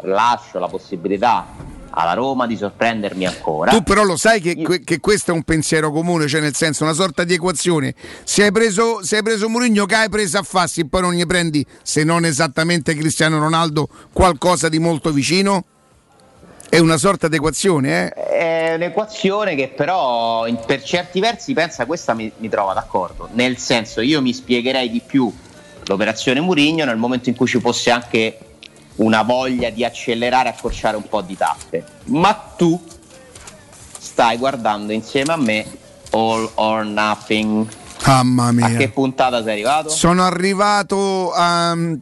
lascio la possibilità alla Roma di sorprendermi ancora. Tu però lo sai che, Io... che questo è un pensiero comune, cioè nel senso una sorta di equazione. Se hai preso, se hai preso Mourinho, che hai preso a Fassi, poi non ne prendi, se non esattamente Cristiano Ronaldo, qualcosa di molto vicino? È una sorta di equazione, eh? È un'equazione che però in, per certi versi pensa questa mi, mi trova d'accordo, nel senso io mi spiegherei di più l'operazione Mourinho nel momento in cui ci fosse anche una voglia di accelerare, accorciare un po' di tappe, ma tu stai guardando insieme a me All or Nothing. Mamma mia, a che puntata sei arrivato? Sono arrivato a... Um...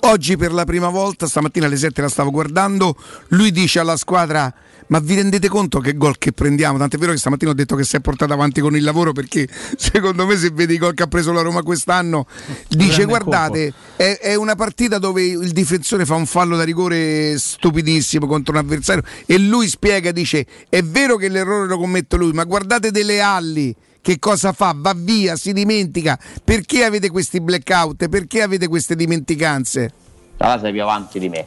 Oggi per la prima volta, stamattina alle sette la stavo guardando, lui dice alla squadra: ma vi rendete conto che gol che prendiamo? Tant'è vero che stamattina ho detto che si è portato avanti con il lavoro, perché secondo me se vedi i gol che ha preso la Roma quest'anno, dice guardate, è, è una partita dove il difensore fa un fallo da rigore stupidissimo contro un avversario e lui spiega, dice è vero che l'errore lo commette lui, ma guardate Dele Alli che cosa fa? Va via, si dimentica. Perché avete questi blackout? Perché avete queste dimenticanze? Allora sei più avanti di me,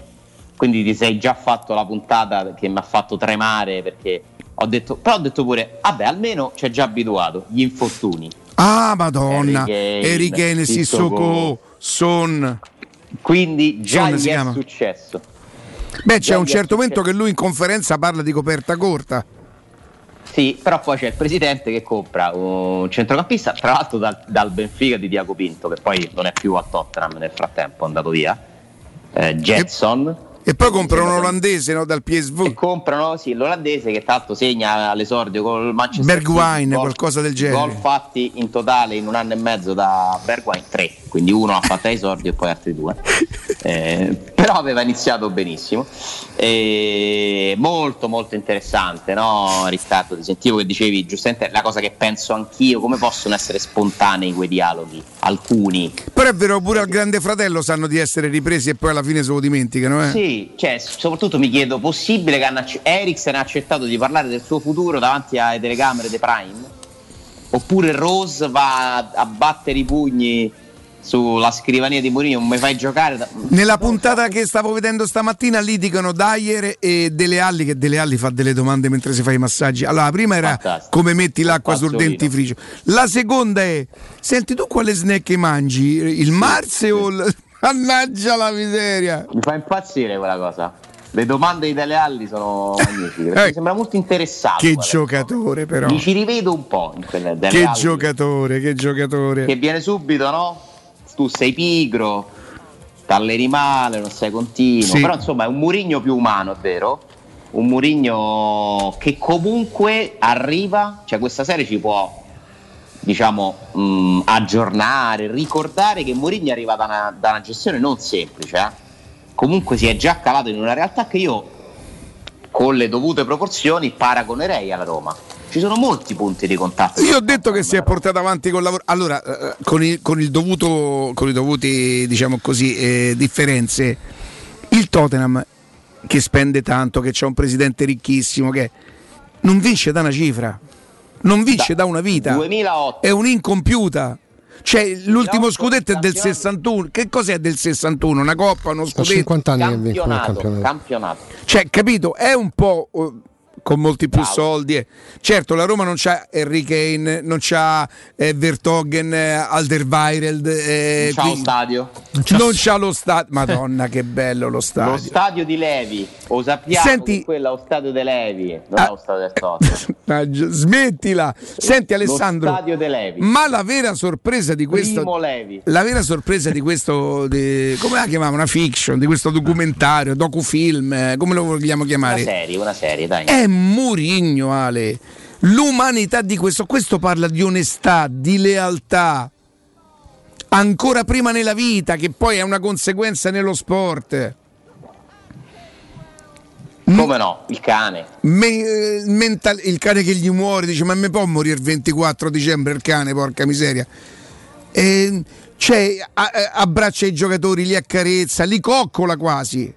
quindi ti sei già fatto la puntata che mi ha fatto tremare, perché ho detto, però ho detto pure vabbè, almeno ci è già abituato, gli infortuni. Ah madonna, Harry Kane, Sissoko, Son, quindi già Son gli è chiama. successo. Beh, c'è già un certo momento che lui in conferenza parla di coperta corta. Sì, però poi c'è il presidente che compra un centrocampista, tra l'altro dal, dal Benfica di Tiago Pinto, che poi non è più a Tottenham nel frattempo, è andato via, eh, Jetson. E, e poi comprano un olandese, no, dal P S V. E comprano, sì, l'olandese che tanto segna all'esordio col Manchester City. Bergwijn, qualcosa del genere. Gol fatti in totale in un anno e mezzo da Bergwijn, tre, quindi uno ha fatto esordio e poi altri due. Eh, però aveva iniziato benissimo, eh, molto molto interessante, no Riccardo? Ti sentivo che dicevi giustamente la cosa che penso anch'io, come possono essere spontanei quei dialoghi, alcuni. Però è vero, pure al Grande Fratello sanno di essere ripresi e poi alla fine se lo dimenticano, eh? Sì, cioè, soprattutto mi chiedo, possibile che hanno, Eriksen ha accettato di parlare del suo futuro davanti alle telecamere dei Prime? Oppure Rose va a battere i pugni sulla scrivania di Mourinho, non mi fai giocare da... Nella puntata che stavo vedendo stamattina litigano Dier e Dele Alli, che Dele Alli fa delle domande mentre si fa i massaggi. Allora la prima era Fantastico. come metti l'acqua Pazzolino. sul dentifricio, la seconda è senti tu quale snack mangi, il Marse o il... mannaggia la miseria, mi fa impazzire quella cosa. Le domande di Dele Alli sono magnifiche, eh, mi sembra molto interessante. Che giocatore, però mi ci rivedo un po' in quelle Dele Alli. Che giocatore, che giocatore che viene subito, no? Tu sei pigro, talleri male, non sei continuo, sì. Però insomma è un Mourinho più umano, è vero? Un Mourinho che comunque arriva, cioè questa serie ci può, diciamo, mh, aggiornare, ricordare che Mourinho arriva da una, da una gestione non semplice, eh? Comunque si è già calato in una realtà che io, con le dovute proporzioni, paragonerei alla Roma. Ci sono molti punti di contatto. Io ho detto che si è portato avanti col lavoro. Allora, eh, con, il, con il dovuto, con i dovuti, diciamo così, eh, differenze, il Tottenham che spende tanto, che c'è un presidente ricchissimo, che non vince da una cifra, non vince da, da una vita. duemilaotto È un'incompiuta. Cioè, l'ultimo scudetto è del sessantuno Che cos'è del sessantuno Una coppa, uno scudetto? cinquanta anni campionato, campionato. campionato. Cioè, capito? È un po'. Con molti più soldi, certo. La Roma non c'ha Harry Kane, non c'ha eh, Vertonghen, eh, Alderweireld, eh, non c'ha lo stadio, non c'ha, non c'ha lo stadio. Madonna, che bello lo stadio! Lo stadio di Levi, lo sappiamo. Senti, che quello è lo stadio di Levi, non ah, è lo stadio del Tottenham. Smettila. Senti, Alessandro, lo stadio di Levi. Ma la vera sorpresa di questo, Primo Levi. la vera sorpresa di questo, di, come la chiamiamo? Una fiction, di questo documentario, docufilm, come lo vogliamo chiamare? Una serie, una serie, dai. È Mourinho, Ale, l'umanità di questo, questo parla di onestà, di lealtà, ancora prima nella vita, che poi è una conseguenza nello sport. Come no, il cane me, mental, il cane che gli muore, dice ma mi può morire il ventiquattro dicembre il cane, porca miseria, e, cioè, a, a, abbraccia i giocatori, li accarezza, li coccola quasi.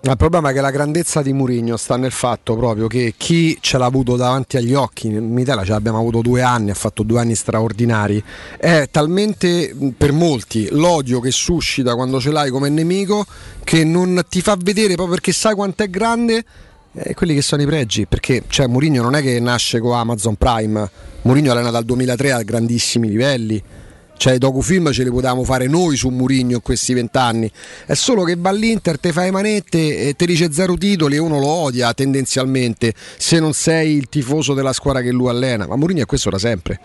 Il problema è che la grandezza di Mourinho sta nel fatto proprio che chi ce l'ha avuto davanti agli occhi, in Italia ce l'abbiamo avuto due anni, ha fatto due anni straordinari, è talmente, per molti, l'odio che suscita quando ce l'hai come nemico, che non ti fa vedere proprio perché sai quanto è grande, eh, quelli che sono i pregi, perché cioè, Mourinho non è che nasce con Amazon Prime, Mourinho allena dal duemilatré a grandissimi livelli. Cioè i docufilm ce li potevamo fare noi su Mourinho in questi vent'anni, è solo che va all'Inter, te fai manette, te dice zero titoli e uno lo odia tendenzialmente se non sei il tifoso della squadra che lui allena, ma Mourinho è questo da sempre.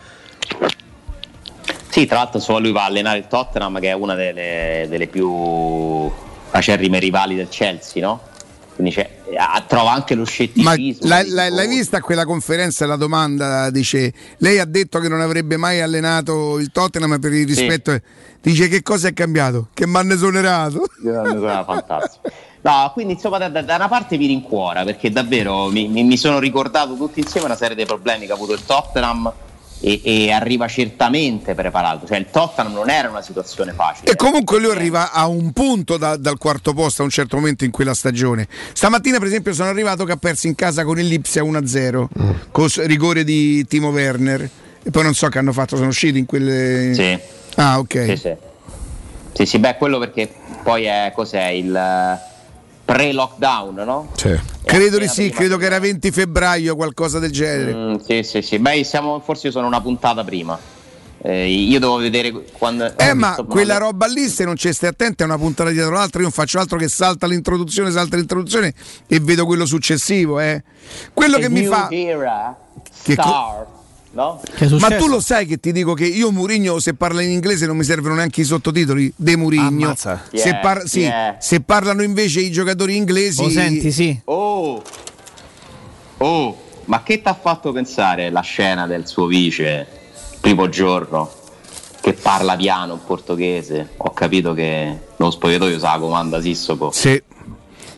Sì, tra l'altro solo lui va a allenare il Tottenham, che è una delle, delle più acerrime rivali del Chelsea, no? Quindi c'è, trova anche lo scetticismo. Ma la, la, l'hai vista quella conferenza, la domanda, dice lei ha detto che non avrebbe mai allenato il Tottenham per il rispetto, sì. Dice che cosa è cambiato? Che mi hanno esonerato. Fantastico. No, quindi insomma da, da una parte mi rincuora, perché davvero mi, mi sono ricordato tutti insieme una serie dei problemi che ha avuto il Tottenham, e, e arriva certamente preparato, cioè il Tottenham non era una situazione facile, e comunque lui arriva a un punto da, dal quarto posto a un certo momento in quella stagione. Stamattina per esempio sono arrivato che ha perso in casa con il Lipsia uno a zero mm. con rigore di Timo Werner, e poi non so che hanno fatto, sono usciti in quelle... Sì. Ah, ok. Sì, sì. Sì, sì, beh, quello perché poi è, cos'è, il pre-lockdown, no? Sì. Credo di sì, credo che era venti febbraio, qualcosa del genere. Mm, sì, sì, sì. Beh, siamo, forse io sono una puntata prima. Eh, io devo vedere quando. Eh, ma quella male. Roba lì, se non ci stai attenti, è una puntata dietro l'altra. Io non faccio altro che salta l'introduzione, salta l'introduzione e vedo quello successivo. Eh. Quello che mi fa. Che co- no? Che ma tu lo sai che ti dico che io Mourinho, se parla in inglese non mi servono neanche i sottotitoli de Mourinho, yeah, se, par- sì, yeah. se parlano invece i giocatori inglesi lo senti, sì. Oh, oh, ma che t'ha fatto pensare la scena del suo vice il primo giorno che parla piano in portoghese? Ho capito che lo spogliatoio sa comanda Sissoko, sì,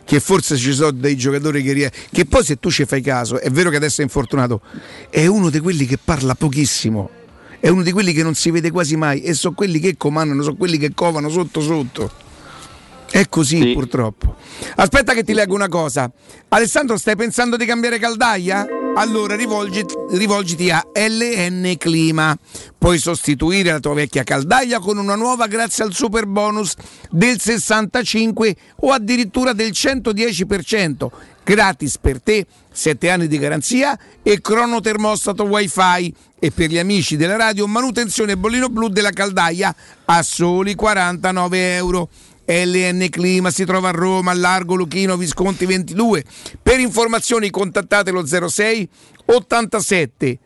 che forse ci sono dei giocatori che rie... che poi se tu ci fai caso, è vero che adesso è infortunato, è uno di quelli che parla pochissimo, è uno di quelli che non si vede quasi mai, e sono quelli che comandano, sono quelli che covano sotto sotto, è così, sì. Purtroppo. Aspetta che ti leggo una cosa. Alessandro, stai pensando di cambiare caldaia? Allora rivolgiti, rivolgiti a L N Clima. Puoi sostituire la tua vecchia caldaia con una nuova grazie al super bonus del sessantacinque o addirittura del cento dieci per cento. Gratis per te, sette anni di garanzia e cronotermostato wifi, e per gli amici della radio manutenzione bollino blu della caldaia a soli quarantanove euro. L N Clima si trova a Roma, a Largo Luchino Visconti ventidue. Per informazioni contattate lo zero sei ottantasette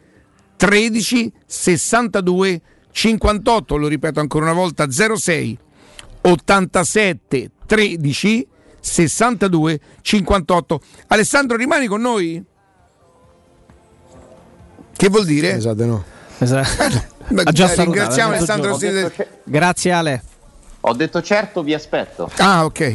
tredici sessantadue cinquantotto. Lo ripeto ancora una volta, zero sei ottantasette tredici sessantadue cinquantotto. Alessandro, rimani con noi? Che vuol dire? Esatto, no. Esatto. Ringraziamo Alessandro. Detto... Grazie Ale. Ho detto certo, vi aspetto. Ah, ok.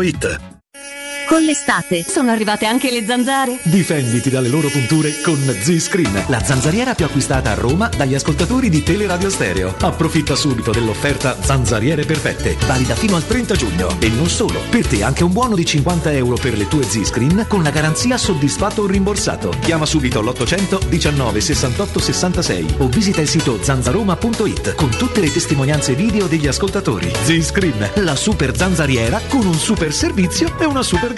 it. Con l'estate sono arrivate anche le zanzare. Difenditi dalle loro punture con Z-Screen, la zanzariera più acquistata a Roma dagli ascoltatori di Teleradio Stereo. Approfitta subito dell'offerta Zanzariere Perfette, valida fino al trenta giugno. E non solo, per te anche un buono di cinquanta euro per le tue Z-Screen con la garanzia soddisfatto o rimborsato. Chiama subito l'ottocento diciannove sessantotto sessantasei o visita il sito zanzaroma punto it con tutte le testimonianze video degli ascoltatori. Z-Screen, la super zanzariera con un super servizio e una super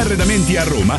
Arredamenti a Roma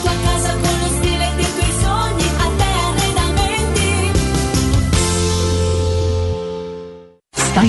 tua casa con lo stile dei tuoi sogni, Arte Arredamenti. Stai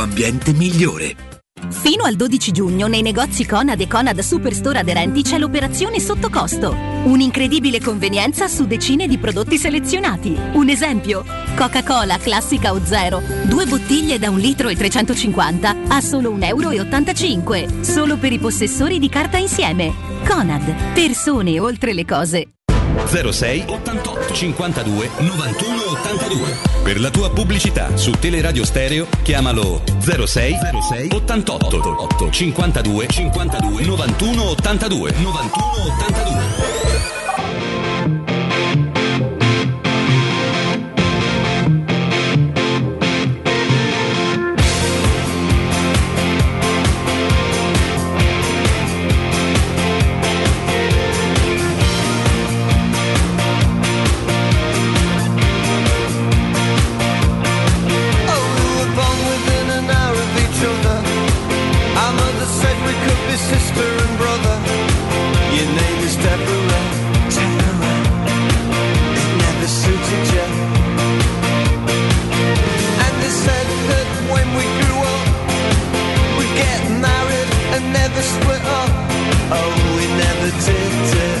ambiente migliore. Fino al dodici giugno nei negozi Conad e Conad Superstore aderenti c'è l'operazione Sottocosto. Un'incredibile convenienza su decine di prodotti selezionati. Un esempio: Coca-Cola classica o zero, due bottiglie da un litro e trecentocinquanta a solo un euro e ottantacinque. Solo per i possessori di carta insieme. Conad, persone oltre le cose. zero sei ottantotto cinquantadue novantuno ottantadue. Per la tua pubblicità su Teleradio Stereo chiamalo zero sei ottantotto cinquantadue novantuno ottantadue novantuno ottantadue. Shoulder and brother, your name is Deborah, Deborah, it never suited you. And they said that when we grew up, we'd get married and never split up. Oh, we never did it,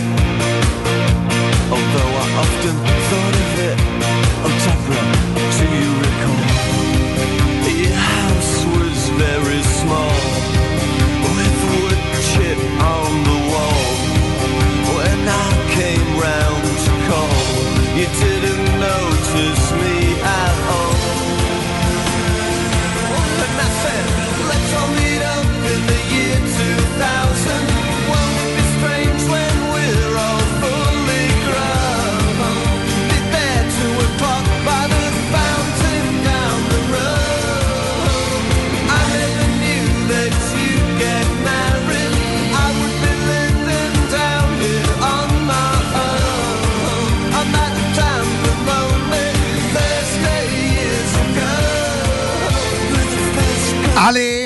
although I often thought of it. Oh, Deborah, do you recall? Your house was very small, with wood chip on the wall. When I came round to call, you didn't notice me at all. And I said, let's all meet up in the year two thousand. Won't it be strange when we're all fully grown? Be there two o'clock by the fountain down the road. I never knew that you'd get married. I would be living down here on my own. On that time, the lonely Thursday years ago. Ale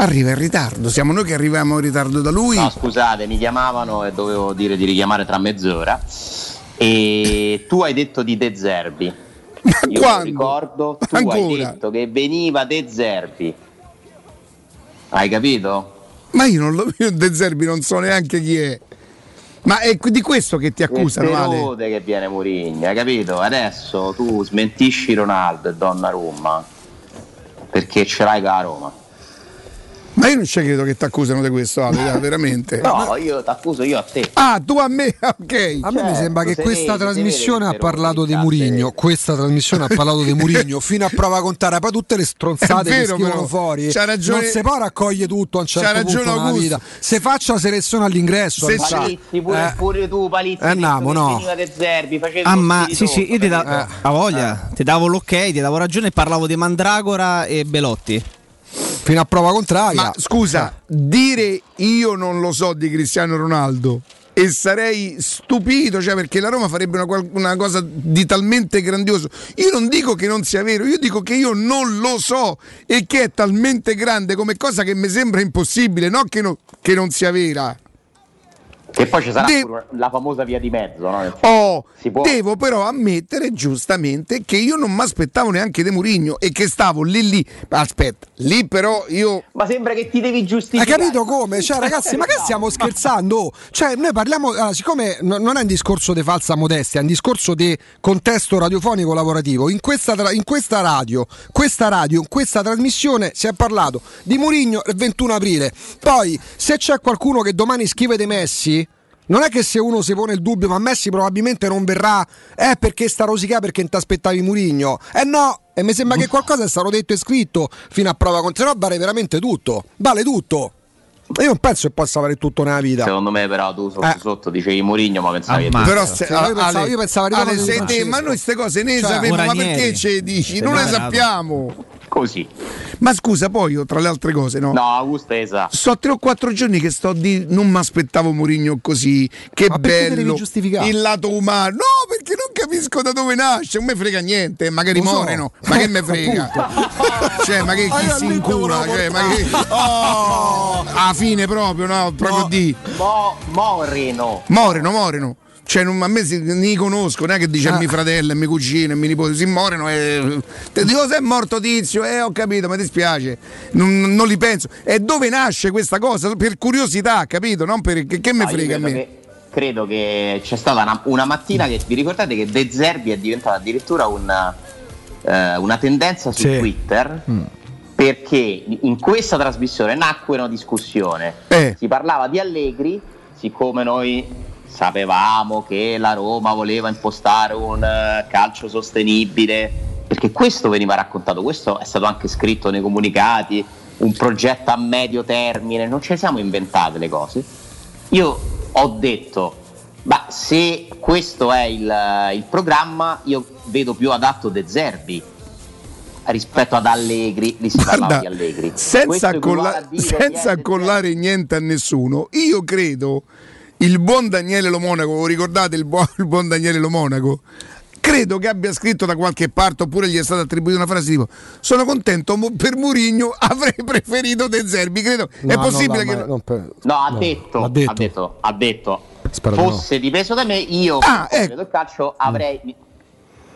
arriva in ritardo, siamo noi che arriviamo in ritardo da lui. No, scusate, mi chiamavano e dovevo dire di richiamare tra mezz'ora. E tu hai detto di De Zerbi. Ma Io quando? ricordo, tu Ancora? hai detto che veniva De Zerbi. Hai capito? Ma io non lo io De Zerbi non so neanche chi è. Ma è di questo che ti accusano, Ale. È che viene Mourinho, hai capito? Adesso tu smentisci Ronaldo e Donnarumma perché ce l'hai con la Roma. Ma io non ci credo che ti accusano di questo, Ale, veramente. No, io ti accuso io a te. Ah, tu a me, ok. A me cioè, mi sembra che questa vedi, trasmissione ha parlato di Mourinho. Questa trasmissione ha parlato di Mourinho fino a prova contraria. Poi tutte le stronzate vero, che scrivono fuori. C'ha ragione. Non si può raccoglie tutto a un certo c'ha punto nella vita. Se faccia selezione all'ingresso. Se Palizzi, pure, eh. pure tu, Palizzi. Eh, andiamo, no. De Zerbi, ah, ma sì, sì, tutto, io ti davo eh. a voglia. Eh. Ti davo l'ok, ti davo ragione e parlavo di Mandragora e Belotti. Fino a prova contraria. Ma scusa, dire io non lo so di Cristiano Ronaldo e sarei stupito, cioè, perché la Roma farebbe una, una cosa di talmente grandioso. Io non dico che non sia vero, io dico che io non lo so e che è talmente grande come cosa che mi sembra impossibile, no che, no, che non sia vera. E poi ci sarà De... la famosa via di mezzo, no? Oh, si può... Devo però ammettere giustamente che io non mi aspettavo neanche De Mourinho e che stavo lì lì. Aspetta, lì però io. Ma sembra che ti devi giustificare. Hai capito come? Cioè, ragazzi, ma che stiamo scherzando? Cioè, noi parliamo. Allora, siccome non è un discorso di falsa modestia, è un discorso di contesto radiofonico lavorativo. In questa, tra... in questa radio, questa radio, in questa trasmissione si è parlato di Mourinho il ventuno aprile. Poi, se c'è qualcuno che domani scrive dei Messi. Non è che se uno si pone il dubbio, ma Messi probabilmente non verrà, eh perché sta rosicà perché non ti aspettavi Mourinho. Eh no, e mi sembra che qualcosa è stato detto e scritto fino a prova contraria, no, vale veramente tutto, vale tutto. Io non penso che possa valere tutto nella vita. Secondo me però tu sotto, eh. sotto dicevi Mourinho, ma pensavi ah, che però se, se, Ale, io pensavo, io pensavo Ale, Ale, sei te, ma noi queste cose ne cioè, sapevamo, ma perché ce dici? Se non le sappiamo. Così. Ma scusa, poi io tra le altre cose, no? No, Augusto è esatto. So tre o quattro giorni che sto di non mi aspettavo Mourinho così, che ma bello, il lato umano. No, perché non capisco da dove nasce, non mi frega niente, magari so. muore, no? Ma che me frega? Cioè, ma che chi si incura, cioè, ma che oh, a fine proprio, no, proprio mo, di mo, Moreno. Moreno, Moreno. Cioè, non, a me si, ne conosco, non è che dice ah. a mio fratello, a mio cugino, a mio nipote, si muoiono e te dico se è morto tizio, eh ho capito, mi dispiace, non, non li penso. E dove nasce questa cosa? Per curiosità, capito? Non per che, che no, me frega a me. Che, credo che c'è stata una, una mattina che vi ricordate che De Zerbi è diventata addirittura una, eh, una tendenza su sì. Twitter. Mm. Perché in questa trasmissione nacque una discussione. Eh. Si parlava di Allegri, siccome noi sapevamo che la Roma voleva impostare un uh, calcio sostenibile, perché questo veniva raccontato, questo è stato anche scritto nei comunicati, un progetto a medio termine, non ce le siamo inventate le cose. Io ho detto, ma se questo è il, uh, il programma, io vedo più adatto De Zerbi rispetto ad Allegri, lì si parlava di Allegri. Senza, colla- senza collare niente a nessuno, io credo il buon Daniele Lo Monaco, ricordate il buon, il buon Daniele Lo Monaco? credo che abbia scritto da qualche parte, oppure gli è stata attribuita una frase tipo: sono contento per Mourinho, avrei preferito De Zerbi. Credo no, è possibile no, che no, per... no, ha, no detto, ha detto ha detto ha detto Spero fosse no. dipeso da me, io ah, ecco. del calcio avrei mm.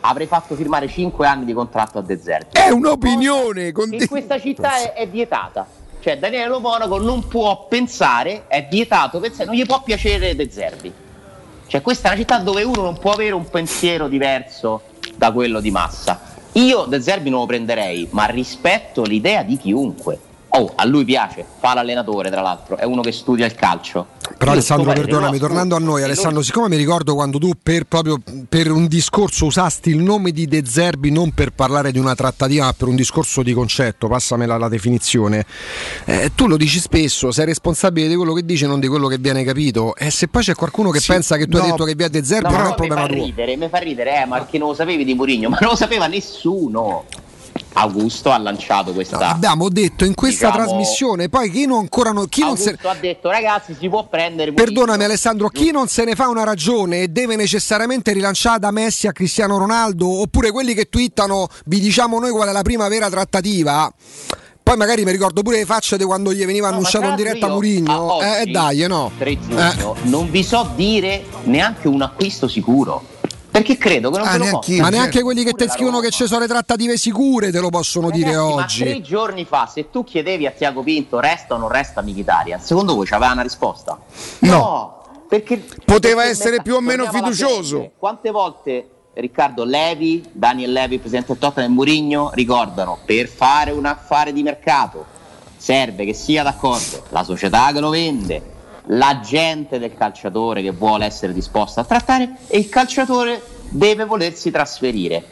avrei fatto firmare cinque anni di contratto a De Zerbi. È un'opinione in di... questa città è, è vietata, cioè Daniele Monaco non può pensare, è vietato pensare, non gli può piacere De Zerbi. Cioè questa è una città dove uno non può avere un pensiero diverso da quello di massa. Io De Zerbi non lo prenderei, ma rispetto l'idea di chiunque. Oh, a lui piace, fa l'allenatore, tra l'altro è uno che studia il calcio. Però io, Alessandro, perdonami, tornando a noi Alessandro, lui... siccome mi ricordo quando tu per proprio per un discorso usasti il nome di De Zerbi non per parlare di una trattativa ma per un discorso di concetto, passamela la definizione, eh, tu lo dici spesso, sei responsabile di quello che dici, non di quello che viene capito, e se poi c'è qualcuno che sì, pensa che tu no, hai detto che via De Zerbi no, non è un problema tuo. Mi fa ridere, eh, ma perché non lo sapevi di Mourinho, ma non lo sapeva nessuno. Augusto ha lanciato questa no, abbiamo detto in questa diciamo, trasmissione. Poi chi non ancora no, chi Augusto non se... ha detto ragazzi si può prendere Mourinho. Perdonami Alessandro, chi non se ne fa una ragione e deve necessariamente rilanciare da Messi a Cristiano Ronaldo, oppure quelli che twittano vi diciamo noi qual è la prima vera trattativa. Poi magari mi ricordo pure le facce di quando gli veniva no, annunciato in diretta Mourinho. E eh, dai no tre giugno, eh. non vi so dire neanche un acquisto sicuro, perché credo che non ah, te lo posso. Ma neanche quelli che te scrivono che ci sono le trattative sicure te lo possono ragazzi, dire oggi. Ma tre giorni fa, se tu chiedevi a Tiago Pinto resta o non resta Mkhitaryan, secondo voi c'aveva una risposta? No, no, perché poteva essere più o meno fiducioso. Quante volte Riccardo Levi, Daniel Levi, presidente del Tottenham, e Mourinho ricordano: per fare un affare di mercato serve che sia d'accordo la società che lo vende, la gente del calciatore che vuole essere disposta a trattare, e il calciatore deve volersi trasferire.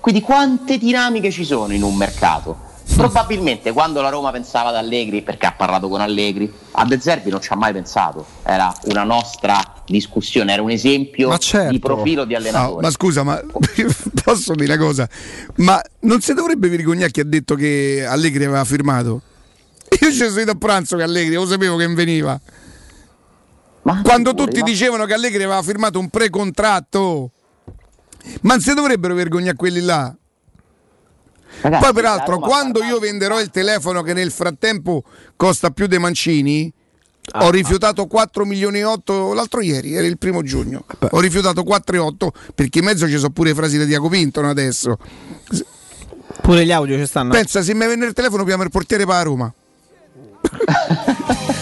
Quindi quante dinamiche ci sono in un mercato? Probabilmente quando la Roma pensava ad Allegri, perché ha parlato con Allegri, a De Zerbi non ci ha mai pensato, era una nostra discussione, era un esempio certo. di profilo di allenatore. No, ma scusa, ma posso dire una cosa? Ma non si dovrebbe vergognare chi ha detto che Allegri aveva firmato? Io ci sono ido a pranzo che Allegri, lo sapevo che veniva. Ma quando tutti dicevano che Allegri aveva firmato un precontratto, ma non si dovrebbero vergognare quelli là. Ragazzi, poi peraltro quando io venderò il telefono che nel frattempo costa più dei Mancini, ah, ho rifiutato ah. quattro milioni e otto l'altro ieri, era il primo giugno. Beh. Ho rifiutato quattro e otto perché in mezzo ci sono pure frasi di Tiago Pinto adesso. Pure gli audio ci stanno. Pensa, se mi vende il telefono chiamo il portiere per la Roma.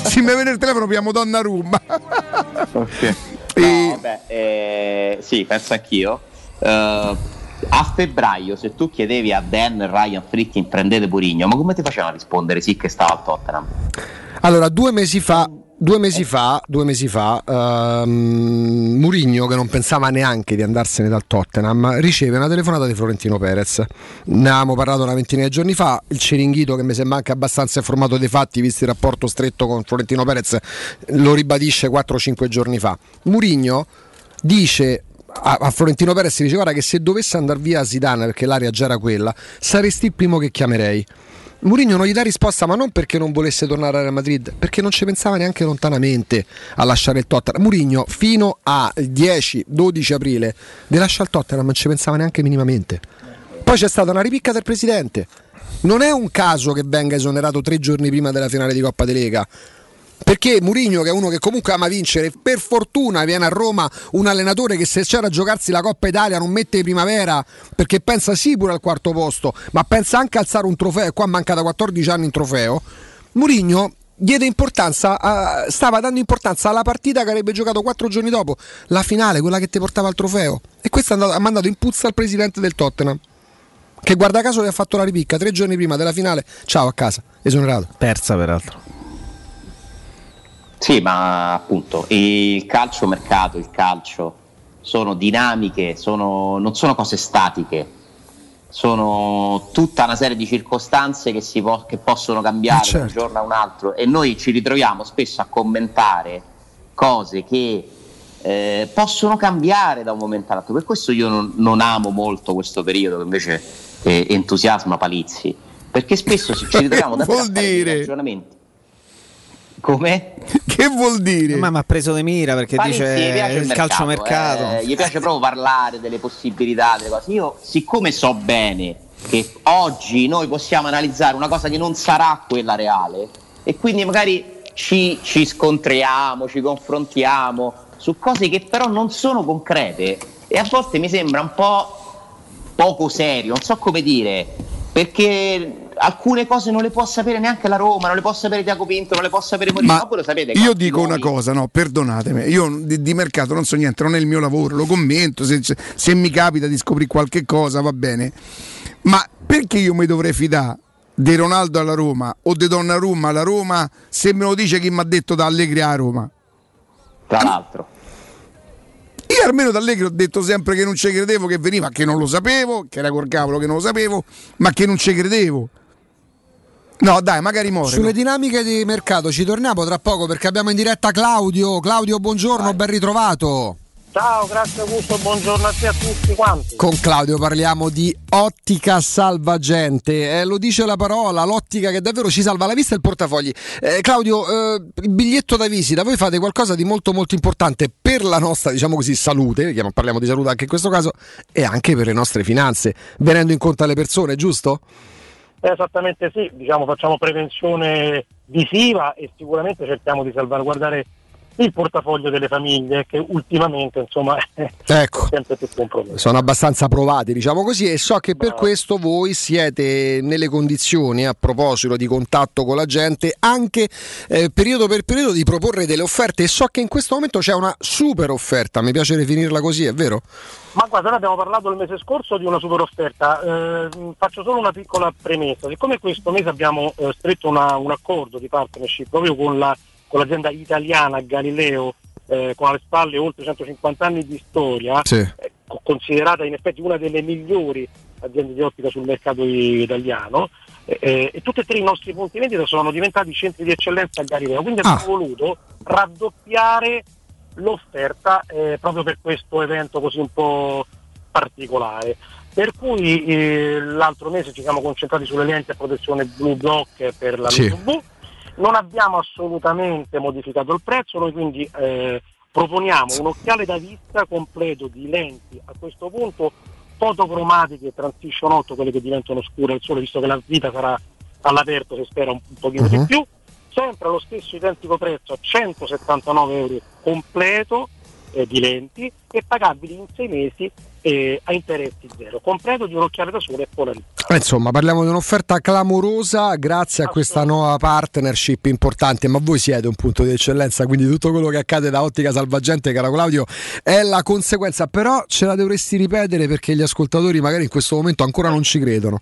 Se mi viene il telefono abbiamo Donnarumma. Okay. No, vabbè, eh, sì, penso anch'io. Uh, a febbraio, se tu chiedevi a Dan, Ryan, Friedkin prendete Mourinho, ma come ti facevano a rispondere sì che stava al Tottenham? Allora, due mesi fa Due mesi fa, due mesi fa uh, Mourinho, che non pensava neanche di andarsene dal Tottenham, riceve una telefonata di Florentino Perez. Ne avevamo parlato una ventina di giorni fa. Il Ceringhito, che mi sembra anche abbastanza informato dei fatti, visto il rapporto stretto con Florentino Perez, lo ribadisce quattro o cinque giorni fa. Mourinho dice a, a Florentino Perez, dice: guarda che se dovesse andare via Zidane, perché l'area già era quella, saresti il primo che chiamerei. Mourinho non gli dà risposta, ma non perché non volesse tornare a Real Madrid, perché non ci pensava neanche lontanamente a lasciare il Tottenham. Mourinho fino al dieci dodici aprile di lasciare il Tottenham non ci pensava neanche minimamente. Poi c'è stata una ripicca del presidente. Non è un caso che venga esonerato tre giorni prima della finale di Coppa di Lega, perché Mourinho, che è uno che comunque ama vincere, per fortuna viene a Roma un allenatore che se c'era a giocarsi la Coppa Italia non mette primavera, perché pensa sì pure al quarto posto, ma pensa anche a alzare un trofeo, e qua manca da quattordici anni un trofeo. Mourinho diede importanza a, stava dando importanza alla partita che avrebbe giocato quattro giorni dopo, la finale, quella che ti portava al trofeo, e questo ha mandato in puzza il presidente del Tottenham, che guarda caso gli ha fatto la ripicca tre giorni prima della finale. Ciao, a casa, esonerato, persa peraltro. Sì, ma appunto il calcio mercato, il calcio sono dinamiche, sono, non sono cose statiche, sono tutta una serie di circostanze che, si po- che possono cambiare da certo. un giorno a un altro, e noi ci ritroviamo spesso a commentare cose che eh, possono cambiare da un momento all'altro. Per questo io non, non amo molto questo periodo che invece eh, entusiasma Palizzi, perché spesso ci ritroviamo da fare dei ragionamenti. Come? Che vuol dire? Ma mi ha preso di mira perché Palizzi dice il, il mercato, calciomercato. Eh, gli piace proprio parlare delle possibilità, delle cose. Io, siccome so bene che oggi noi possiamo analizzare una cosa che non sarà quella reale, e quindi magari ci, ci scontriamo, ci confrontiamo su cose che però non sono concrete, e a volte mi sembra un po' poco serio, non so come dire, perché alcune cose non le può sapere neanche la Roma, non le può sapere Tiago Pinto, non le può sapere Mourinho. Ma voi lo sapete, io dico noi. Una cosa, no, perdonatemi, io di, di mercato non so niente, non è il mio lavoro, lo commento, se, se mi capita di scoprire qualche cosa va bene, ma perché io mi dovrei fidare di Ronaldo alla Roma o di Donnarumma alla Roma se me lo dice chi mi ha detto da Allegri a Roma? Tra l'altro io almeno da Allegri ho detto sempre che non ci credevo che veniva, che non lo sapevo, che era col cavolo che non lo sapevo, ma che non ci credevo. No dai, magari muore. Sulle dinamiche di mercato ci torniamo tra poco perché abbiamo in diretta Claudio. Claudio, buongiorno, dai. Ben ritrovato. Ciao, grazie Augusto, buongiorno a te, a tutti quanti. Con Claudio parliamo di ottica salvagente, eh, lo dice la parola, l'ottica che davvero ci salva la vista e il portafogli. Eh, Claudio, eh, il biglietto da visita, voi fate qualcosa di molto molto importante per la nostra, diciamo così, salute, parliamo di salute anche in questo caso, e anche per le nostre finanze, venendo incontro alle persone, giusto? Esattamente sì, diciamo facciamo prevenzione visiva e sicuramente cerchiamo di salvaguardare il portafoglio delle famiglie che ultimamente insomma è ecco, sempre più compromesso. Sono abbastanza provati, diciamo così, e so che per no. questo voi siete nelle condizioni, a proposito di contatto con la gente, anche eh, periodo per periodo di proporre delle offerte, e so che in questo momento c'è una super offerta, mi piace definirla così, è vero? Ma guarda, noi abbiamo parlato il mese scorso di una super offerta, eh, faccio solo una piccola premessa, siccome questo mese abbiamo eh, stretto una, un accordo di partnership proprio con la con l'azienda italiana Galileo, eh, con alle spalle oltre centocinquanta anni di storia, sì. eh, considerata in effetti una delle migliori aziende di ottica sul mercato italiano, eh, eh, e tutti e tre i nostri punti vendita sono diventati centri di eccellenza Galileo, quindi abbiamo ah. voluto raddoppiare l'offerta eh, proprio per questo evento così un po' particolare, per cui eh, l'altro mese ci siamo concentrati sulle lenti a protezione Blue Block per la sì. L U V. Non abbiamo assolutamente modificato il prezzo, noi quindi eh, proponiamo un occhiale da vista completo di lenti, a questo punto fotocromatiche transition otto, quelle che diventano scure al sole, visto che la vita sarà all'aperto, si spera un, un pochino uh-huh. di più, sempre allo stesso identico prezzo a centosettantanove euro completo eh, di lenti e pagabili in sei mesi eh, a interessi zero, completo di un occhiale da sole e polarizzato. Insomma, parliamo di un'offerta clamorosa grazie a questa nuova partnership importante, ma voi siete un punto di eccellenza, quindi tutto quello che accade da Ottica Salvagente, caro Claudio, è la conseguenza, però ce la dovresti ripetere perché gli ascoltatori magari in questo momento ancora non ci credono.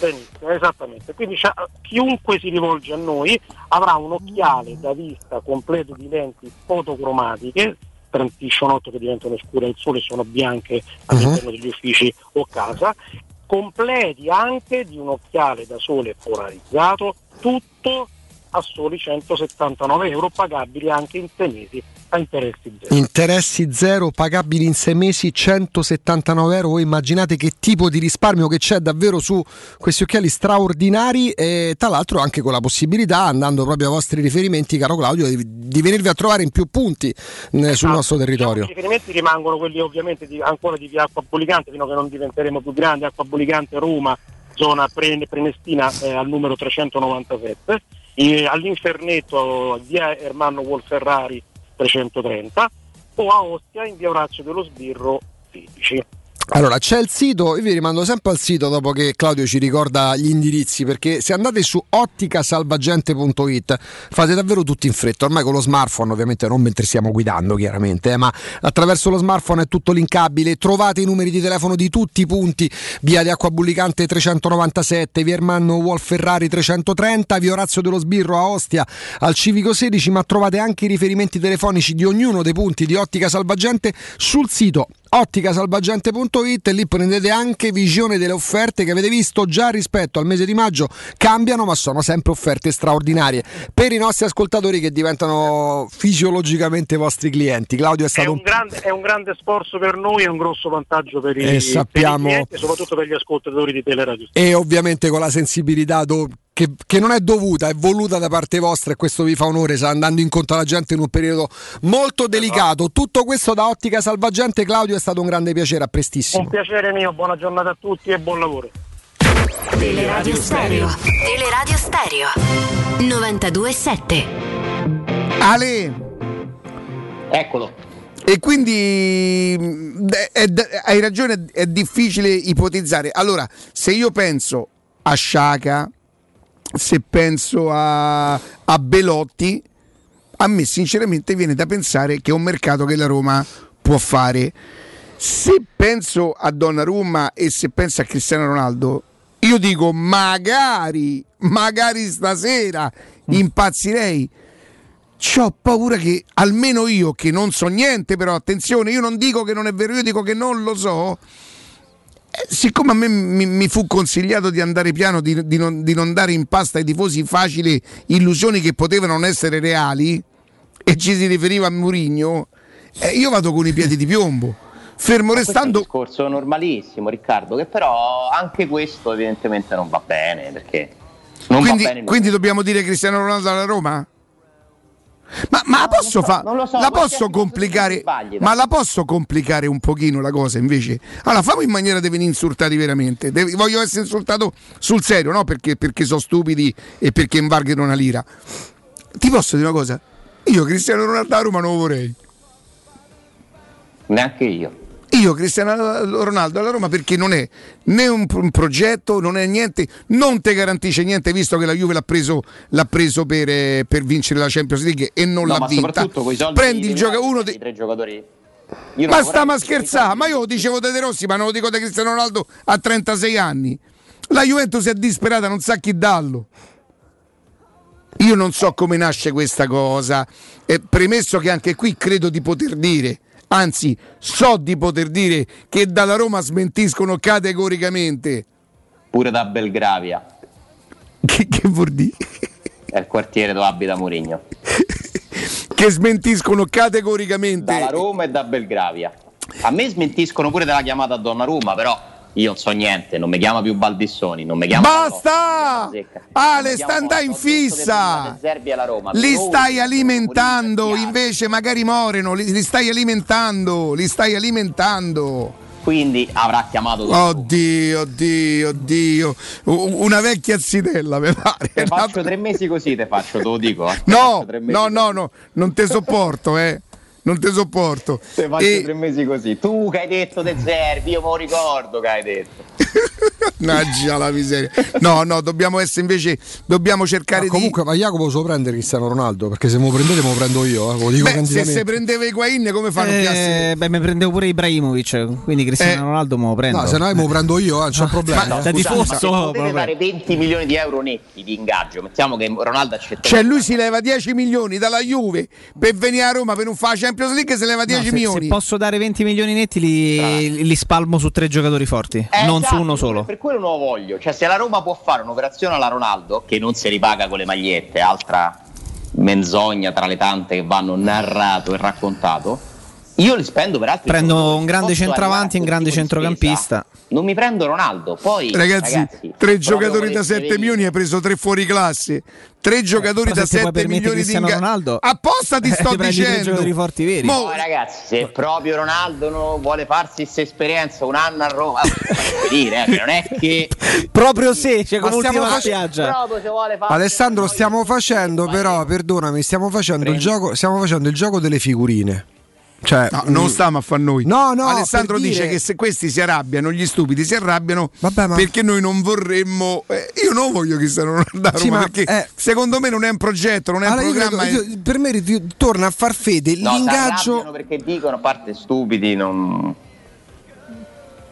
Benissimo, esattamente, quindi chiunque si rivolge a noi avrà un occhiale da vista completo di lenti fotocromatiche transition otto, che diventano scure al sole, sono bianche all'interno uh-huh. degli uffici o casa, completi anche di un occhiale da sole polarizzato, tutto a soli centosettantanove euro, pagabili anche in sei mesi a interessi zero. Interessi zero, pagabili in sei mesi, centosettantanove euro. Voi immaginate che tipo di risparmio che c'è davvero su questi occhiali straordinari, e tra l'altro anche con la possibilità, andando proprio ai vostri riferimenti, caro Claudio, di, di venirvi a trovare in più punti eh, sul ah, nostro territorio. Diciamo, i riferimenti rimangono quelli ovviamente di, ancora di via Acqua Bulicante, fino a che non diventeremo più grandi, Acqua Bulicante Roma, zona pre- Prenestina eh, al numero trecentonovantasette, eh, all'Infernetto via Ermanno Wolferrari trecentotrenta, o a Ostia in via Orazio dello Sbirro sedici. Allora c'è il sito, io vi rimando sempre al sito dopo che Claudio ci ricorda gli indirizzi, perché se andate su otticasalvagente punto it fate davvero tutto in fretta, ormai con lo smartphone, ovviamente non mentre stiamo guidando chiaramente, eh, ma attraverso lo smartphone è tutto linkabile, trovate i numeri di telefono di tutti i punti, via di Acqua Bullicante trecentonovantasette, via Ermanno Wolferrari trecentotrenta, via Orazio dello Sbirro a Ostia al Civico sedici, ma trovate anche i riferimenti telefonici di ognuno dei punti di Ottica Salvagente sul sito otticasalvagente punto it, e lì prendete anche visione delle offerte che avete visto già rispetto al mese di maggio, cambiano ma sono sempre offerte straordinarie per i nostri ascoltatori che diventano fisiologicamente vostri clienti. Claudio, è stato è un, un... grande, è un grande sforzo per noi, è un grosso vantaggio per i, sappiamo... per i clienti e soprattutto per gli ascoltatori di Teleradio Stereo. E ovviamente con la sensibilità do... Che, che non è dovuta, è voluta da parte vostra, e questo vi fa onore, sta andando incontro alla gente in un periodo molto delicato. Tutto questo da Ottica Salvagente. Claudio, è stato un grande piacere, a prestissimo. Un piacere mio, buona giornata a tutti e buon lavoro. Teleradio Stereo, Teleradio Stereo novantadue sette. Ale, eccolo. E quindi è, è, hai ragione, è difficile ipotizzare. Allora, se io penso a Sciaca, se penso a, a Belotti, a me sinceramente viene da pensare che è un mercato che la Roma può fare. Se penso a Donnarumma e se penso a Cristiano Ronaldo, io dico magari, magari stasera impazzirei. C'ho paura che, almeno io che non so niente, però attenzione, io non dico che non è vero, io dico che non lo so. Eh, siccome a me mi, mi fu consigliato di andare piano, di, di, non, di non dare in pasta ai tifosi facili illusioni che potevano non essere reali, e ci si riferiva a Mourinho, eh, io vado con i piedi di piombo, fermo restando. Questo è un discorso normalissimo, Riccardo, che però anche questo evidentemente non va bene, perché non quindi, va bene, quindi dobbiamo dire Cristiano Ronaldo alla Roma? Ma, ma no, la posso so, fa, so, la posso complicare, sbagli, ma la posso complicare un pochino la cosa invece? Allora, fammi in maniera di venire insultati veramente. Devi, voglio essere insultato sul serio, no? Perché, perché sono stupidi e perché invargano una lira. Ti posso dire una cosa? Io Cristiano Ronaldo a Roma non lo vorrei. Neanche io. Io Cristiano Ronaldo alla Roma, perché non è né un, un progetto, non è niente, non te garantisce niente, visto che la Juve l'ha preso, l'ha preso per, per vincere la Champions League e non no, l'ha ma vinta. Soprattutto coi soldi. Prendi il gioca- uno dei tre giocatori. Io ma stiamo a scherzare, ma io lo dicevo da De Rossi, ma non lo dico da Cristiano Ronaldo a trentasei anni. La Juventus è disperata, non sa chi darlo. Io non so come nasce questa cosa, e premesso che anche qui credo di poter dire, anzi so di poter dire, che dalla Roma smentiscono categoricamente, pure da Belgravia, che, che vuol dire? È il quartiere dove abita Mourinho. Che smentiscono categoricamente dalla Roma e da Belgravia. A me smentiscono pure della chiamata a Donnarumma, però io non so niente, non mi chiama più Baldissoni, non mi chiama. Basta! Ale, sta andando in fissa. Li stai alimentando, invece magari Moreno, li, li stai alimentando, li stai alimentando. Quindi avrà chiamato. Oddio, oddio, oddio. Una vecchia zitella, mi pare. Te faccio tre mesi così, te faccio, te lo dico. Te no, te no, no, no, non te sopporto, eh. Non te sopporto. Se faccio e... tre mesi così. Tu che hai detto De Zerbi, io me lo ricordo che hai detto. Naggia la miseria. No, no, dobbiamo essere invece, dobbiamo cercare, ma comunque, di. Comunque, ma Jacopo so prendere Cristiano Ronaldo, perché se me lo prendete me lo prendo io. Eh, lo dico beh, se se prendeva Higuain come fanno i eh, Beh, mi prendevo pure Ibrahimovic, quindi Cristiano eh. Ronaldo me lo prendo. No, se no me lo prendo io, non eh, c'è ah, problema. No, da tifoso, se potete dare venti milioni di euro netti di ingaggio, mettiamo che Ronaldo accetta. Cioè lui si leva dieci milioni dalla Juve per venire a Roma per non fare Champions League, se leva dieci no, se, milioni. Se posso dare venti milioni netti li, li spalmo su tre giocatori forti, eh, non esatto, su uno solo. Per quello non lo voglio, cioè se la Roma può fare un'operazione alla Ronaldo che non si ripaga con le magliette, altra menzogna tra le tante che vanno narrato e raccontato, io li spendo per altri. Prendo giocatori. Un grande centravanti e un grande centrocampista. Non mi prendo Ronaldo, poi ragazzi, ragazzi tre giocatori da sette milioni, hai preso tre fuori classe. Tre giocatori eh, da sette milioni di ingaggio. Apposta ti sto eh, ti dicendo. Tre forti veri. Mo... No, ragazzi, se proprio Ronaldo no, vuole farsi questa esperienza un anno a Roma, dire, eh, non è che proprio se c'è cioè, come stiamo facendo. Alessandro, stiamo facendo però, perdonami, stiamo facendo Prendo. il gioco, stiamo facendo il gioco delle figurine. Cioè, no, non stiamo a far noi. No, no, Alessandro dice dire... che se questi si arrabbiano, gli stupidi si arrabbiano. Vabbè, ma... perché noi non vorremmo. Eh, io non voglio che siano Ronaldo, sì, perché eh... secondo me non è un progetto, non è allora, un programma. Credo, è... Io, per me io, torna a far fede no, l'ingaggio. Perché dicono a parte stupidi, non.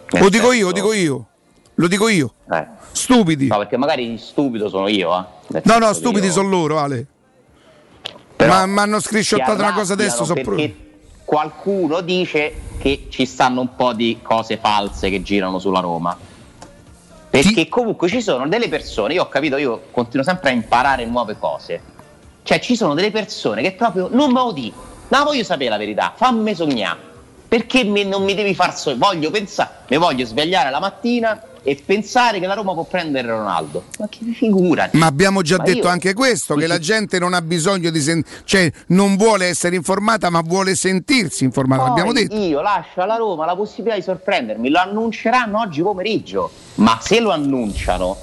Nel lo dico senso... io, lo dico io, lo dico io. Eh. Stupidi. No, perché magari stupido sono io, eh. No, no, stupidi io... sono loro, Ale. Però ma mi hanno scrisciottato una cosa adesso, so perché... Qualcuno dice che ci stanno un po' di cose false che girano sulla Roma, perché comunque ci sono delle persone, io ho capito, io continuo sempre a imparare nuove cose, cioè ci sono delle persone che proprio non me lo dico, no, voglio sapere la verità, fammi sognare, perché me, non mi devi far sognare, voglio pensare, mi voglio svegliare la mattina e pensare che la Roma può prendere Ronaldo, ma che figura. Ma abbiamo già ma detto io... anche questo, che la gente non ha bisogno di sen- cioè non vuole essere informata, ma vuole sentirsi informata. Poi abbiamo detto, io lascio alla Roma la possibilità di sorprendermi, lo annunceranno oggi pomeriggio, ma se lo annunciano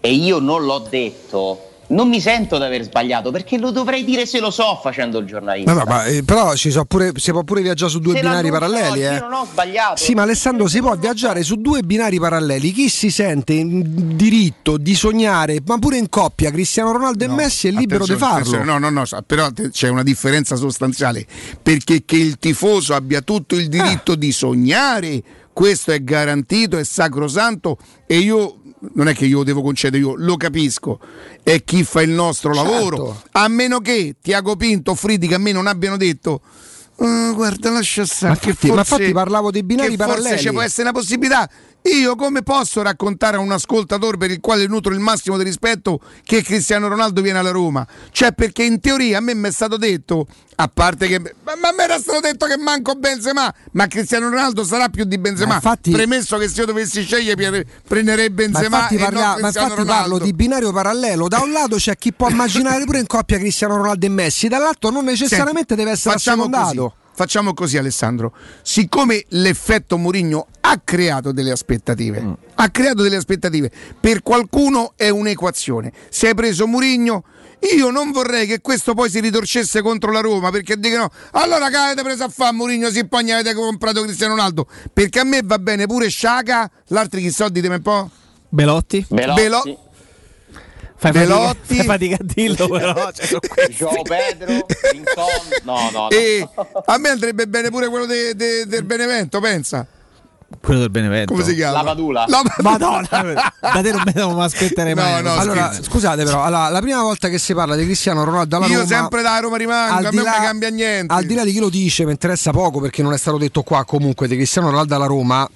e io non l'ho detto, non mi sento di aver sbagliato, perché lo dovrei dire se lo so facendo il giornalista. No, no, ma, eh, però ci so pure, si può pure viaggiare su due se binari paralleli. No, eh. Io non ho sbagliato. Sì, ma Alessandro, si può viaggiare su due binari paralleli. Chi si sente in diritto di sognare, ma pure in coppia, Cristiano Ronaldo no, e Messi è libero di farlo. No, no, no, però c'è una differenza sostanziale, perché che il tifoso abbia tutto il diritto ah. di sognare, questo è garantito, è sacrosanto, e io non è che io lo devo concedere, io lo capisco, è chi fa il nostro certo. lavoro, a meno che Tiago Pinto o Friedkin a me non abbiano detto oh, guarda, lascia stare, ma, che forse, ma infatti parlavo dei binari paralleli, forse ci può essere una possibilità. Io come posso raccontare a un ascoltatore, per il quale nutro il massimo di rispetto, che Cristiano Ronaldo viene alla Roma? Cioè, perché in teoria a me mi è stato detto, a parte che ma a me era stato detto che manco Benzema, ma Cristiano Ronaldo sarà più di Benzema, infatti, premesso che se io dovessi scegliere prenderei Benzema, ma infatti, parla, e non ma infatti parlo di binario parallelo. Da un lato c'è chi può immaginare pure in coppia Cristiano Ronaldo e Messi, dall'altro non necessariamente Senti, deve essere assecondato. Facciamo così, Alessandro, siccome l'effetto Mourinho ha creato delle aspettative, mm. ha creato delle aspettative, per qualcuno è un'equazione, se hai preso Mourinho, io non vorrei che questo poi si ritorcesse contro la Roma, perché dicono, allora che avete preso a fare Mourinho, si poi avete comprato Cristiano Ronaldo, perché a me va bene pure Sciaca, l'altro chi so, ditemi un po'? Belotti? Belotti. Belotti. Fai Belotti, fai fatica a dirlo, però cioè, Gio Pedro, Lincoln. No, no, no. E a me andrebbe bene pure quello de, de, del Benevento, pensa. Quello del Benevento. Come si chiama? La Padula. La Padula. Madonna. Da te non me lo aspetterei mai. No, no, allora, scusate però, allora, la prima volta che si parla di Cristiano Ronaldo alla Io Roma, sempre da Roma rimango, a me là, non mi cambia niente. Al di là di chi lo dice, mi interessa poco, perché non è stato detto qua comunque di Cristiano Ronaldo alla Roma.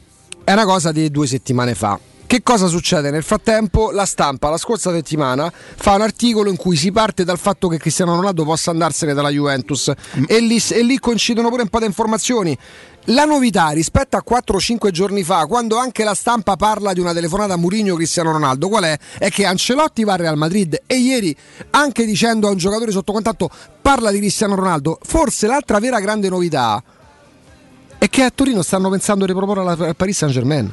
È una cosa di due settimane fa. Che cosa succede? Nel frattempo la stampa la scorsa settimana fa un articolo in cui si parte dal fatto che Cristiano Ronaldo possa andarsene dalla Juventus e lì, e lì coincidono pure un po' di informazioni. La novità rispetto a quattro cinque giorni fa, quando anche la stampa parla di una telefonata a Mourinho Cristiano Ronaldo, qual è? È che Ancelotti va al Real Madrid, e ieri, anche dicendo a un giocatore sotto contatto, parla di Cristiano Ronaldo. Forse l'altra vera grande novità è che a Torino stanno pensando di proporre al Paris Saint-Germain.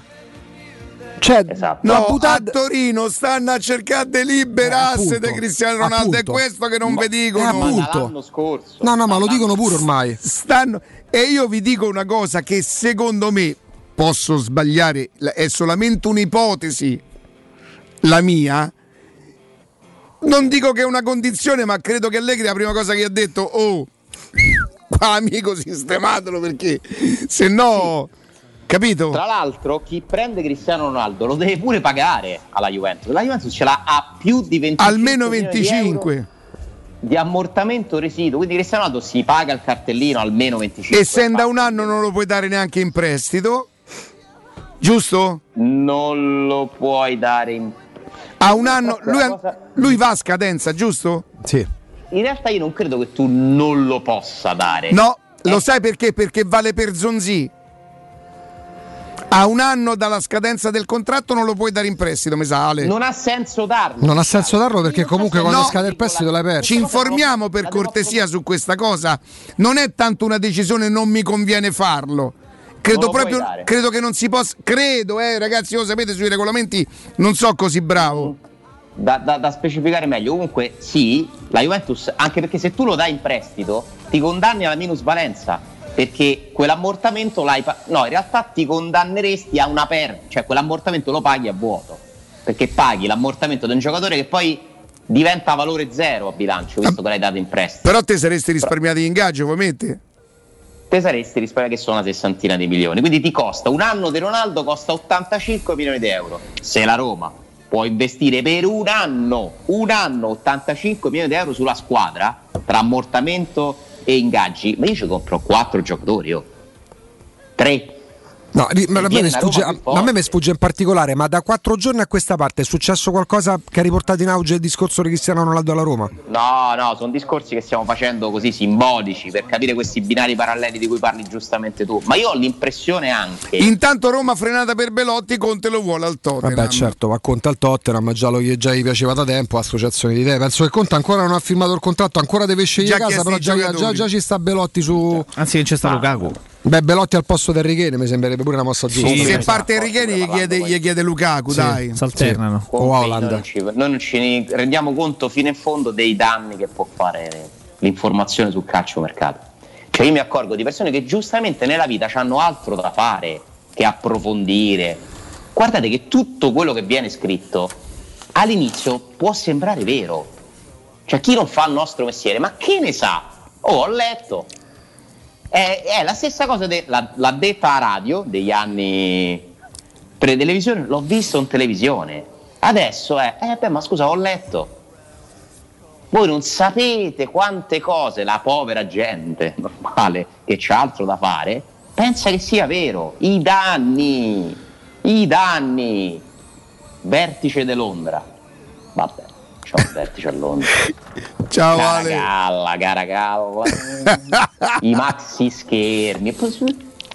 Cioè, esatto. no, Butad... a Torino stanno a cercare di liberarsi eh, di Cristiano Ronaldo, appunto. È questo che non ma, vi dicono eh, l'anno scorso. No, no, ma, ma lo dicono pure ormai. Stanno... E io vi dico una cosa che secondo me, posso sbagliare, è solamente un'ipotesi, la mia. Non dico che è una condizione, ma credo che Allegri la prima cosa che ha detto, oh, qua amico sistematelo, perché se no... Sì. Capito? Tra l'altro, chi prende Cristiano Ronaldo lo deve pure pagare alla Juventus. La Juventus ce l'ha a più di venticinque almeno venticinque di, di ammortamento residuo. Quindi Cristiano Ronaldo si paga il cartellino almeno venticinque. E se da un anno non lo puoi dare neanche in prestito, giusto? Non lo puoi dare in a un anno. Lui, cosa... lui va a scadenza, giusto? Sì. In realtà io non credo che tu non lo possa dare. No, eh. Lo sai perché? Perché vale per Zonzi. A un anno dalla scadenza del contratto non lo puoi dare in prestito, mi sa, Ale. Non ha senso darlo. Non ha senso darlo perché comunque quando no, scade il prestito l'hai perso. Ci informiamo per cortesia su questa cosa. Non è tanto una decisione, non mi conviene farlo. Credo proprio, credo che non si possa. Credo, eh, ragazzi, lo sapete, sui regolamenti non so così bravo. Da, da, da specificare meglio. Comunque, sì, la Juventus, anche perché se tu lo dai in prestito, ti condanni alla minusvalenza. Perché quell'ammortamento l'hai pa- no, in realtà ti condanneresti a una per, cioè quell'ammortamento lo paghi a vuoto, perché paghi l'ammortamento di un giocatore che poi diventa valore zero a bilancio, visto ah, che l'hai dato in prestito. Però te saresti risparmiato di ingaggio, ovviamente. Te saresti risparmiato, che sono una sessantina di milioni, quindi ti costa un anno di Ronaldo, costa ottantacinque milioni di euro. Se la Roma può investire per un anno, un anno ottantacinque milioni di euro sulla squadra, tra ammortamento e ingaggi, ma io ci compro quattro giocatori, io tre No, ma a, me sfugge, a, a me mi sfugge in particolare, ma da quattro giorni a questa parte è successo qualcosa che ha riportato in auge il discorso di Cristiano Ronaldo alla Roma? No, no, sono discorsi che stiamo facendo così simbolici per capire questi binari paralleli di cui parli giustamente tu, ma io ho l'impressione anche... Intanto Roma frenata per Belotti, Conte lo vuole al Tottenham. Vabbè certo, ma Conte al Tottenham già, lo, già gli piaceva da tempo, associazione di idee, penso che Conte ancora non ha firmato il contratto, ancora deve scegliere casa, però già, già, già ci sta Belotti su... Anzi c'è sta Lukaku. Beh, Belotti al posto del Righieri mi sembrerebbe pure una mossa giusta. Sì, se parte il Righieri gli chiede, gli chiede Lukaku, sì, dai. Si alternano. Sì. O Haaland. Noi, ci, noi non ci rendiamo conto fino in fondo dei danni che può fare l'informazione sul calcio mercato. Cioè io mi accorgo di persone che giustamente nella vita hanno altro da fare che approfondire. Guardate che tutto quello che viene scritto all'inizio può sembrare vero. Cioè chi non fa il nostro mestiere, ma che ne sa? Oh, ho letto. È, è la stessa cosa de, la, l'ha detta a radio degli anni pre-televisione, l'ho visto in televisione, adesso è, eh beh ma scusa ho letto, voi non sapete quante cose la povera gente normale che c'ha altro da fare pensa che sia vero, i danni, i danni, vertice di Londra, vabbè. Ciao vertice a Londra. Ciao cara Ale. Galla, cara cavolo. I maxi schermi,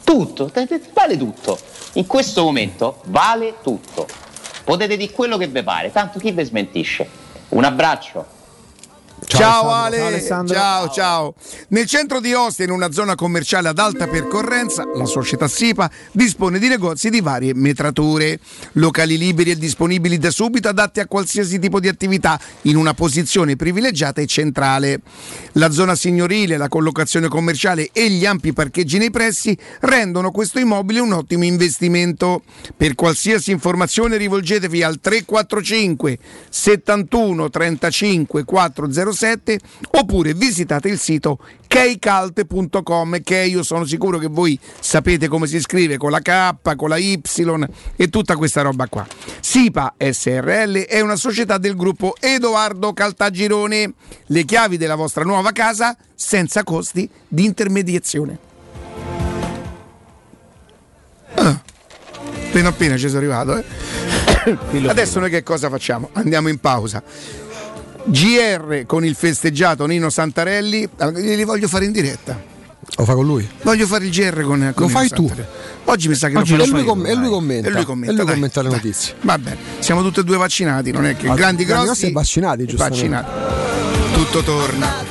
tutto, vale tutto. In questo momento vale tutto. Potete dire quello che vi pare, tanto chi vi smentisce. Un abbraccio. Ciao, ciao Alessandro. Ale, ciao, ciao, ciao. Nel centro di Ostia, in una zona commerciale ad alta percorrenza, la società SIPA dispone di negozi di varie metrature, locali liberi e disponibili da subito, adatti a qualsiasi tipo di attività, in una posizione privilegiata e centrale. La zona signorile, la collocazione commerciale e gli ampi parcheggi nei pressi rendono questo immobile un ottimo investimento. Per qualsiasi informazione rivolgetevi al tre quattro cinque settantuno trentacinque quattrocentosei oppure visitate il sito keycult punto com, che io sono sicuro che voi sapete come si scrive, con la K, con la Y e tutta questa roba qua. SIPA S R L è una società del gruppo Edoardo Caltagirone, le chiavi della vostra nuova casa senza costi di intermediazione. Ah, appena appena ci sono arrivato, eh. Adesso noi che cosa facciamo? Andiamo in pausa. G R con il festeggiato Nino Santarelli, li voglio fare in diretta. Lo fa con lui? Voglio fare il G R con, con lo fai Santarelli. Tu? Oggi mi sa che Oggi lo, lo fai com- e lui commenta. E lui commenta, e lui dai, commenta dai, le dai. notizie. Va bene, siamo tutti e due vaccinati, non è che Ma grandi grossi. grossi e vaccinati, giustamente. Vaccinati. Tutto torna.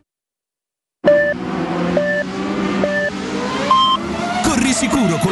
Sicuro con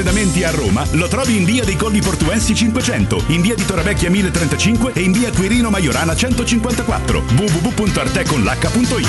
arredamenti a Roma lo trovi in via dei Colli Portuensi cinquecento, in via di Torrevecchia mille e trentacinque e in via Quirino Maiorana centocinquantaquattro. w w w punto arte con l'acca punto i t.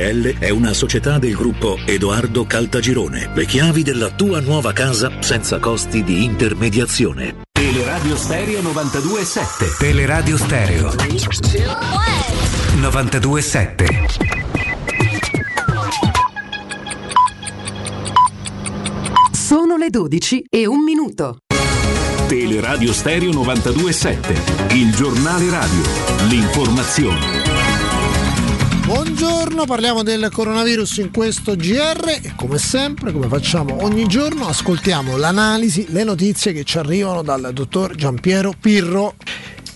L è una società del gruppo Edoardo Caltagirone. Le chiavi della tua nuova casa senza costi di intermediazione. Teleradio Stereo novantadue virgola sette. Teleradio Stereo novantadue virgola sette. Sono le dodici e un minuto. Teleradio Stereo novantadue virgola sette, il giornale radio, l'informazione. Buongiorno, parliamo del coronavirus in questo G R e come sempre, come facciamo ogni giorno, ascoltiamo l'analisi, le notizie che ci arrivano dal dottor Giampiero Pirro.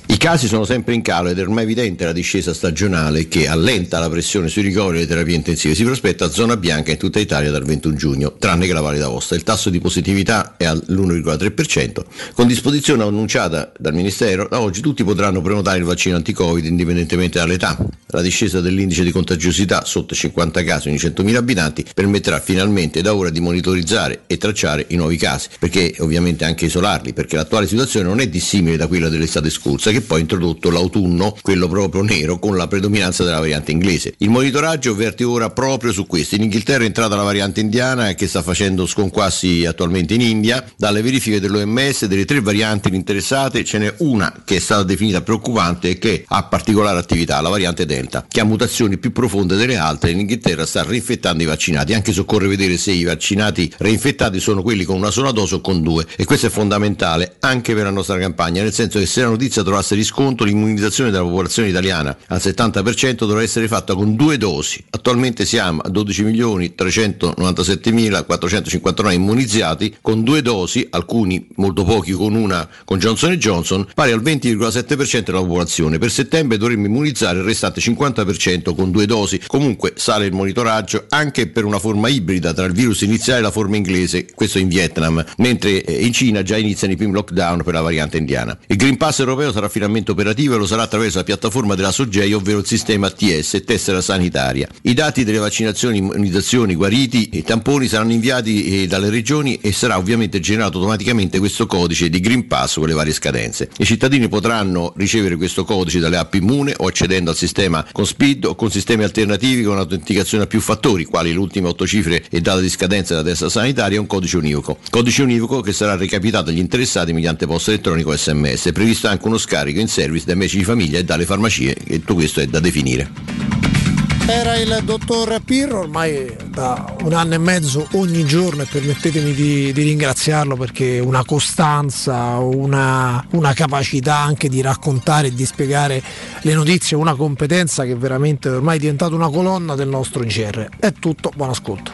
I casi sono sempre in calo ed è ormai evidente la discesa stagionale che allenta la pressione sui ricoveri e le terapie intensive. Si prospetta zona bianca in tutta Italia dal ventuno giugno, tranne che la Valle d'Aosta. Il tasso di positività è all'uno virgola tre per cento. Con disposizione annunciata dal Ministero, da oggi tutti potranno prenotare il vaccino anti-Covid indipendentemente dall'età. La discesa dell'indice di contagiosità sotto cinquanta casi ogni centomila abitanti permetterà finalmente da ora di monitorizzare e tracciare i nuovi casi, perché ovviamente anche isolarli, perché l'attuale situazione non è dissimile da quella dell'estate scorsa, che poi ha introdotto l'autunno, quello proprio nero, con la predominanza della variante inglese. Il monitoraggio verte ora proprio su questo. In Inghilterra è entrata la variante indiana che sta facendo sconquassi attualmente in India. Dalle verifiche dell'O M S delle tre varianti interessate ce n'è una che è stata definita preoccupante e che ha particolare attività, la variante Delta, che ha mutazioni più profonde delle altre. In Inghilterra sta reinfettando i vaccinati. Anche se occorre vedere se i vaccinati reinfettati sono quelli con una sola dose o con due, e questo è fondamentale anche per la nostra campagna, nel senso che se la notizia trovasse riscontro, l'immunizzazione della popolazione italiana al settanta per cento dovrà essere fatta con due dosi. Attualmente siamo a dodici milioni trecentonovantasettemilaquattrocentocinquantanove immunizzati con due dosi, alcuni molto pochi con una, con Johnson and Johnson, pari al venti virgola sette per cento della popolazione. Per settembre dovremmo immunizzare il restante cinquanta per cento con due dosi. Comunque sale il monitoraggio anche per una forma ibrida tra il virus iniziale e la forma inglese, questo in Vietnam, mentre in Cina già iniziano i primi lockdown per la variante indiana. Il Green Pass europeo sarà finalmente operativo e lo sarà attraverso la piattaforma della SOGEI, ovvero il sistema T S, tessera sanitaria. I dati delle vaccinazioni, immunizzazioni, guariti e tamponi saranno inviati dalle regioni e sarà ovviamente generato automaticamente questo codice di Green Pass con le varie scadenze. I cittadini potranno ricevere questo codice dalle app immune o accedendo al sistema con SPID o con sistemi alternativi con autenticazione a più fattori, quali l'ultima otto cifre e data di scadenza della tessera sanitaria e un codice univoco. Codice univoco che sarà recapitato agli interessati mediante posta elettronica o S M S. È previsto anche uno scambio in service dai medici di famiglia e dalle farmacie, e tutto questo è da definire. Era il dottor Pirro, ormai da un anno e mezzo ogni giorno, e permettetemi di, di ringraziarlo perché una costanza, una, una capacità anche di raccontare e di spiegare le notizie, una competenza che veramente ormai è diventata una colonna del nostro G R. È tutto, buon ascolto.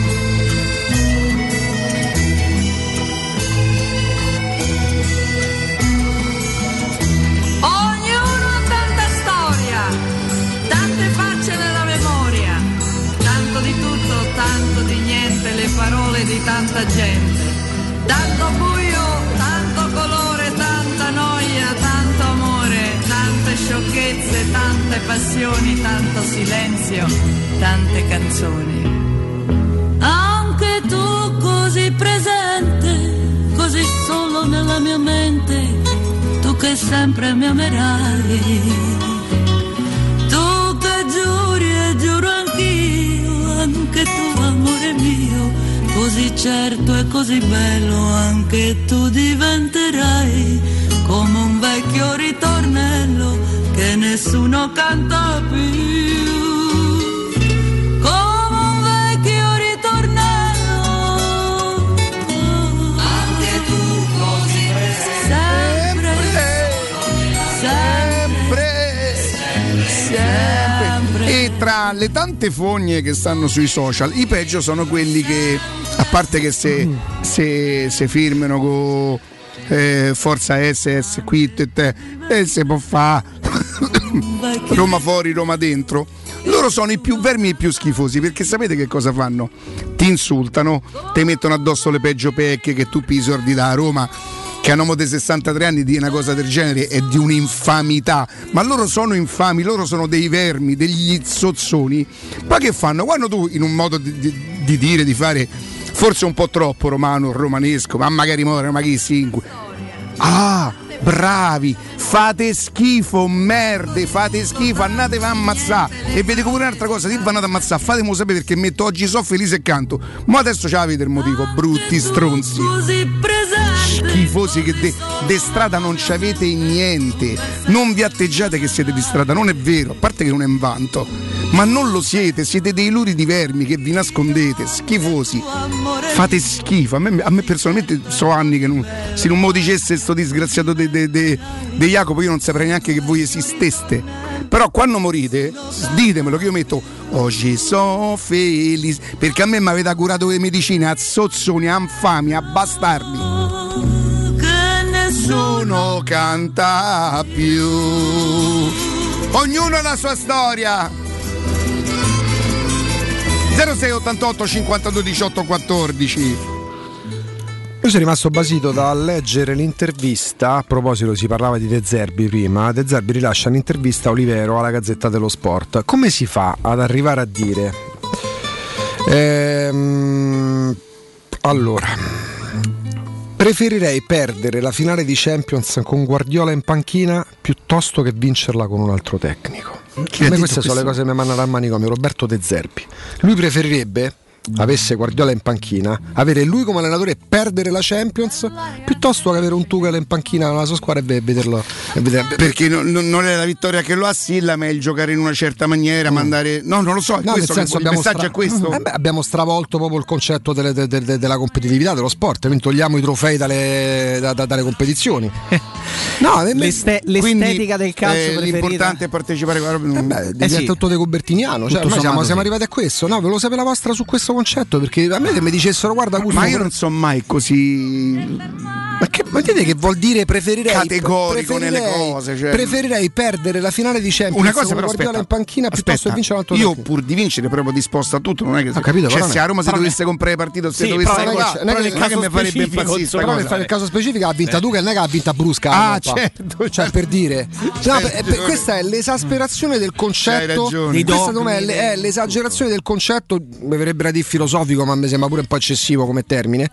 Ognuno ha tanta storia, tante facce nella memoria, tanto di tutto, tanto di niente, le parole di tanta gente, tanto buio, tanto colore, tanta noia, tanto amore, tante sciocchezze, tante passioni, tanto silenzio, tante canzoni. Anche tu così presente, così solo nella mia mente, tu che sempre mi amerai, tu che giuri e giuro anch'io, anche tu amore mio, così certo e così bello, anche tu diventerai come un vecchio ritornello che nessuno canta più, come un vecchio ritornello, anche tu così sempre, sempre, sempre, sempre. E tra le tante fogne che stanno sui social, i peggio sono quelli che, a parte che se, mm. se, se firmano con eh, Forza S S qui e te, e se può fare Roma fuori, Roma dentro, loro sono i più vermi e i più schifosi, perché sapete che cosa fanno? Ti insultano, ti mettono addosso le peggio pecche, che tu pisordi da Roma, che a un uomo di sessantatré anni di una cosa del genere è di un'infamità, ma loro sono infami, loro sono dei vermi, degli zozzoni. Ma che fanno? Quando tu in un modo di, di, di dire, di fare forse un po' troppo romano, romanesco, ma magari more, ma chi cinque, ah, bravi, fate schifo, merde, fate schifo, andatevi a ammazzare. E vi dico pure un'altra cosa, se vi andate a ammazzare, fatemi sapere, perché metto oggi so felice e canto, ma adesso ce l'avete il motivo, brutti stronzi schifosi, che de, de strada non ci avete niente, non vi atteggiate che siete di strada, non è vero, a parte che non è un vanto, ma non lo siete, siete dei luridi vermi che vi nascondete, schifosi, fate schifo. A me, a me personalmente so anni che non, se non mi dicesse sto disgraziato de, de, de, de Jacopo, io non saprei neanche che voi esisteste, però quando morite ditemelo, che io metto oggi sono felice, perché a me mi avete curato le medicine a zozzoni, a infami, a bastardi. Nessuno canta più, ognuno ha la sua storia. Zero sei ottantotto cinquantadue diciotto quattordici. Io sono rimasto basito da leggere l'intervista, a proposito si parlava di De Zerbi prima, De Zerbi rilascia un'intervista a Olivero alla Gazzetta dello Sport. Come si fa ad arrivare a dire ehm, allora, preferirei perdere la finale di Champions con Guardiola in panchina piuttosto che vincerla con un altro tecnico. Chi a me queste questo? Sono le cose che mi mandano al manicomio. Roberto De Zerbi, lui preferirebbe, avesse Guardiola in panchina, avere lui come allenatore e perdere la Champions piuttosto che avere un Tuchel in panchina nella sua squadra e vederlo, e vederlo. Perché no, no, non è la vittoria che lo assilla, ma è il giocare in una certa maniera, mm. mandare, no, non lo so, no, questo, nel senso, il messaggio stra... è questo. Eh beh, abbiamo stravolto proprio il concetto delle, de, de, de, della competitività dello sport, quindi togliamo i trofei dalle, da, da, dalle competizioni. No, L'este- l'estetica quindi, del calcio eh, preferita. L'importante è partecipare, eh beh, diventa eh sì. tutto decobertiniano, cioè, noi siamo, siamo arrivati a questo. No, ve lo sapete la vostra su questo concetto, perché a me che mi dicessero guarda Augusto, ma io non sono mai così, ma che ma dite che vuol dire preferirei categorico preferirei, nelle cose, cioè... preferirei perdere la finale di Champions una cosa però aspetta, in panchina aspetta, piuttosto che vincere l'altro, io pur di vincere proprio disposto a tutto, non è che se, capito, cioè, se a Roma se dovesse comprare partito, se sì, dovesse però, no, però, non è che, non è che mi farebbe impazzista, però cosa, nel caso specifico ha vinta eh. tu, che non è che ha vinta Brusca, ah certo, cioè per dire no, per, per, questa è l'esasperazione del concetto, questa non è l'esagerazione del concetto, mi verrebbe a dire filosofico, ma mi sembra pure un po' eccessivo come termine,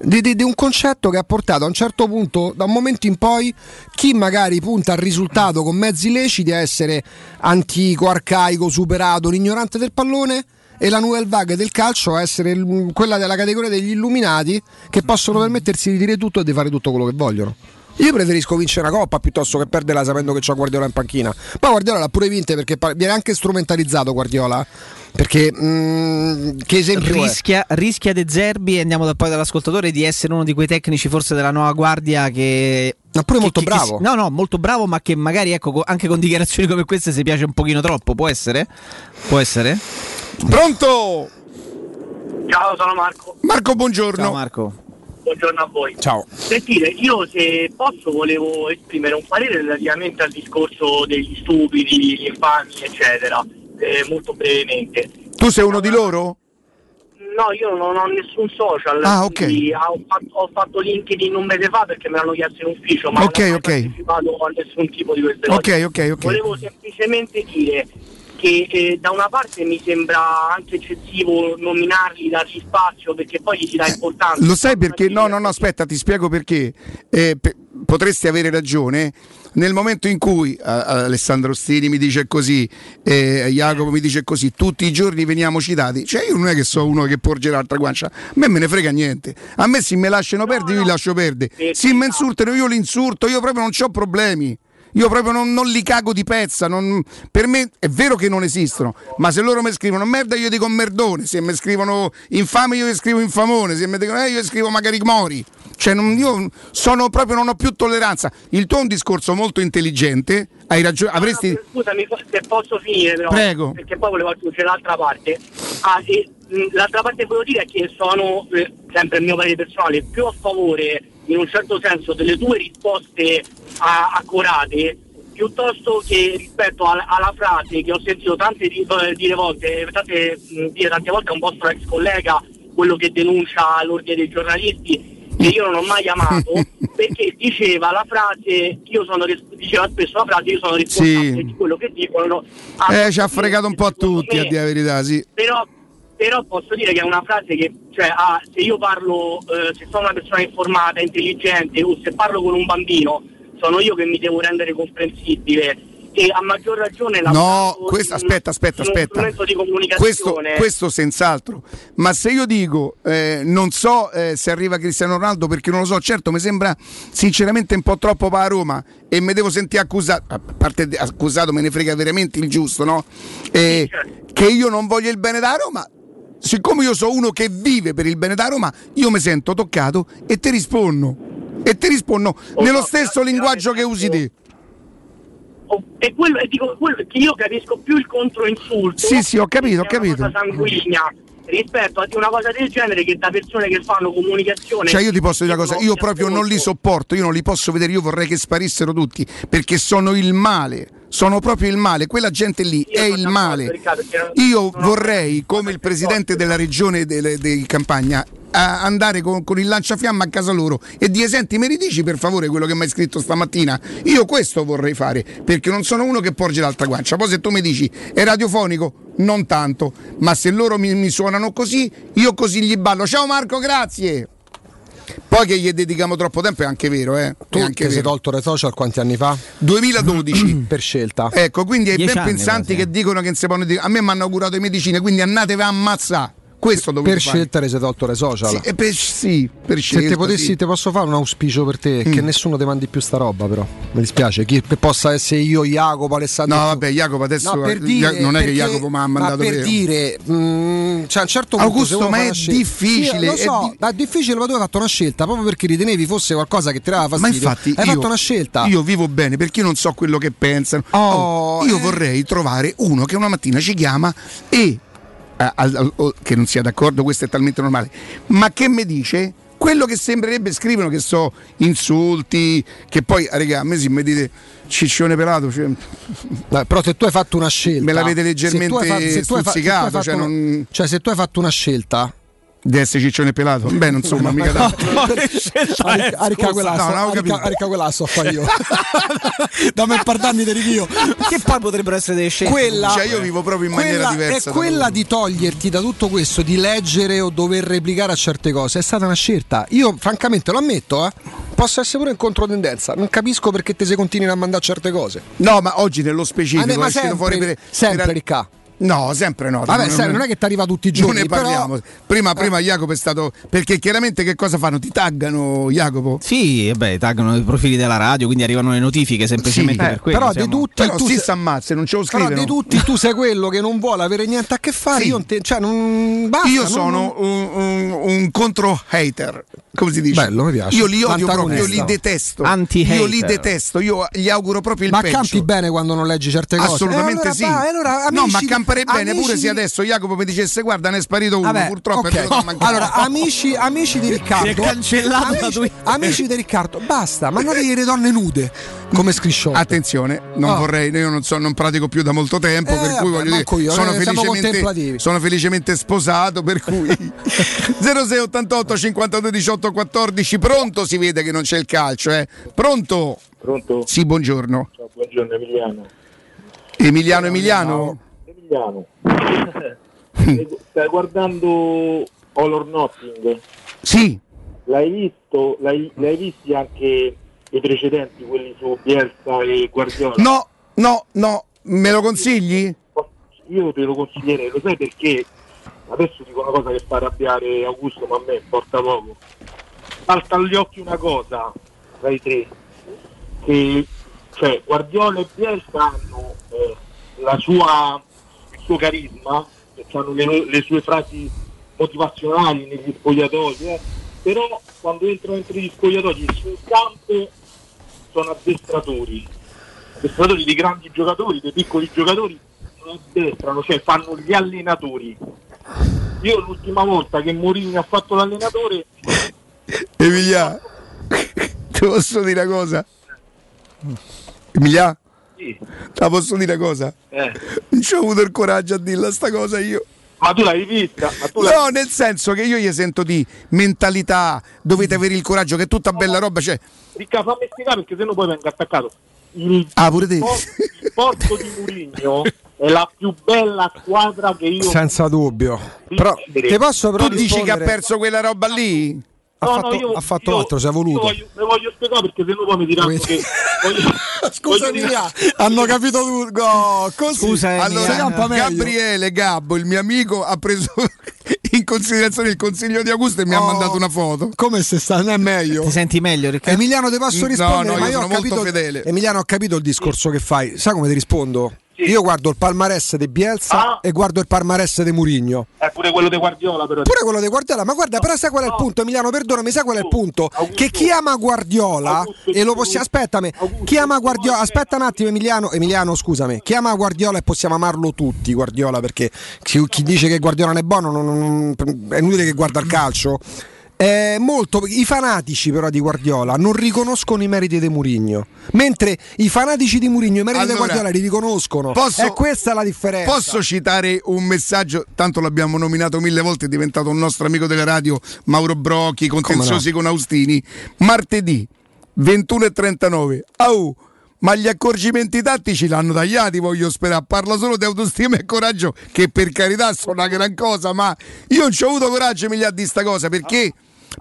di, di, di un concetto che ha portato a un certo punto, da un momento in poi, chi magari punta al risultato con mezzi leciti a essere antico, arcaico, superato, l'ignorante del pallone, e la nouvelle vague del calcio a essere quella della categoria degli illuminati che possono permettersi di dire tutto e di fare tutto quello che vogliono. Io preferisco vincere una coppa piuttosto che perderla sapendo che c'ho Guardiola in panchina. Poi Guardiola l'ha pure vinta, perché viene anche strumentalizzato Guardiola, perché mm, che esempio rischia, rischia De Zerbi, e andiamo da poi dall'ascoltatore, di essere uno di quei tecnici forse della nuova guardia che Ma pure che, molto che, bravo che, no no molto bravo, ma che magari ecco anche con dichiarazioni come queste si piace un pochino troppo, può essere? Può essere? Pronto? Ciao, sono Marco. Marco, buongiorno. Ciao Marco. Buongiorno a voi. Ciao. Sentite, io se posso volevo esprimere un parere relativamente al discorso degli stupidi, gli infami eccetera, eh, molto brevemente. Tu sei uno di loro? No, io non ho nessun social. Ah, okay. ho, fatto, ho fatto LinkedIn un mese fa perché me l'hanno chiesto in ufficio, ma okay, non ho okay. partecipato a nessun tipo di queste cose. Okay, okay, okay. Volevo semplicemente dire che eh, da una parte mi sembra anche eccessivo nominarli, dargli spazio, perché poi gli si dà importanza. Eh, lo sai perché? No, no, no, aspetta, ti spiego perché. Eh, pe- potresti avere ragione. Nel momento in cui uh, Alessandro Austini mi dice così, eh, Jacopo mi dice così, tutti i giorni veniamo citati, cioè io non è che so uno che porge l'altra guancia, a me me ne frega niente, a me se me lasciano no, perdere no. io li lascio perdere, eh, se eh, mi insultano io li insulto, io proprio non ho problemi, io proprio non, non li cago di pezza, non, per me è vero che non esistono, ma se loro mi scrivono merda io dico merdone, se mi scrivono infame io gli scrivo infamone, se mi dicono eh, io scrivo magari mori. Cioè non, io sono proprio, non ho più tolleranza. Il tuo è un discorso molto intelligente, hai ragione, avresti... Scusami se posso finire però, prego, perché poi volevo aggiungere l'altra parte. Ah, e, l'altra parte che volevo dire è che sono, eh, sempre il mio parere personale, più a favore in un certo senso delle tue risposte a, accurate, piuttosto che rispetto a, alla frase che ho sentito tante dire volte, tante, dire tante volte a un vostro ex collega, quello che denuncia l'ordine dei giornalisti, che io non ho mai amato, perché diceva la frase, io sono diceva spesso la frase, io sono responsabile sì. di quello che dicono. Eh, ci ha fregato un po' a tutti, me, a dire la verità, sì. Però, però posso dire che è una frase che, cioè, ah, se io parlo, eh, se sono una persona informata, intelligente, o se parlo con un bambino, sono io che mi devo rendere comprensibile. E a maggior ragione la no, questo, in, aspetta, aspetta, aspetta. Di questo, questo senz'altro. Ma se io dico eh, non so eh, se arriva Cristiano Ronaldo perché non lo so, certo mi sembra sinceramente un po' troppo per la Roma e mi devo sentire accusato, a parte accusato me ne frega veramente il giusto, no? Eh, sì, certo. Che io non voglio il bene da Roma. Siccome io sono uno che vive per il bene da Roma, io mi sento toccato e ti rispondo. E ti rispondo oh, nello no, stesso no, linguaggio no, che usi te. E quello, e dico, quello che io capisco più il controinsulto. Sì, sì, ho capito, ho capito. Una cosa sanguigna rispetto a una cosa del genere che da persone che fanno comunicazione. Cioè io ti posso dire una cosa, io proprio non li sopporto, io non li posso vedere, io vorrei che sparissero tutti, perché sono il male. Sono proprio il male, quella gente lì è il male. Io vorrei, come il presidente della regione di Campania, a andare con, con il lanciafiamma a casa loro e dire senti, me ridici per favore quello che mi hai scritto stamattina, io questo vorrei fare, perché non sono uno che porge l'altra guancia. Poi se tu mi dici è radiofonico, non tanto, ma se loro mi, mi suonano così, io così gli ballo. Ciao Marco, grazie. Poi che gli dedichiamo troppo tempo è anche vero, eh? Tu è anche ti sei tolto dai social quanti anni fa? duemiladodici per scelta. Ecco, quindi ai ben pensanti che dicono che non si possono dire, a me mi hanno curato i medicine, quindi andatevi a ammazzare. Questo dovete per fare. Scelta rese tolto le social. Sì, e per, sì, per se scelta, te potessi, sì. Te posso fare un auspicio per te, mm. che nessuno ti mandi più sta roba, però. Mi dispiace. Chi possa essere io, Jacopo, Alessandro. No, vabbè, Jacopo adesso no, per dire, non è perché, che Jacopo mi ha mandato. Ma per vero. dire, mh, cioè a un certo punto. Augusto, ma è difficile. Sì, lo so, è, di... è difficile, ma tu hai fatto una scelta proprio perché ritenevi fosse qualcosa che ti dava fastidio. Ma infatti, hai io, fatto una scelta. Io vivo bene perché io non so quello che pensano. Oh, oh, io eh. vorrei trovare uno che una mattina ci chiama e. Che non sia d'accordo, questo è talmente normale, ma che mi dice quello che sembrerebbe, scrivono che so insulti, che poi raga, a me si mi dite ciccione pelato, cioè... Dai, però se tu hai fatto una scelta me l'avete leggermente se tu hai fa- se tu hai fa- se tu hai cioè, non... un... cioè se tu hai fatto una scelta di essere ciccione pelato, beh insomma mica tanto a ricaguelasso a fare io da me partarmi di rinvio che poi potrebbero essere delle scelte, quella, cioè io vivo proprio in maniera diversa, è quella di toglierti da tutto questo, di leggere o dover replicare a certe cose, è stata una scelta, io francamente lo ammetto, eh, posso essere pure in controtendenza, non capisco perché te se continui a mandare certe cose, no ma oggi nello specifico ah, ma sempre, fuori per, sempre per... Ricca No, sempre no. Vabbè, non, sai, non è che ti arriva tutti i giorni. Non ne parliamo. Però... Prima, prima eh. Jacopo è stato. Perché chiaramente che cosa fanno? Ti taggano, Jacopo? Sì, beh, taggano i profili della radio, quindi arrivano le notifiche semplicemente sì, per eh, quello. Però siamo... di tutti però tu si sei... ammazza, non ce lo scrivono. Però di tutti tu sei quello che non vuole avere niente a che fare. Sì. Io, te... cioè, non... Basta, io non... sono un, un, un contro hater. come si dice? Bello, mi piace. Io li odio proprio, io li detesto. Anti-hater. Io li detesto, io gli auguro proprio il ma peggio. Ma campi bene quando non leggi certe cose? Assolutamente eh, allora, sì. Va, allora, amici, no, ma campare bene pure di... se adesso Jacopo mi dicesse guarda ne è sparito uno, vabbè, purtroppo okay. è allora, amici, amici di Riccardo. Si è cancellato amici, da Twitter. Amici di Riccardo, basta, ma non vedere donne nude come scriscione. Attenzione, non oh. vorrei, io non so, non pratico più da molto tempo, eh, per cui vabbè, voglio dire, io, sono felicemente sono felicemente sposato, per cui zero sei ottantotto cinquantadue diciotto otto quattordici, pronto, si vede che non c'è il calcio, eh. Pronto? Pronto? Sì, buongiorno. Ciao, buongiorno Emiliano. Emiliano Emiliano? Emiliano. Emiliano. Stai guardando All or Nothing? Sì. L'hai visto? L'hai, l'hai visti anche i precedenti, quelli su Bielsa e Guardiola? No, no, no, me lo consigli? Io te lo consiglierei, lo sai perché? Adesso dico una cosa che fa arrabbiare Augusto, ma a me importa poco. Salta agli occhi una cosa tra i tre, che cioè Guardiola e Bielsa hanno eh, la sua, il suo carisma, hanno le, le sue frasi motivazionali negli spogliatoi, eh, però quando entrano dentro gli spogliatoi sul campo sono addestratori, addestratori di grandi giocatori, dei piccoli giocatori, non addestrano, cioè fanno gli allenatori. Io l'ultima volta che Mourinho ha fatto l'allenatore Emilia, ti posso dire una cosa? Emilia? Sì. Te la posso dire una cosa? Eh. Non ci ho avuto il coraggio a dirla sta cosa io. Ma tu l'hai vista? Ma tu l'hai... No, nel senso che io gli sento di mentalità, dovete avere il coraggio, che è tutta bella roba, cioè. Ricca, fammi spiegare perché sennò poi vengo attaccato. Il, ah, pure te. Il porto di Mourinho è la più bella squadra che io senza dubbio. Però te posso però tu rispondere? Dici che ha perso quella roba lì? Ha no, fatto, no, io, ha fatto io, altro, si è voluto. Io voglio, voglio spiegare perché se no poi mi diranno che voglio, scusa voglio Emilia, hanno capito tutto. Oh, scusa allora, Emilia, Gabriele Gabbo, il mio amico, ha preso in considerazione il consiglio di Augusto e mi oh, ha mandato una foto. Come se sta, non è meglio. Ti senti meglio, Riccardo? Emiliano, ti posso rispondere? No, no, ma io sono ho molto capito, fedele. Emiliano, ho capito il discorso che fai. Sai come ti rispondo? Io guardo il palmarès di Bielsa ah. e guardo il palmarès di Mourinho. Eh, pure quello di Guardiola, però. Pure quello di Guardiola, ma guarda, no, però sai qual è no. il punto, Emiliano, perdonami, sai qual è il punto? Augusto, che chi ama Guardiola Augusto, e lo possiamo aspettami, Augusto, chi ama Guardiola, aspetta un attimo Emiliano, Emiliano, scusami. Chi ama Guardiola e possiamo amarlo tutti, Guardiola, perché chi, chi dice che Guardiola non è buono non, non, è inutile che guarda il calcio. Eh, molto, i fanatici però di Guardiola non riconoscono i meriti di Mourinho, mentre i fanatici di Mourinho i meriti allora, di Guardiola li riconoscono. Posso, è questa la differenza. Posso citare un messaggio, tanto l'abbiamo nominato mille volte, è diventato un nostro amico della radio, Mauro Brocchi, contenziosi no? con Austini, martedì ventuno e trentanove. Au, ma gli accorgimenti tattici l'hanno tagliati, voglio sperare. Parla solo di autostima e coraggio, che per carità sono una gran cosa, ma io non ci ho avuto coraggio, Emilia, di sta cosa, perché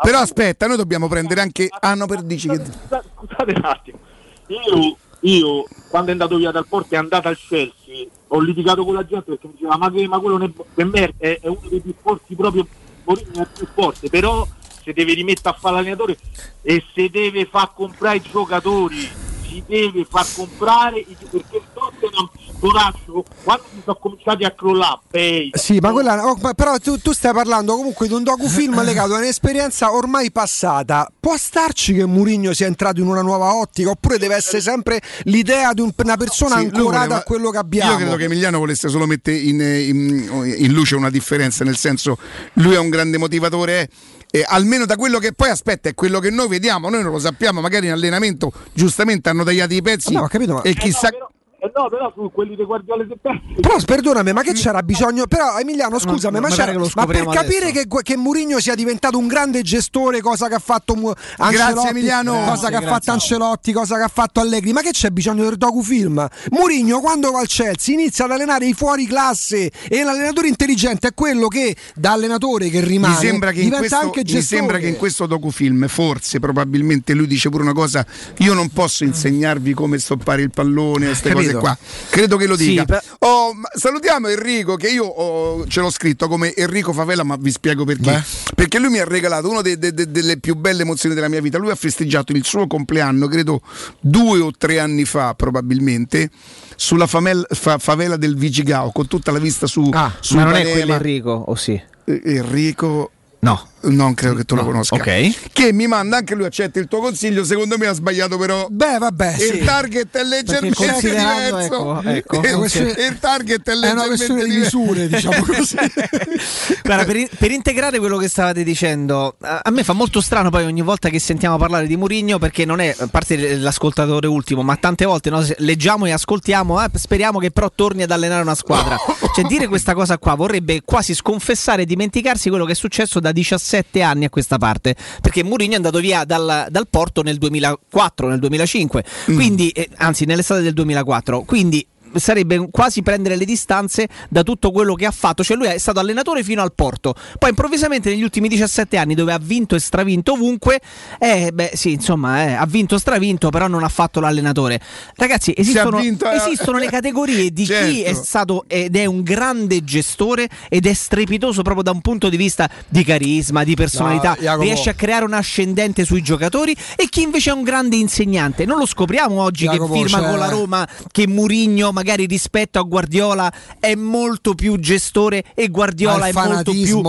però aspetta, noi dobbiamo prendere anche ah no per dici che... scusate un attimo, io, io quando è andato via dal Porto è andato al Chelsea, ho litigato con la gente perché mi diceva ma che ma quello ne... che merda è, è uno dei più forti, proprio Mourinho è più forte, però se deve rimettere a fare l'allenatore e se deve far comprare i giocatori, si deve far comprare i... perché il Tottenham Boraccio, quando si sono cominciati a crollare pay, sì, ma quella, oh, ma però tu, tu stai parlando comunque di un docufilm legato a un'esperienza ormai passata. Può starci che Mourinho sia entrato in una nuova ottica, oppure deve essere sempre l'idea di un, una persona sì, ancorata voleva, a quello che abbiamo. Io credo che Emiliano volesse solo mettere in, in, in luce una differenza, nel senso lui è un grande motivatore, è... Eh, almeno da quello che poi aspetta è quello che noi vediamo, noi non lo sappiamo, magari in allenamento giustamente hanno tagliato i pezzi, ma no, ho capito, ma... e chissà eh no, però, eh no, però su quelli dei Guardiola se pezzi però perdonami, ma che c'era bisogno però Emiliano scusami no, ma, c'era, ma per capire che, che Mourinho sia diventato un grande gestore, cosa che ha fatto Mu- Ancelotti, grazie Emiliano, cosa grazie, che grazie. ha fatto Ancelotti, cosa che ha fatto Allegri, ma che c'è bisogno del docufilm? Mourinho quando va al Chelsea inizia ad allenare i fuoriclasse e l'allenatore intelligente è quello che da allenatore che rimane mi sembra che, in questo, anche mi sembra che in questo docufilm forse probabilmente lui dice pure una cosa, io non posso insegnarvi come stoppare il pallone, queste cose qua, credo che lo dica. Sì, per... oh, salutiamo Enrico che io oh, ce l'ho scritto come Enrico Favela, ma vi spiego perché. Beh. Perché lui mi ha regalato una de- de- de- delle più belle emozioni della mia vita. Lui ha festeggiato il suo compleanno credo due o tre anni fa probabilmente sulla famel- fa- favela del Vigigao con tutta la vista su ah, su ma non Panema. È quello Enrico o sì? Enrico no non credo che tu no. lo conosca, okay. Che mi manda anche lui, accetti il tuo consiglio. Secondo me ha sbagliato, però. Beh, vabbè, il sì. target è leggermente il diverso. Ecco, ecco, e, okay. Il target è leggermente è una questione di misure, diciamo così. Guarda, per, per integrare quello che stavate dicendo, a, a me fa molto strano poi ogni volta che sentiamo parlare di Mourinho, perché non è, a parte l'ascoltatore ultimo, ma tante volte no, leggiamo e ascoltiamo, eh, speriamo che però torni ad allenare una squadra. Cioè, dire questa cosa qua vorrebbe quasi sconfessare e dimenticarsi quello che è successo da diciassette anni a questa parte, perché Mourinho è andato via dal, dal Porto nel duemilaquattro, nel duemilacinque, quindi, eh, anzi nell'estate del duemilaquattro, quindi sarebbe quasi prendere le distanze da tutto quello che ha fatto. Cioè lui è stato allenatore fino al Porto, poi improvvisamente negli ultimi diciassette anni, dove ha vinto e stravinto ovunque, eh, beh sì insomma eh, ha vinto e stravinto, però non ha fatto l'allenatore. Ragazzi, esistono, vinto... esistono le categorie di certo. chi è stato ed è un grande gestore ed è strepitoso proprio da un punto di vista di carisma, di personalità, no, Jacopo, riesce a creare un ascendente sui giocatori, e chi invece è un grande insegnante. Non lo scopriamo oggi, Jacopo, che firma cioè... con la Roma, che Mourinho magari rispetto a Guardiola è molto più gestore e Guardiola è molto più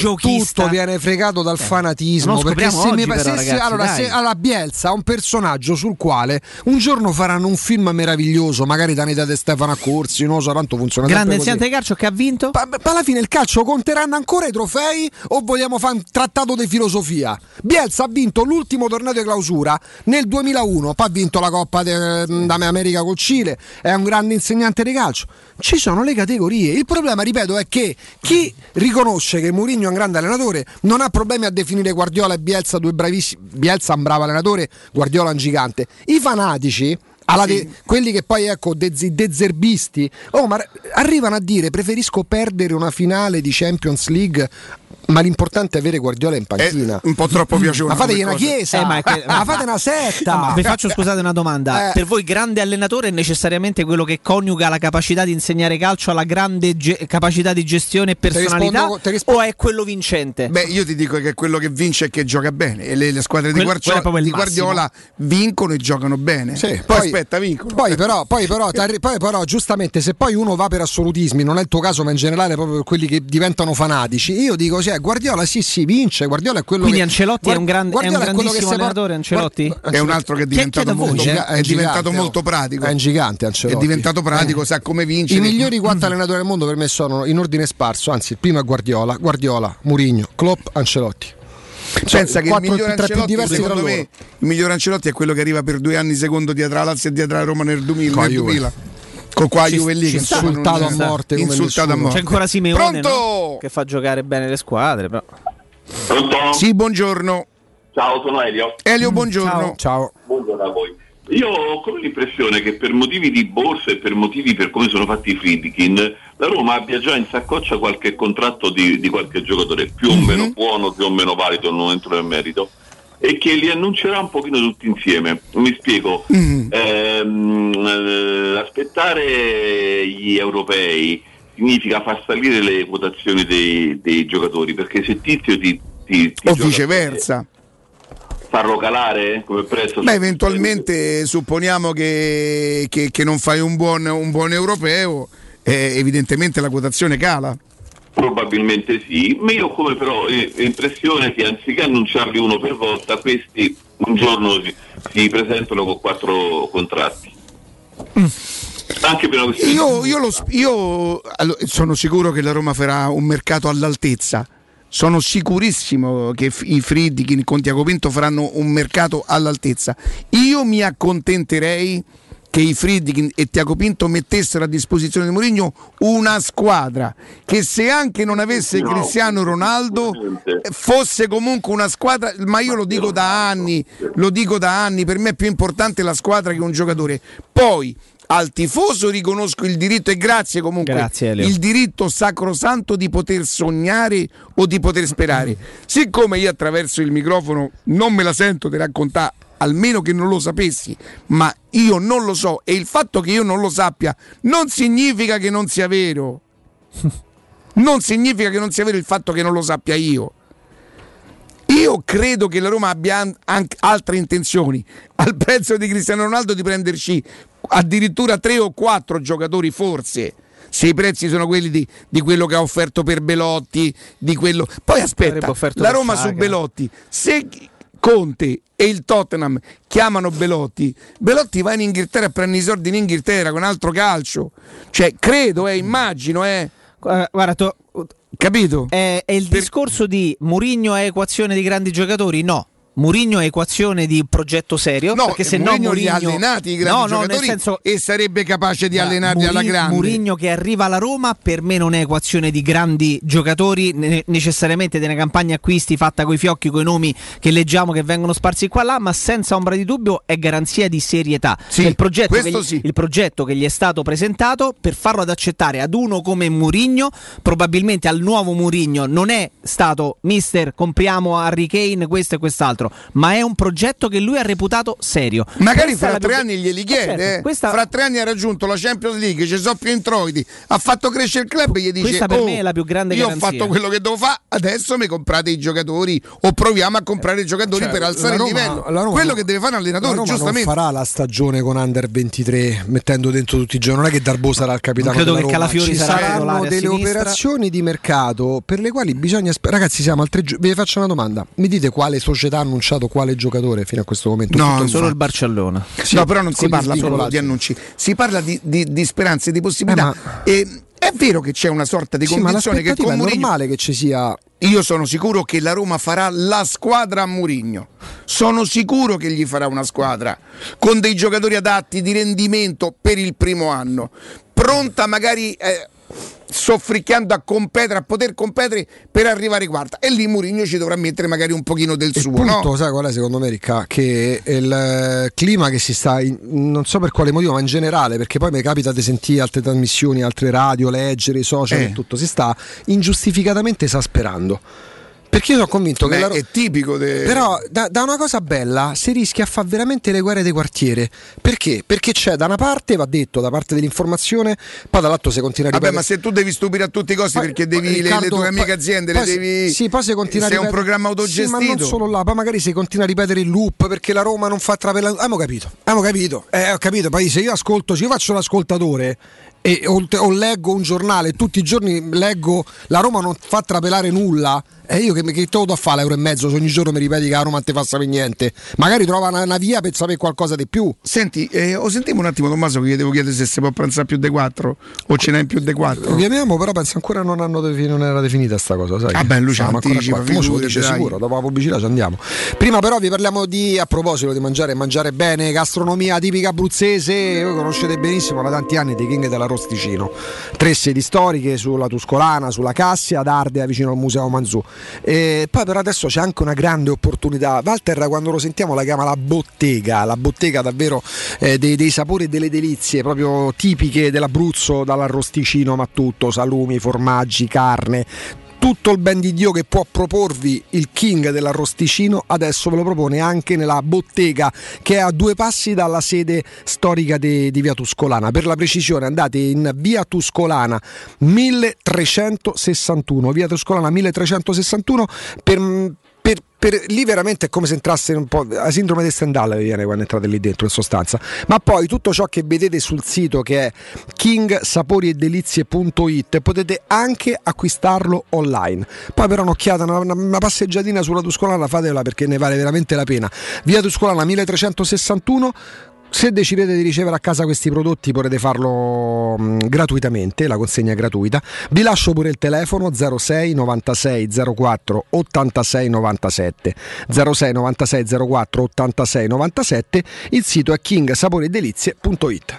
giochista. Tutto viene fregato dal eh. fanatismo, perché se oggi, mi... però, se, ragazzi, allora, se, allora Bielsa è un personaggio sul quale un giorno faranno un film meraviglioso, magari Danita De Stefano a Corsi, non so, tanto funziona. Grande insegnante di calcio che ha vinto, ma pa- pa- alla fine il calcio conteranno ancora i trofei o vogliamo fare un trattato di filosofia? Bielsa ha vinto l'ultimo torneo di clausura nel duemilauno, poi ha vinto la Coppa d'America col Cile, è un grande insegnante di calcio. Ci sono le categorie. Il problema, ripeto, è che chi riconosce che Mourinho è un grande allenatore non ha problemi a definire Guardiola e Bielsa due bravissimi. Bielsa è un bravo allenatore, Guardiola è un gigante. I fanatici, alla de- sì. quelli che poi ecco de, de zerbisti, oh, ma arrivano a dire preferisco perdere una finale di Champions League, ma l'importante è avere Guardiola in panchina. È un po' troppo piacevole. Ma fategli una chiesa, eh, ma, che... ma fate una setta. Ma vi faccio, scusate, una domanda. Eh. Per voi grande allenatore è necessariamente quello che coniuga la capacità di insegnare calcio alla grande ge- capacità di gestione e personalità? Te rispondo, te rispondo. O è quello vincente? Beh, io ti dico che è quello che vince e che gioca bene. E le, le squadre di, Quel, Guardiola, di Guardiola vincono e giocano bene. Sì, poi, poi aspetta, vincono. Poi però, poi, però, tarri, poi però, giustamente, se poi uno va per assolutismi, non è il tuo caso, ma in generale proprio per quelli che diventano fanatici, io dico sì. Guardiola sì sì vince, Guardiola è quello. Quindi che... Ancelotti è un, gran... è un grandissimo è allenatore, Ancelotti? È un altro che è diventato, molto, è è diventato molto pratico. È un gigante Ancelotti. È diventato pratico, eh. sa come vincere. I migliori quattro mm. allenatori del mondo per me sono in ordine sparso, anzi il primo è Guardiola, Guardiola, Mourinho, Klopp, Ancelotti. Pensa che il miglior Ancelotti, secondo me, il miglior Ancelotti è quello che arriva per due anni secondo dietro la Lazio e dietro la Roma nel duemila. Nel duemila. Con qua Juve lì insultato a morte, insultato a morte. C'è ancora Simeone, no? Che fa giocare bene le squadre, però. Pronto? Sì, buongiorno. Ciao, sono Elio. Elio, buongiorno. Ciao. Ciao. Buongiorno a voi. Io ho come l'impressione che per motivi di borsa e per motivi per come sono fatti i Friedkin, la Roma abbia già in saccoccia qualche contratto di, di qualche giocatore più o mm-hmm. meno buono, più o meno valido, non entro nel merito, e che li annuncerà un pochino tutti insieme. Mi spiego, mm. ehm, aspettare gli europei significa far salire le quotazioni dei, dei giocatori, perché se Tizio ti, ti, ti o viceversa farlo calare come prezzo. Beh, eventualmente supponiamo che, che, che non fai un buon, un buon europeo, eh, evidentemente la quotazione cala. Probabilmente sì, ma io come però eh, impressione che anziché annunciarli uno per volta, questi un giorno si, si presentano con quattro contratti. Mm. Anche per una questione io, io, lo, io allora, sono sicuro che la Roma farà un mercato all'altezza. Sono sicurissimo che i Friedkin con Tiago Pinto faranno un mercato all'altezza. Io mi accontenterei che i Friedkin e Tiago Pinto mettessero a disposizione di Mourinho una squadra che, se anche non avesse no, Cristiano Ronaldo, fosse comunque una squadra. Ma io lo dico da anni, lo dico da anni, per me è più importante la squadra che un giocatore. Poi al tifoso riconosco il diritto, e grazie comunque, grazie, il diritto sacrosanto di poter sognare o di poter sperare. Siccome io attraverso il microfono non me la sento di raccontare, almeno che non lo sapessi, ma io non lo so, e il fatto che io non lo sappia non significa che non sia vero. Non significa che non sia vero il fatto che non lo sappia io. Io credo che la Roma abbia anche altre intenzioni, al prezzo di Cristiano Ronaldo, di prenderci addirittura tre o quattro giocatori forse. se i prezzi sono quelli di, di quello che ha offerto per Belotti, di quello. Poi aspetta, la Roma su Belotti, se Conte e il Tottenham chiamano Belotti, Belotti va in Inghilterra a prendere i soldi in Inghilterra con altro calcio, cioè credo, eh, immagino, eh. Guarda, to... capito? È, è il per... discorso di Mourinho è equazione di grandi giocatori? No. Mourinho è equazione di progetto serio, no, perché se Mourinho no Mourinho li ha allenati i grandi no, no, giocatori, nel senso, e sarebbe capace di allenarli Mourinho, alla grande. Mourinho che arriva alla Roma per me non è equazione di grandi giocatori ne- necessariamente della campagna acquisti fatta coi fiocchi, coi nomi che leggiamo che vengono sparsi qua e là, ma senza ombra di dubbio è garanzia di serietà. Sì, il, progetto gli, sì. il progetto che gli è stato presentato, per farlo ad accettare ad uno come Mourinho, probabilmente al nuovo Mourinho non è stato mister compriamo Harry Kane questo e quest'altro, ma è un progetto che lui ha reputato serio. Magari questa fra tre pro... anni glieli chiede, eh certo, eh. Questa... fra tre anni ha raggiunto la Champions League, ci sono più introiti, ha fatto crescere il club e gli dice questa per oh, me è la più grande io garanzia. Ho fatto quello che devo fare, adesso mi comprate i giocatori o proviamo a comprare i giocatori, cioè, per alzare Roma, il livello, quello non... che deve fare un allenatore, la Roma giustamente non farà la stagione con Under ventitré mettendo dentro tutti i giorni, non è che Darbo sarà il capitano, credo che Calafiori ci sarà saranno delle sinistra. Operazioni di mercato per le quali bisogna, ragazzi siamo al tre giorni, vi faccio una domanda, mi dite quale società annunciato quale giocatore fino a questo momento? No, tutto solo fa. Il Barcellona. Sì, no, però non si parla solo di annunci, si parla di, di, di speranze, di possibilità. Eh, ma... e, è vero che c'è una sorta di sì, convinzione che con Mourinho... è normale che ci sia. Io sono sicuro che la Roma farà la squadra a Mourinho. Sono sicuro che gli farà una squadra con dei giocatori adatti di rendimento per il primo anno, pronta magari. Eh, soffricchiando a competere, a poter competere per arrivare quarta, e lì Mourinho ci dovrà mettere magari un pochino del il suo punto, no? Sai qual è secondo me, Ricca? Che il clima che si sta in, non so per quale motivo ma in generale, perché poi mi capita di sentire altre trasmissioni, altre radio, leggere, social eh. e tutto, si sta ingiustificatamente esasperando. Perché io sono convinto Beh, che la Ro- è tipico de... però da, da una cosa bella si rischia a far veramente le guerre di quartiere. Perché? Perché c'è da una parte, va detto, da parte dell'informazione, poi dall'altro se continua a ripetere. Vabbè, ma se tu devi stupire a tutti i costi, poi, perché devi Riccardo, le, le tue amiche aziende poi, le devi sì, poi se continua a ripetere, sei un programma autogestito. Sì, ma non solo là, poi magari si continua a ripetere il loop perché la Roma non fa trapelare. Abbiamo capito. Abbiamo capito. Eh, ho capito, poi se io ascolto, ci faccio l'ascoltatore e o, o leggo un giornale, tutti i giorni leggo la Roma non fa trapelare nulla. E io che, che te lo do a fare l'euro e mezzo se ogni giorno mi ripeti che la Roma non ti fa sapere niente? Magari trova una, una via per sapere qualcosa di più. Senti, eh, o sentiamo un attimo Tommaso che gli devo chiedere se si può pranzare più di quattro o ce n'è in più di quattro. Chiamiamo, però penso ancora non, hanno, non era definita sta cosa, sai? Ah beh, lui ci anticipa, figurati, sicuro, dopo la pubblicità ci andiamo. Prima però vi parliamo di, a proposito di mangiare, mangiare bene, gastronomia tipica abruzzese, voi conoscete benissimo da tanti anni dei King dell'Arrosticino. Tre sedi storiche sulla Tuscolana, sulla Cassia, ad Ardea vicino al Museo Manzù. E poi per adesso c'è anche una grande opportunità. Walter quando lo sentiamo la chiama la bottega, la bottega davvero eh, dei, dei sapori e delle delizie proprio tipiche dell'Abruzzo, dall'arrosticino ma tutto, salumi, formaggi, carne, tutto il ben di Dio che può proporvi il King dell'Arrosticino adesso ve lo propone anche nella bottega che è a due passi dalla sede storica di, di Via Tuscolana. Per la precisione andate in Via Tuscolana milletrecentosessantuno, Via Tuscolana milletrecentosessantuno per... Per, per, lì veramente è come se entrasse un po' la sindrome di Stendhal viene quando entrate lì dentro in sostanza, ma poi tutto ciò che vedete sul sito che è king sapori e delizie punto it potete anche acquistarlo online. Poi però un'occhiata, una, una passeggiatina sulla Tuscolana fatela perché ne vale veramente la pena. Via Tuscolana milletrecentosessantuno. Se decidete di ricevere a casa questi prodotti potete farlo mh, gratuitamente, la consegna è gratuita. Vi lascio pure il telefono zero sei novantasei zero quattro ottantasei novantasette zero sei novantasei zero quattro ottantasei novantasette. Il sito è king sapori e delizie punto it.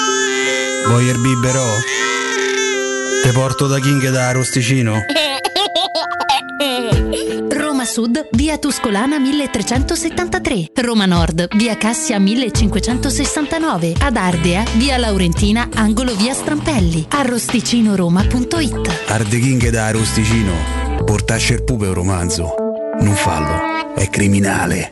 Voyer biberò? Te porto da King da Arrosticino. Roma Sud, via Tuscolana milletrecentosettantatré, Roma Nord, via Cassia millecinquecentosessantanove, ad Ardea, via Laurentina, angolo via Strampelli, arrosticinoroma punto it. Ardeghinghe da Arrosticino, portasce il pupe un romanzo, non fallo, è criminale.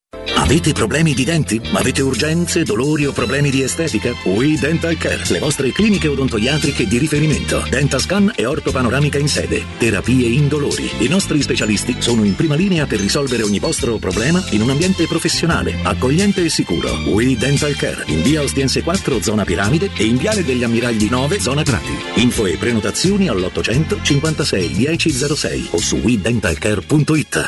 Avete problemi di denti? Avete urgenze, dolori o problemi di estetica? We Dental Care, le vostre cliniche odontoiatriche di riferimento. Dentascan e ortopanoramica in sede. Terapie indolori. I nostri specialisti sono in prima linea per risolvere ogni vostro problema in un ambiente professionale, accogliente e sicuro. We Dental Care, in via Ostiense quattro, zona Piramide, e in viale degli Ammiragli nove, zona Prati. Info e prenotazioni all'ottocento cinquantasei dieci zero sei o su we dental care punto it.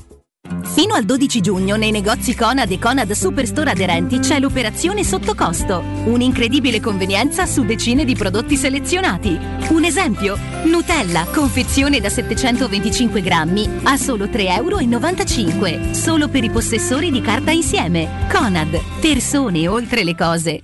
Fino al dodici giugno nei negozi Conad e Conad Superstore aderenti c'è l'operazione sottocosto. Un'incredibile convenienza su decine di prodotti selezionati. Un esempio, Nutella, confezione da settecentoventicinque grammi a solo tre virgola novantacinque euro. Solo per i possessori di carta insieme. Conad, persone oltre le cose.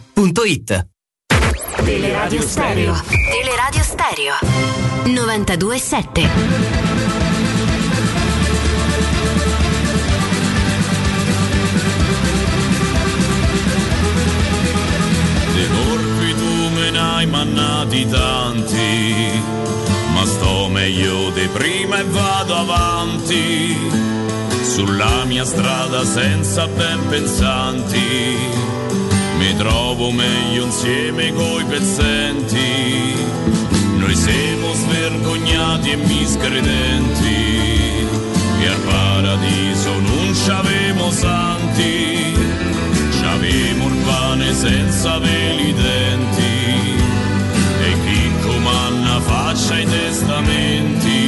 Punto it. Teleradio Stereo. Teleradio Stereo novantadue sette. De corpi tu me ne hai mannati tanti, ma sto meglio di prima e vado avanti sulla mia strada senza ben pensanti. Mi trovo meglio insieme coi pezzenti, noi siamo svergognati e miscredenti, e al paradiso non c'avemo santi, c'avemo il pane senza veli denti, e chi comanda faccia i testamenti.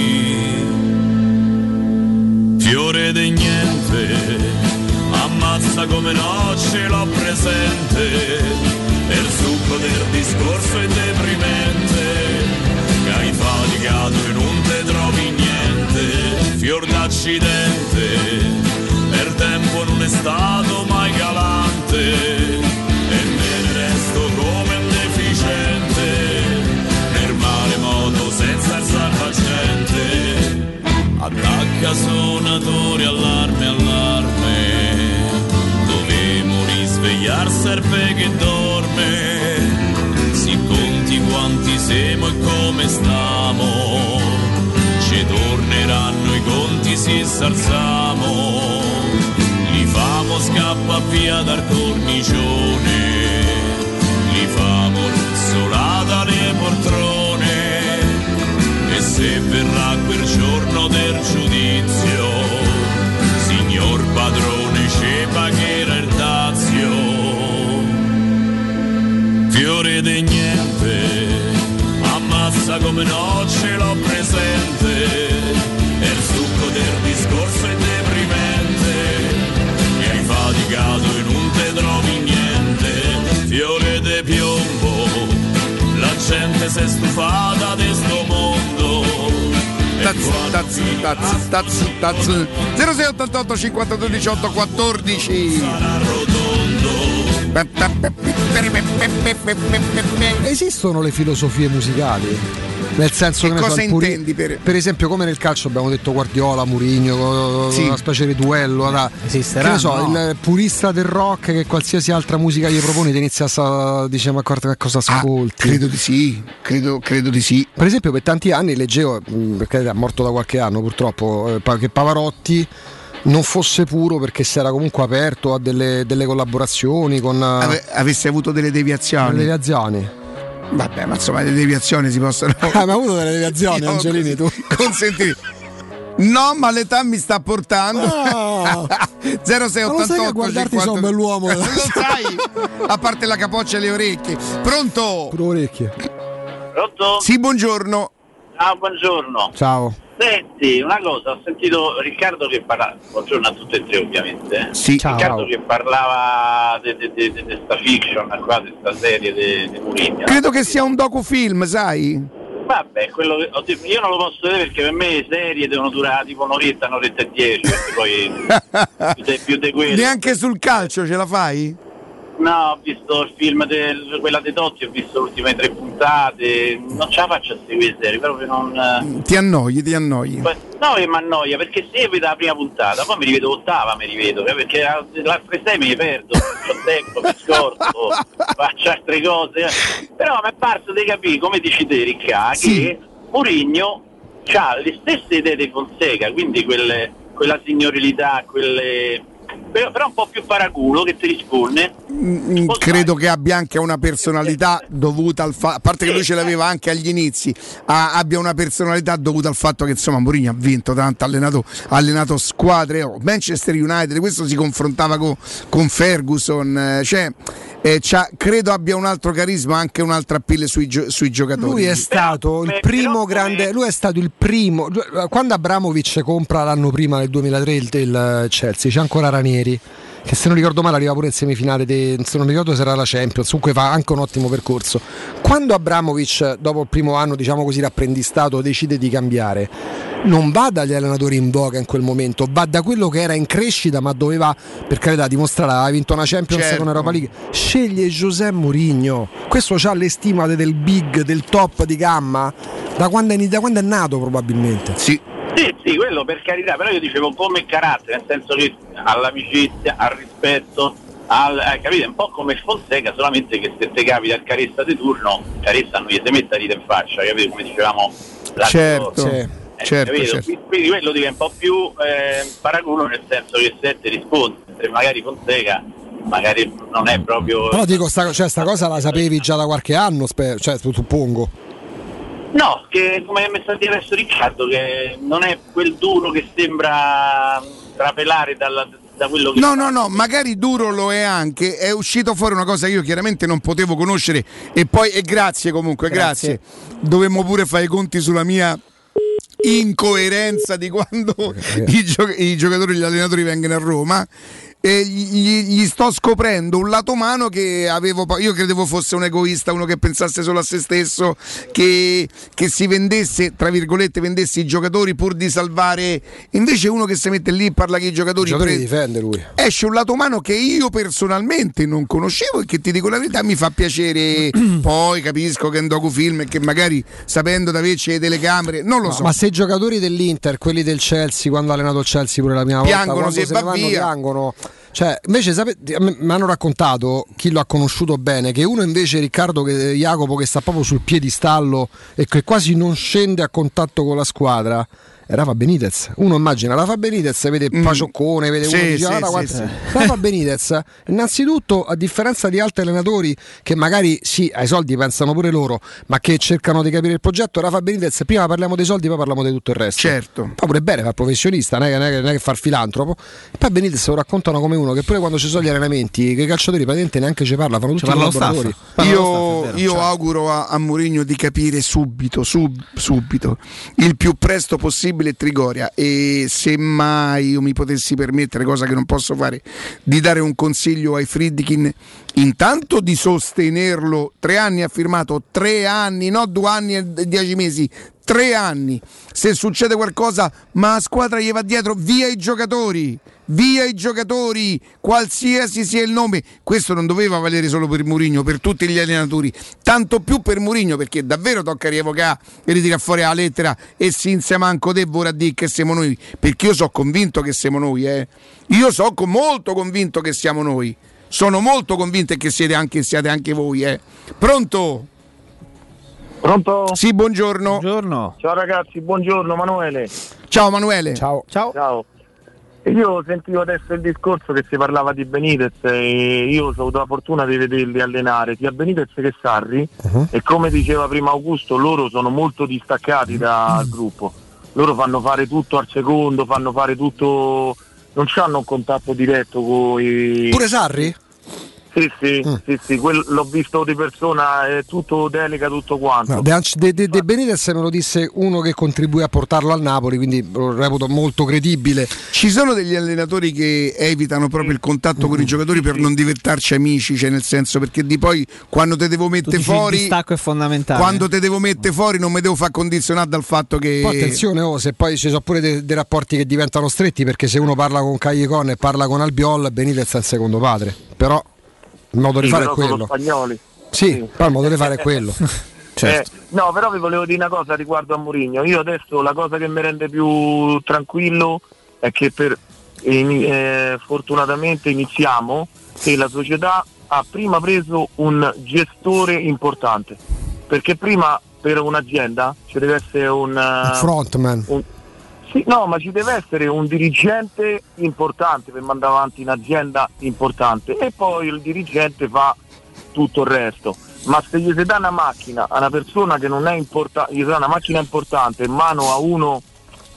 Fiore di niente, ammazza come no, ce l'ho presente, e il succo del discorso è deprimente, che hai faticato e non te trovi niente. Fior d'accidente, e il tempo non è stato mai galante, e me resto come un deficiente, nel male modo senza il salvagente. Attacca suonatori, allarme, allarme, svegliar serve che dorme, si conti quanti siamo e come stiamo, ci torneranno i conti se s'alzamo, li famo scappa via dal cornicione, li famo ruzzolata le poltrone, e se verrà quel giorno del giudizio, signor padrone ci pagherà il dazio. Fiore di come no ce l'ho presente, e il succo del discorso è deprimente, e infaticato in un te trovi niente, fiore de piombo, la gente s'è stufata di sto mondo. Tazzi, tazzi, tazzi, tazzi, tazzi. zero sei ottantotto cinquantadue diciotto quattordici. Esistono le filosofie musicali? Nel senso che, che cosa so, intendi per... per esempio, come nel calcio abbiamo detto Guardiola, Mourinho, sì, una specie di duello, da... esisterà, che ne so, no? Il purista del rock che qualsiasi altra musica gli propone ti inizia a dire ma guarda che cosa ascolti. Ah, credo di sì, credo, credo di sì. Per esempio per tanti anni leggevo, perché è morto da qualche anno purtroppo, che Pavarotti non fosse puro perché si era comunque aperto a delle, delle collaborazioni con... Ave, avesse avuto delle deviazioni. Delle deviazioni. Vabbè, ma insomma le deviazioni si possono... Ah, ma avuto delle deviazioni, Angelini, tu? Consentite. No, ma l'età mi sta portando. Oh. zero sei ottantotto. Ma sai che guardarti sono un bell'uomo. Lo sai, a parte la capoccia e le orecchie. Pronto? Pure orecchie. Pronto? Sì, buongiorno. Ciao, buongiorno. Ciao. Senti, una cosa, ho sentito Riccardo che parlava, buongiorno a tutte e tre ovviamente, eh. Sì, ciao, Riccardo, ciao. Che parlava di questa fiction, qua, di questa serie di Mourinho. Credo che sia un docufilm, sai? Vabbè, quello che, ho, io non lo posso vedere perché per me le serie devono durare tipo un'oretta, un'oretta e dieci, perché poi più, de, più de quello. Neanche sul calcio ce la fai? No, ho visto il film del, quella dei Totti, ho visto le ultime tre puntate, non ce la faccio a seguire serie, proprio non. Ti annoi, ti annoi. Beh, no, che mi annoia, perché se vedo la prima puntata, poi mi rivedo ottava, mi rivedo, perché le altre sei me le perdo, non ho tempo, mi scordo, faccio altre cose. Però mi è parso di capire, come dici te Ricca, che sì. Mourinho ha le stesse idee di Fonseca, quindi quelle, quella signorilità, quelle. Però un po' più paraculo che ti risponde. Mm, credo che abbia anche una personalità dovuta al fatto, a parte che lui ce l'aveva anche agli inizi, a- abbia una personalità dovuta al fatto che insomma Mourinho ha vinto tanto, ha allenato, allenato squadre, oh, Manchester United, questo si confrontava co- con Ferguson, cioè eh, credo abbia un altro carisma, anche un'altra appeal sui, gio- sui giocatori. Lui è stato il primo grande, lui è stato il primo, quando Abramovich compra l'anno prima nel duemilatré il, il Chelsea, c'è ancora Ranieri, che se non ricordo male arriva pure in semifinale de, se non ricordo se era la Champions, comunque fa anche un ottimo percorso. Quando Abramovich dopo il primo anno, diciamo così, d'apprendistato decide di cambiare, non va dagli allenatori in voga in quel momento, va da quello che era in crescita ma doveva per carità dimostrare, ha vinto una Champions, certo, con Europa League, sceglie José Mourinho, questo c'ha le stimate del big, del top di gamma da quando è, da quando è nato probabilmente. Sì. Sì, sì, quello per carità, però io dicevo come carattere, nel senso che all'amicizia, al rispetto, al, eh, capite? Un po' come Fonseca, solamente che se te capita il caressa di turno, caressa non gli si mette a dita in faccia, capite? Come dicevamo la certo, sì, eh, certo, certo. Quindi quello diventa un po' più eh, paraculo, nel senso che se te risponde, se magari Fonseca magari non è proprio. Però dico, sta, cioè, sta cosa la sapevi già da qualche anno, spero, cioè suppongo. No, che come mi sta dicendo adesso Riccardo, che non è quel duro che sembra trapelare dalla, da quello che... No, no, no, magari duro lo è anche, è uscito fuori una cosa che io chiaramente non potevo conoscere e poi, e grazie comunque, grazie, grazie. Dovremmo pure fare i conti sulla mia... incoerenza di quando i, gio- i giocatori e gli allenatori vengono a Roma e gli, gli sto scoprendo un lato umano che avevo pa- io credevo fosse un egoista, uno che pensasse solo a se stesso, che, che si vendesse, tra virgolette, vendesse i giocatori pur di salvare, invece uno che si mette lì, parla che i giocatori, i giocatori pre- difende lui. Esce un lato umano che io personalmente non conoscevo e che, ti dico la verità, mi fa piacere. Poi capisco che è un docufilm e che magari sapendo da averci telecamere non lo no, so, ma se i giocatori dell'Inter, quelli del Chelsea, quando ha allenato il Chelsea pure la prima piangono, volta, piangono, se, se va via piangono. Cioè, invece sapete, mi hanno raccontato chi lo ha conosciuto bene, che uno invece, Riccardo, che, Jacopo, che sta proprio sul piedistallo e che quasi non scende a contatto con la squadra, Rafa Benitez, uno immagina Rafa Benitez, vede mm. Pacioccone, vede sì, uno dice, sì, ah, sì, sì. Rafa Benitez innanzitutto, a differenza di altri allenatori che magari sì, ai soldi pensano pure loro, ma che cercano di capire il progetto, Rafa Benitez prima parliamo dei soldi, poi parliamo di tutto il resto. Certo. Fa pure bene, fa professionista, non è, non, è, non è che far filantropo. Poi Benitez lo raccontano come uno che pure quando ci sono gli allenamenti, che i calciatori praticamente neanche ci parla, fanno tutti i lavoratori. Io, io cioè. auguro a, a Mourinho di capire subito, sub, subito, il più presto possibile Trigoria, e se mai io mi potessi permettere, cosa che non posso fare, di dare un consiglio ai Friedkin, intanto di sostenerlo. Tre anni ha firmato, tre anni, no due anni e dieci mesi, tre anni. Se succede qualcosa, ma la squadra gli va dietro, via i giocatori, via i giocatori, qualsiasi sia il nome. Questo non doveva valere solo per Mourinho, per tutti gli allenatori, tanto più per Mourinho, perché davvero tocca rievocare e ritirare fuori la lettera e senza manco te vorrà dire che siamo noi, perché io sono convinto che siamo noi, eh. Io sono molto convinto che siamo noi, sono molto convinto che siete anche, siate anche voi, eh. Pronto? Pronto? Sì, buongiorno. Buongiorno. Ciao ragazzi, buongiorno Manuele. Ciao Manuele. Ciao. Ciao. Ciao. Io sentivo adesso il discorso che si parlava di Benitez, e io ho avuto la fortuna di vederli allenare sia Benitez che Sarri, uh-huh. e come diceva prima Augusto, loro sono molto distaccati dal gruppo, loro fanno fare tutto al secondo, fanno fare tutto, non hanno un contatto diretto con i... Pure Sarri? Sì, sì, mm. sì, sì, quello l'ho visto di persona, è tutto delega, tutto quanto. No, De, De, De, De Benitez me lo disse uno che contribuì a portarlo al Napoli, quindi lo reputo molto credibile. Ci sono degli allenatori che evitano proprio il contatto mm. con i giocatori per non diventarci amici, cioè nel senso, perché di poi quando te devo mettere fuori, il distacco è fondamentale. Quando te devo mettere fuori non mi devo far condizionare dal fatto che... Poi attenzione, oh, se poi ci sono pure dei, dei rapporti che diventano stretti, perché se uno parla con Cagliacone e parla con Albiol, Benitez è il secondo padre, però... Il modo di sì, fare è quello. Spagnoli. Sì, sì, però il modo di fare è quello. Certo. Eh, no, però vi volevo dire una cosa riguardo a Mourinho. Io adesso la cosa che mi rende più tranquillo è che per, eh, fortunatamente iniziamo che la società ha prima preso un gestore importante, perché prima per un'azienda ci deve essere un, un frontman. Un, sì, no, ma ci deve essere un dirigente importante per mandare avanti un'azienda importante, e poi il dirigente fa tutto il resto. Ma se gli si dà una macchina a una persona che non è importante, gli si dà una macchina importante in mano a uno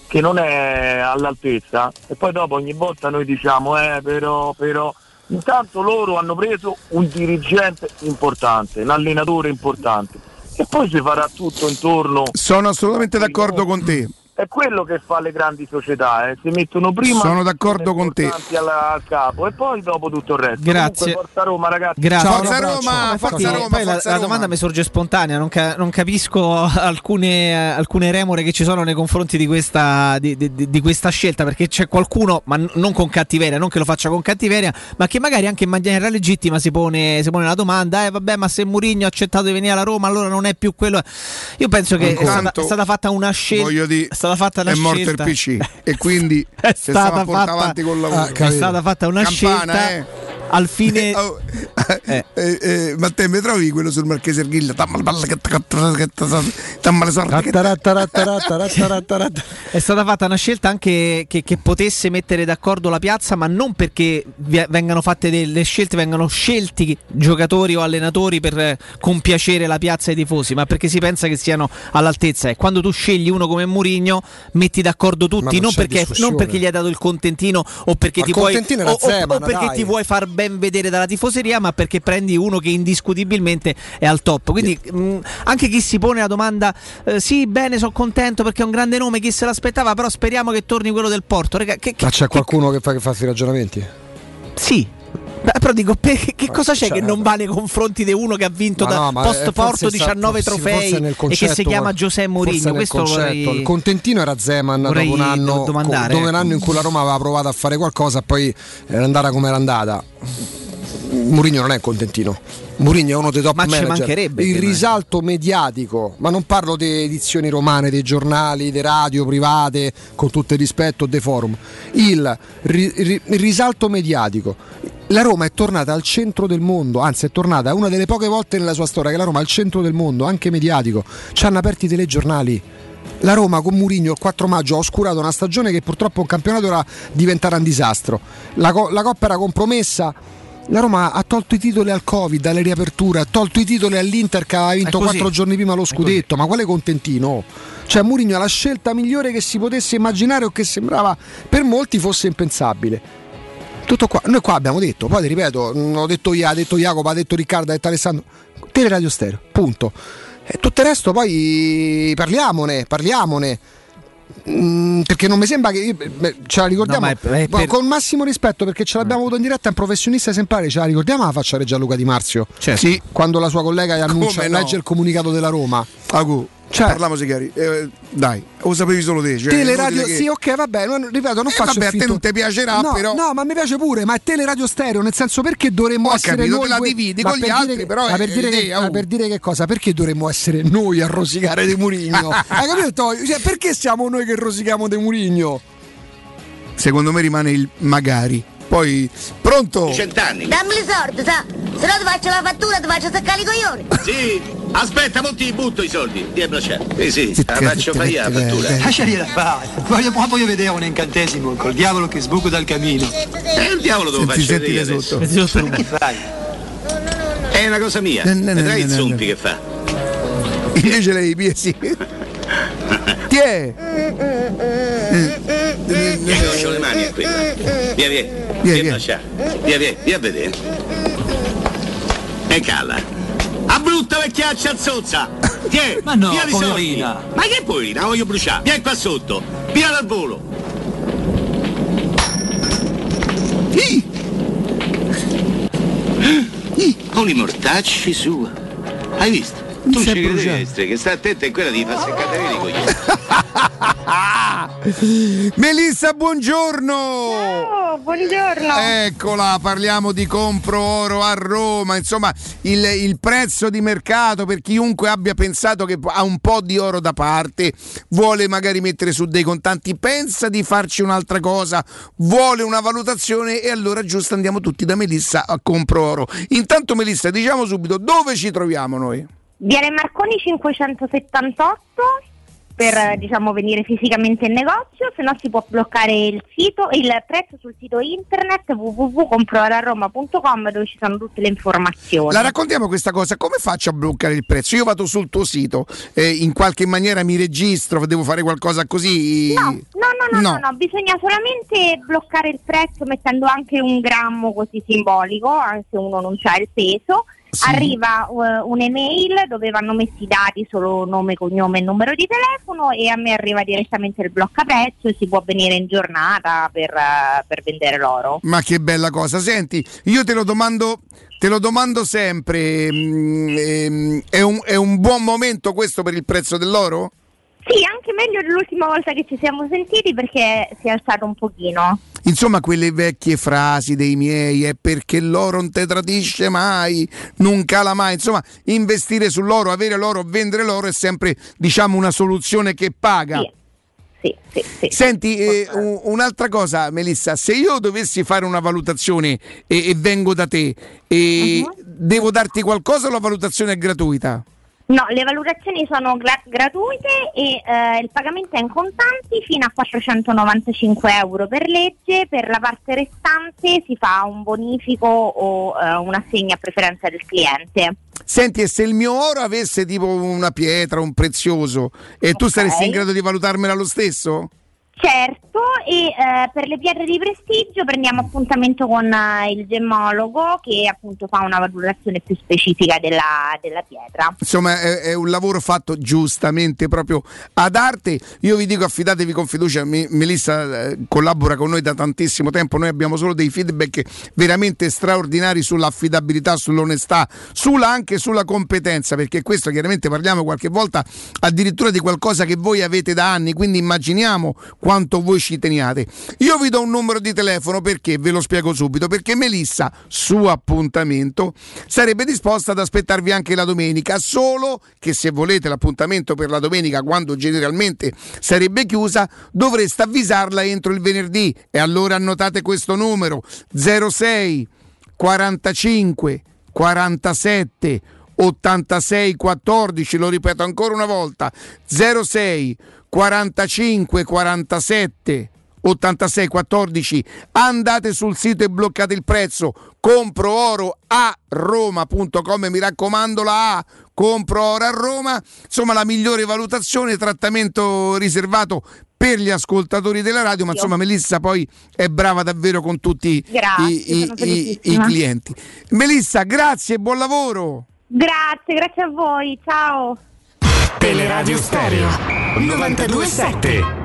che non è all'altezza, e poi dopo ogni volta noi diciamo eh però però intanto loro hanno preso un dirigente importante, un allenatore importante, e poi si farà tutto intorno. Sono assolutamente d'accordo con te. È quello che fa le grandi società, eh. Si mettono prima, sono d'accordo con te, alla, al capo, e poi dopo tutto il resto. Grazie. Comunque, Forza Roma ragazzi. Grazie. Ciao, Forza, Roma, Forza, Forza Roma, Forza la, Roma. La domanda mi sorge spontanea, non, ca- non capisco alcune, alcune remore che ci sono nei confronti di questa, di, di, di questa scelta, perché c'è qualcuno, ma non con cattiveria, non che lo faccia con cattiveria, ma che magari anche in maniera legittima si pone, si pone la domanda, eh vabbè, ma se Mourinho ha accettato di venire alla Roma allora non è più quello. Io penso che è stata, è stata fatta una scelta, di... Fatta la è scelta. Morto il P C e quindi è stata fatta avanti col lavoro. Ah, è stata fatta una Campana, scelta eh. al fine. Oh, eh. Eh, eh, ma te mi trovi quello sul Marchese Erghilla? È stata fatta una scelta anche che, che potesse mettere d'accordo la piazza, ma non perché vengano fatte delle scelte, vengano scelti giocatori o allenatori per compiacere la piazza e i tifosi, ma perché si pensa che siano all'altezza. E quando tu scegli uno come Mourinho metti d'accordo tutti, non, non, perché, non perché gli hai dato il contentino o perché, ti, contentino vuoi, o, Zemana, o perché ti vuoi far ben vedere dalla tifoseria, ma perché prendi uno che indiscutibilmente è al top. Quindi yeah. mh, anche chi si pone la domanda eh, sì bene, sono contento perché è un grande nome, chi se l'aspettava, però speriamo che torni quello del Porto. Raga, che, che, ma c'è che, qualcuno che fa che fa questi ragionamenti? Sì. Però dico, perché, che cosa c'è, c'è che non va nei confronti di uno che ha vinto no, da post Porto diciannove sta, trofei concetto, e che si chiama José Mourinho? Questo vorrei... Il contentino era Zeman dopo un anno, domandare, dopo un anno in cui la Roma aveva provato a fare qualcosa, poi era andata come era andata. Mourinho non è contentino, Mourinho è uno dei top ma manager. Ci mancherebbe il risalto mediatico, ma non parlo di edizioni romane, dei giornali, dei radio private, con tutto il rispetto, dei forum. Il, ri, ri, il risalto mediatico, la Roma è tornata al centro del mondo, anzi è tornata una delle poche volte nella sua storia che la Roma è al centro del mondo, anche mediatico. Ci hanno aperti i telegiornali. la Roma con Mourinho il quattro maggio ha oscurato una stagione che purtroppo un campionato era diventata un disastro, la, co- la Coppa era compromessa, la Roma ha tolto i titoli al Covid, alle riaperture, ha tolto i titoli all'Inter che aveva vinto quattro giorni prima lo scudetto, ma quale contentino? Cioè Mourinho è la scelta migliore che si potesse immaginare o che sembrava per molti fosse impensabile. Tutto qua, noi qua abbiamo detto, poi ti ripeto, l'ho detto io, ha detto Jacopo, ha detto Riccardo, ha detto Alessandro, Teleradio Stereo, punto. E tutto il resto poi parliamone, parliamone. Mm, perché non mi sembra che io, beh, ce la ricordiamo, no, è, è per... con massimo rispetto, perché ce l'abbiamo avuto in diretta, è un professionista esemplare, ce la ricordiamo la faccia regia Luca Di Marzio, certo. Sì, quando la sua collega annuncia, come no, legge il comunicato della Roma. Agu, cioè, parliamoci chiari, eh, dai, lo sapevi solo te, cioè, Teleradio, che... sì, ok, vabbè, non, ripeto, non eh, faccio vabbè, a te non ti piacerà, no, però no, ma mi piace pure, ma è Teleradio Stereo, nel senso, perché dovremmo oh, essere capito, noi, te la dividi con gli altri, che, però ma per, dire che, ma per dire che cosa, perché dovremmo essere noi a rosicare De Mourinho? Hai capito? Cioè, perché siamo noi che rosichiamo De Mourinho? Secondo me rimane il magari. Poi, pronto? cent'anni. Dammi i soldi, sa? Se no ti faccio la fattura, ti faccio staccare i coglioni. Sì, aspetta, mo ti butto i soldi. Dietro c'è. Eh sì, la faccio fare la fattura. Lasciagliela fare. Voglio, voglio vedere un incantesimo col diavolo che sbuco dal camino. E il diavolo devo fare vedere adesso. Che fai? È una cosa mia. Vedrai i zompi che fa. Io ce l'hai i piedi. Ti è? Io ho le mani a quella. Via, via. Via, via, via, via, via a vedere. E calla. A brutta vecchiaccia zozza. Tiè, ma no, via di soldi. Ma che poverina, la voglio bruciare. Via qua sotto. Via dal volo. Ih. Ih. Con i mortacci sua. Hai visto? Tu ci credi che sta attenta è quella di far seccare i coglioni. Melissa, buongiorno. Ciao. Buongiorno. Eccola, parliamo di compro oro a Roma. Insomma, il, il prezzo di mercato per chiunque abbia pensato che ha un po' di oro da parte, vuole magari mettere su dei contanti, pensa di farci un'altra cosa, vuole una valutazione, e allora giusto andiamo tutti da Melissa a compro oro. Intanto Melissa, diciamo subito dove ci troviamo noi. Viale Marconi cinquecentosettantotto, per diciamo venire fisicamente in negozio, se no si può bloccare il sito, il prezzo sul sito internet w w w punto comprararoma punto com, dove ci sono tutte le informazioni. La raccontiamo questa cosa, come faccio a bloccare il prezzo? Io vado sul tuo sito, eh, in qualche maniera mi registro, devo fare qualcosa così? No, no, no, no, no. no, no. Bisogna solamente bloccare il prezzo mettendo anche un grammo così simbolico, anche se uno non c'ha il peso. Sì. Arriva uh, un'email dove vanno messi i dati, solo nome, cognome e numero di telefono, e a me arriva direttamente il bloccaprezzo e si può venire in giornata per, uh, per vendere l'oro. Ma che bella cosa. Senti, io te lo domando, te lo domando sempre, mm, ehm, è, un, è un buon momento questo per il prezzo dell'oro? Sì, anche meglio dell'ultima volta che ci siamo sentiti, perché si è alzato un pochino. Insomma, quelle vecchie frasi dei miei, è perché l'oro non te tradisce mai, non cala mai. Insomma, investire sull'oro, avere l'oro, vendere l'oro è sempre, diciamo, una soluzione che paga. Sì. Sì, sì, sì. Senti, eh, un'altra cosa Melissa, se io dovessi fare una valutazione e, e vengo da te, e uh-huh. devo darti qualcosa o la valutazione è gratuita? No, le valutazioni sono gra- gratuite e eh, il pagamento è in contanti fino a quattrocentonovantacinque euro per legge, per la parte restante si fa un bonifico o eh, un assegno a preferenza del cliente. Senti, e se il mio oro avesse tipo una pietra, un prezioso, e okay. tu saresti in grado di valutarmela lo stesso? Certo, e eh, per le pietre di prestigio prendiamo appuntamento con eh, il gemmologo, che appunto fa una valutazione più specifica della, della pietra. Insomma, è, è un lavoro fatto giustamente proprio ad arte. Io vi dico, affidatevi con fiducia. Me, Melissa eh, collabora con noi da tantissimo tempo. Noi abbiamo solo dei feedback veramente straordinari sull'affidabilità, sull'onestà, sulla anche sulla competenza, perché questo chiaramente parliamo qualche volta addirittura di qualcosa che voi avete da anni, quindi immaginiamo quanto voi ci teniate. Io vi do un numero di telefono, perché ve lo spiego subito, perché Melissa, suo appuntamento, sarebbe disposta ad aspettarvi anche la domenica, solo che se volete l'appuntamento per la domenica, quando generalmente sarebbe chiusa, dovreste avvisarla entro il venerdì, e allora annotate questo numero: zero sei quarantacinque quarantasette ottantasei quattordici, lo ripeto ancora una volta, zero sei quarantacinque quarantasette ottantasei quattordici. Andate sul sito e bloccate il prezzo. Compro oro a Roma punto com, mi raccomando la A, compro oro a Roma. Insomma, la migliore valutazione, trattamento riservato per gli ascoltatori della radio, ma insomma Melissa poi è brava davvero con tutti grazie, i, i, i clienti. Melissa, grazie, buon lavoro. Grazie, grazie a voi, ciao. Teleradio Stereo novantadue sette.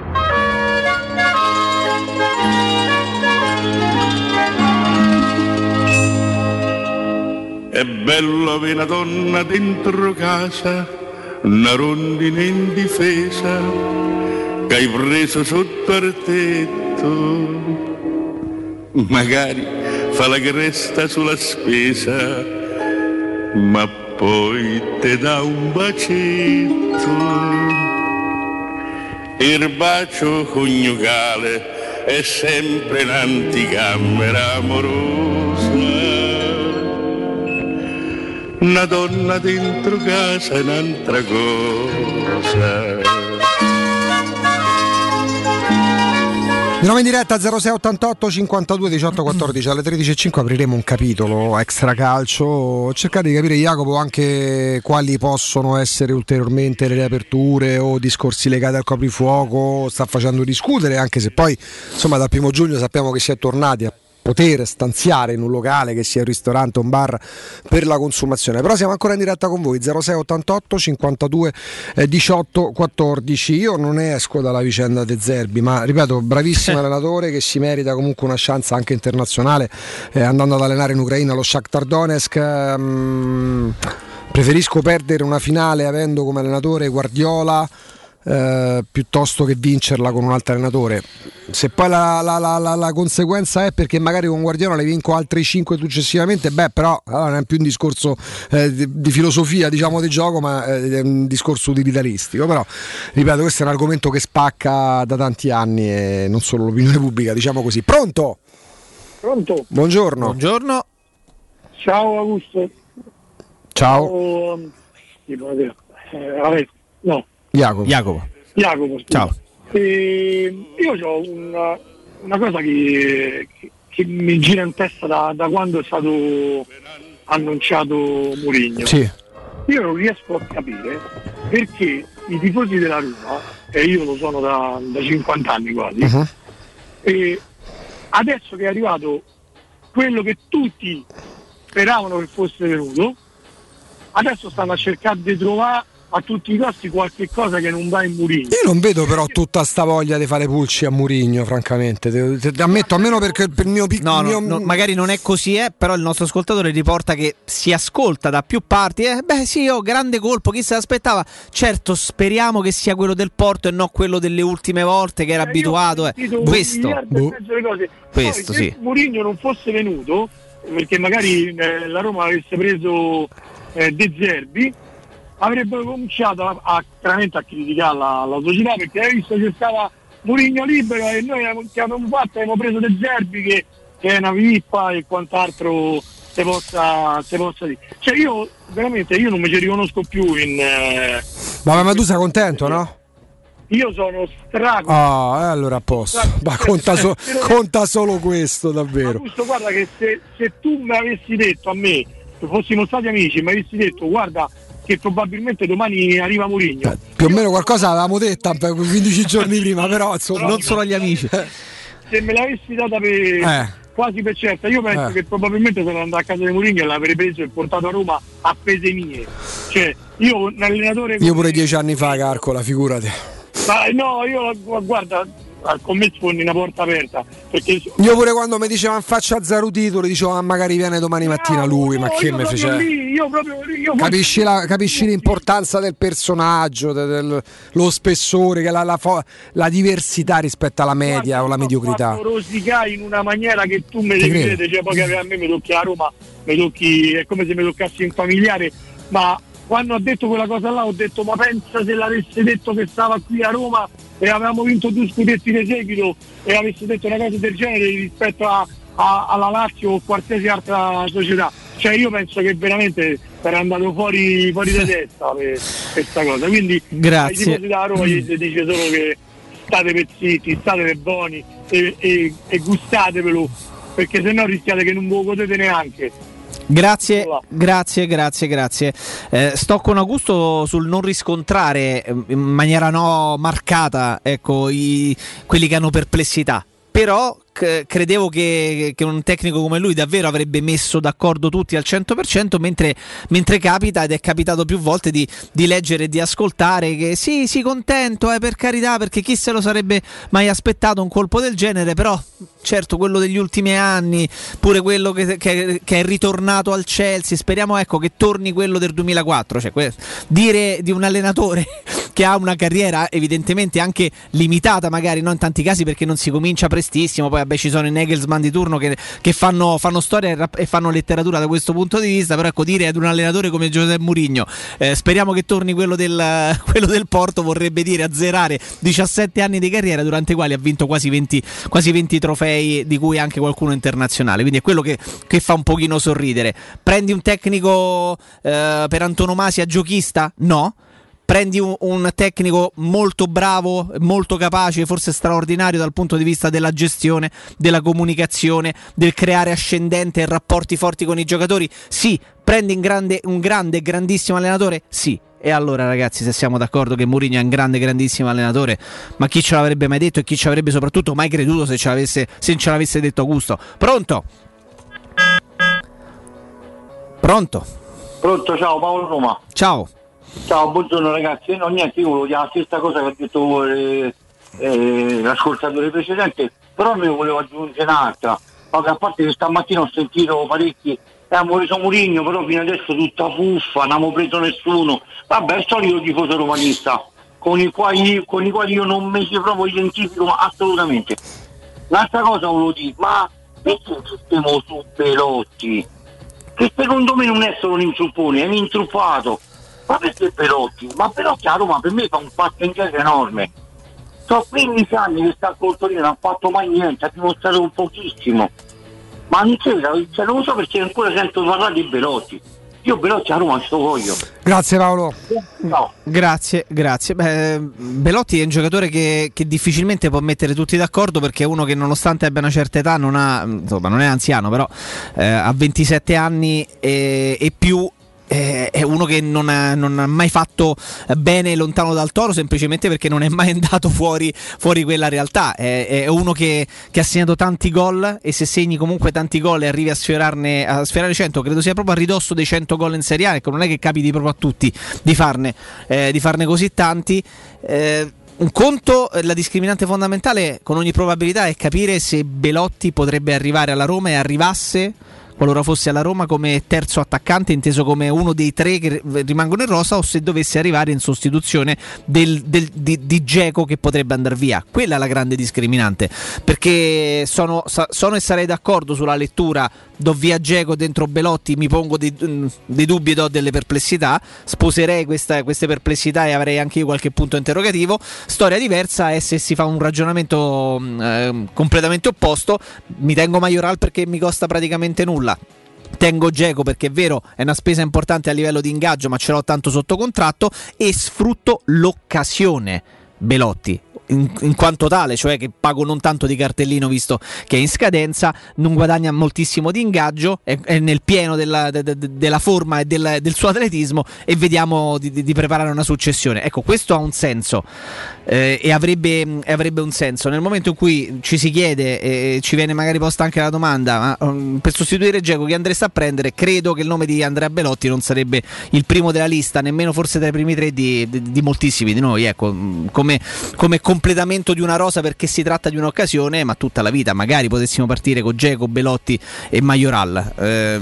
È bello avere una donna dentro casa, una rondine indifesa che hai preso sotto al tetto. Magari fa la cresta sulla spesa, ma poi te dà un bacetto. Il bacio coniugale è sempre l'anticamera amorosa. Una donna dentro casa è un'altra cosa. Di nuovo in diretta zero sei ottantotto cinquantadue diciotto quattordici, alle tredici e cinque apriremo un capitolo extra calcio. Cercate di capire, Jacopo, anche quali possono essere ulteriormente le riaperture o discorsi legati al coprifuoco. Sta facendo discutere, anche se poi insomma dal primo giugno sappiamo che si è tornati a poter stanziare in un locale, che sia un ristorante o un bar, per la consumazione. Però siamo ancora in diretta con voi, zero sei ottantotto cinquantadue diciotto quattordici. Io non esco dalla vicenda De Zerbi, ma ripeto, bravissimo allenatore che si merita comunque una chance anche internazionale, eh, andando ad allenare in Ucraina lo Shakhtar Donetsk. Mh, preferisco perdere una finale avendo come allenatore Guardiola, Eh, piuttosto che vincerla con un altro allenatore. Se poi la, la, la, la, la conseguenza è perché magari con Guardiola ne vinco altri cinque successivamente, beh, però allora non è più un discorso eh, di, di filosofia, diciamo, di gioco, ma eh, è un discorso utilitaristico. Però ripeto, questo è un argomento che spacca da tanti anni e non solo l'opinione pubblica, diciamo così. Pronto? Pronto? Buongiorno. Buongiorno. Ciao Augusto. Ciao. Ciao. No. Jacopo. Jacopo. Jacopo, ciao. Eh, io ho una, una cosa che, che, che mi gira in testa da, da quando è stato annunciato Mourinho. Sì. Io non riesco a capire perché i tifosi della Roma, e io lo sono da, da cinquanta anni quasi, uh-huh. e adesso che è arrivato quello che tutti speravano che fosse venuto, adesso stanno a cercare di trovare a tutti i costi qualche cosa che non va in Mourinho. Io non vedo però tutta sta voglia di fare pulci a Mourinho, francamente. Te, te, te ammetto, almeno perché per il mio piccolo. No, mio... no, no, magari non è così, eh, però il nostro ascoltatore riporta che si ascolta da più parti. Eh, beh, sì, oh, grande colpo, chi se l'aspettava? Certo, speriamo che sia quello del Porto e non quello delle ultime volte che era eh, abituato. Eh. Questo, boh. Cose. Questo Poi, sì. Se Mourinho non fosse venuto, perché magari eh, la Roma avesse preso eh, De Zerbi, avrebbero cominciato a, a, veramente a criticare la, la società, perché hai visto che stava Mourinho libero e noi abbiamo fatto, abbiamo preso De Zerbi che, che è una vippa e quant'altro se possa, se possa dire. Cioè io veramente io non mi ci riconosco più in eh, ma, ma tu sei contento, no? Io sono strago. Ah, eh, allora posso. Ma conta, so, conta solo questo, davvero. Augusto, guarda che se, se tu mi avessi detto a me, se fossimo stati amici e mi avessi detto guarda che probabilmente domani arriva Mourinho, più o meno qualcosa l'avevamo detta quindici giorni prima, però insomma, non solo agli amici. Se me l'avessi data per eh. quasi per certa, io penso eh. che probabilmente sarei andato a casa di Mourinho e l'avrei preso e portato a Roma a pese mie. Cioè io un allenatore io pure dieci anni fa, Carcola, figurati. Ma no, io guarda, con me sfondi una porta aperta, perché io pure quando mi dicevano faccia zero titoli dicevo ah, magari viene domani mattina lui, no, ma che mi fece lì, io proprio, io capisci, la, capisci l'importanza del personaggio, del, del, lo spessore, che la, la, fo- la diversità rispetto alla media. Guarda, o la mediocrità rosicai in una maniera che tu me devi vedere, cioè poi che a me mi tocchi a Roma, mi tocchi, è come se mi toccassi in familiare. Ma quando ha detto quella cosa là ho detto ma pensa se l'avesse detto che stava qui a Roma e avevamo vinto due scudetti di seguito e avesse detto una cosa del genere rispetto a, a, alla Lazio o qualsiasi altra società. cioè io penso che veramente sarà andato fuori fuori da testa per questa cosa, quindi grazie da Roma gli si dice solo che state pezzitti, state per buoni e, e, e gustatevelo, perché se no rischiate che non ve lo potete neanche. Grazie, grazie, grazie, grazie. Eh, sto con Augusto sul non riscontrare in maniera no marcata, ecco, i, quelli che hanno perplessità. Però c- credevo che, che un tecnico come lui davvero avrebbe messo d'accordo tutti al cento per cento, mentre, mentre capita, ed è capitato più volte, di, di leggere e di ascoltare che sì, sì, contento, eh, per carità, perché chi se lo sarebbe mai aspettato un colpo del genere, però certo quello degli ultimi anni, pure quello che, che, che è ritornato al Chelsea, speriamo, ecco, che torni quello del duemilaquattro, cioè, que- dire di un allenatore che ha una carriera evidentemente anche limitata, magari non in tanti casi perché non si comincia prestissimo, poi vabbè, ci sono i Nagelsmann di turno che, che fanno, fanno storia e fanno letteratura da questo punto di vista, però ecco, dire ad un allenatore come Giuseppe Mourinho eh, speriamo che torni quello del, quello del Porto, vorrebbe dire azzerare diciassette anni di carriera durante i quali ha vinto quasi venti, quasi venti trofei, di cui anche qualcuno internazionale, quindi è quello che, che fa un pochino sorridere. Prendi un tecnico eh, per antonomasia giochista? No. Prendi un, un tecnico molto bravo, molto capace, forse straordinario dal punto di vista della gestione, della comunicazione, del creare ascendente e rapporti forti con i giocatori? Sì. Prendi un grande, un grande, grandissimo allenatore? Sì. E allora, ragazzi, se siamo d'accordo che Mourinho è un grande, grandissimo allenatore, ma chi ce l'avrebbe mai detto e chi ci avrebbe soprattutto mai creduto se ce l'avesse, se ce l'avesse detto Augusto? Pronto? Pronto? Pronto, ciao, Paolo Roma. Ciao. Ciao, buongiorno ragazzi. No, niente, io volevo dire la stessa cosa che ha detto eh, eh, l'ascoltatore precedente, però mi volevo aggiungere un'altra. A parte che stamattina ho sentito parecchi, abbiamo preso Mourinho, però fino adesso tutta fuffa, non abbiamo preso nessuno. Vabbè, è il solito tifoso romanista, con i quali, con i quali io non mi ci provo identifico, ma assolutamente. L'altra cosa volevo dire, ma perché stiamo su Belotti? Che secondo me non è solo un intruppone, è un intruppato. Ma perché Belotti? Ma Belotti a Roma per me fa un passo indietro enorme. Sono quindici anni che sta al Torino, non ha fatto mai niente, ha dimostrato un pochissimo. Ma non, cioè, non lo so perché ancora sento parlare di Belotti. Io Belotti a Roma sto voglio. Grazie Paolo. No. Grazie, grazie. Beh, Belotti è un giocatore che, che difficilmente può mettere tutti d'accordo, perché è uno che, nonostante abbia una certa età, non ha, insomma, non è anziano, però eh, ha ventisette anni e, e più. È uno che non ha, non ha mai fatto bene lontano dal Toro, semplicemente perché non è mai andato fuori, fuori quella realtà. È, è uno che, che ha segnato tanti gol, e se segni comunque tanti gol e arrivi a sfiorarne a sfiorare cento, credo sia proprio a ridosso dei cento gol in Serie A. Ecco, non è che capiti proprio a tutti di farne, eh, di farne così tanti. Eh, Un conto, la discriminante fondamentale con ogni probabilità è capire se Belotti potrebbe arrivare alla Roma, e arrivasse, qualora fosse alla Roma, come terzo attaccante, inteso come uno dei tre che rimangono in rosa, o se dovesse arrivare in sostituzione del, del, di, di Dzeko, che potrebbe andare via. Quella è la grande discriminante, perché sono, sono e sarei d'accordo sulla lettura, do via Dzeko dentro Belotti, mi pongo dei, dei dubbi e do delle perplessità, sposerei questa, queste perplessità e avrei anche io qualche punto interrogativo. Storia diversa è se si fa un ragionamento eh, completamente opposto. Mi tengo Maioral perché mi costa praticamente nulla, tengo Dzeko perché è vero, è una spesa importante a livello di ingaggio, ma ce l'ho tanto sotto contratto, e sfrutto l'occasione Belotti in, in quanto tale, cioè che pago non tanto di cartellino visto che è in scadenza, non guadagna moltissimo di ingaggio, è, è nel pieno della, de, de, della forma e del, del suo atletismo, e vediamo di, di, di preparare una successione. Ecco, questo ha un senso eh, e avrebbe, avrebbe un senso nel momento in cui ci si chiede e eh, ci viene magari posta anche la domanda, ma, um, per sostituire Dzeko chi andreste a prendere? Credo che il nome di Andrea Belotti non sarebbe il primo della lista, nemmeno forse tra i primi tre di, di, di moltissimi di noi, ecco, come, come completamento di una rosa, perché si tratta di un'occasione, ma tutta la vita magari potessimo partire con Dzeko, Belotti e Maioral. Eh,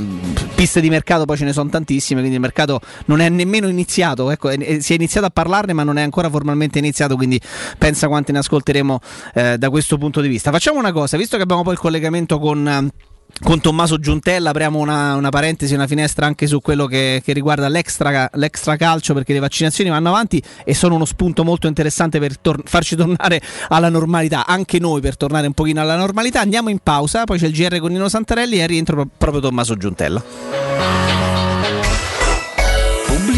piste di mercato poi ce ne sono tantissime, quindi il mercato non è nemmeno iniziato, ecco, è, si è iniziato a parlarne ma non è ancora formalmente iniziato, quindi pensa quante ne ascolteremo eh, da questo punto di vista. Facciamo una cosa, visto che abbiamo poi il collegamento con... con Tommaso Giuntella, apriamo una, una parentesi, una finestra anche su quello che, che riguarda l'extra, l'extra calcio, perché le vaccinazioni vanno avanti e sono uno spunto molto interessante per tor- farci tornare alla normalità, anche noi per tornare un pochino alla normalità. Andiamo in pausa, poi c'è il G R con Nino Santarelli e rientro pro- proprio Tommaso Giuntella.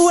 U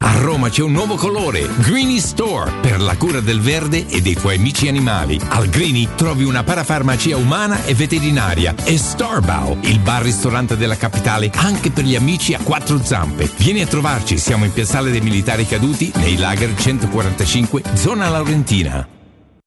A Roma c'è un nuovo colore, Greeny Store, per la cura del verde e dei tuoi amici animali. Al Greeny trovi una parafarmacia umana e veterinaria e Starbau, il bar-ristorante della capitale anche per gli amici a quattro zampe. Vieni a trovarci, siamo in Piazzale dei Militari Caduti, nei Lager centoquarantacinque, zona Laurentina.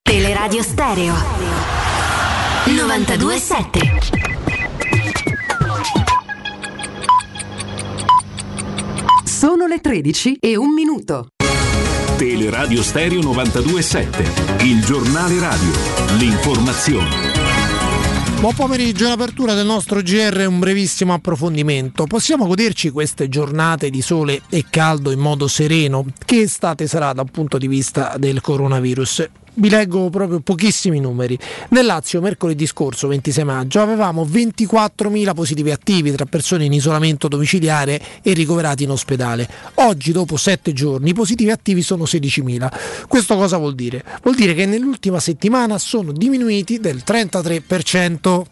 Teleradio Stereo novantadue sette. Sono le tredici e un minuto. Teleradio Stereo novantadue sette, il giornale radio, l'informazione. Buon pomeriggio, in apertura del nostro G R un brevissimo approfondimento. Possiamo goderci queste giornate di sole e caldo in modo sereno? Che estate sarà dal punto di vista del coronavirus? Vi leggo proprio pochissimi numeri. Nel Lazio mercoledì scorso, ventisei maggio, avevamo ventiquattromila positivi attivi tra persone in isolamento domiciliare e ricoverati in ospedale. Oggi, dopo sette giorni, i positivi attivi sono sedicimila. Questo cosa vuol dire? Vuol dire che nell'ultima settimana sono diminuiti del trentatré per cento.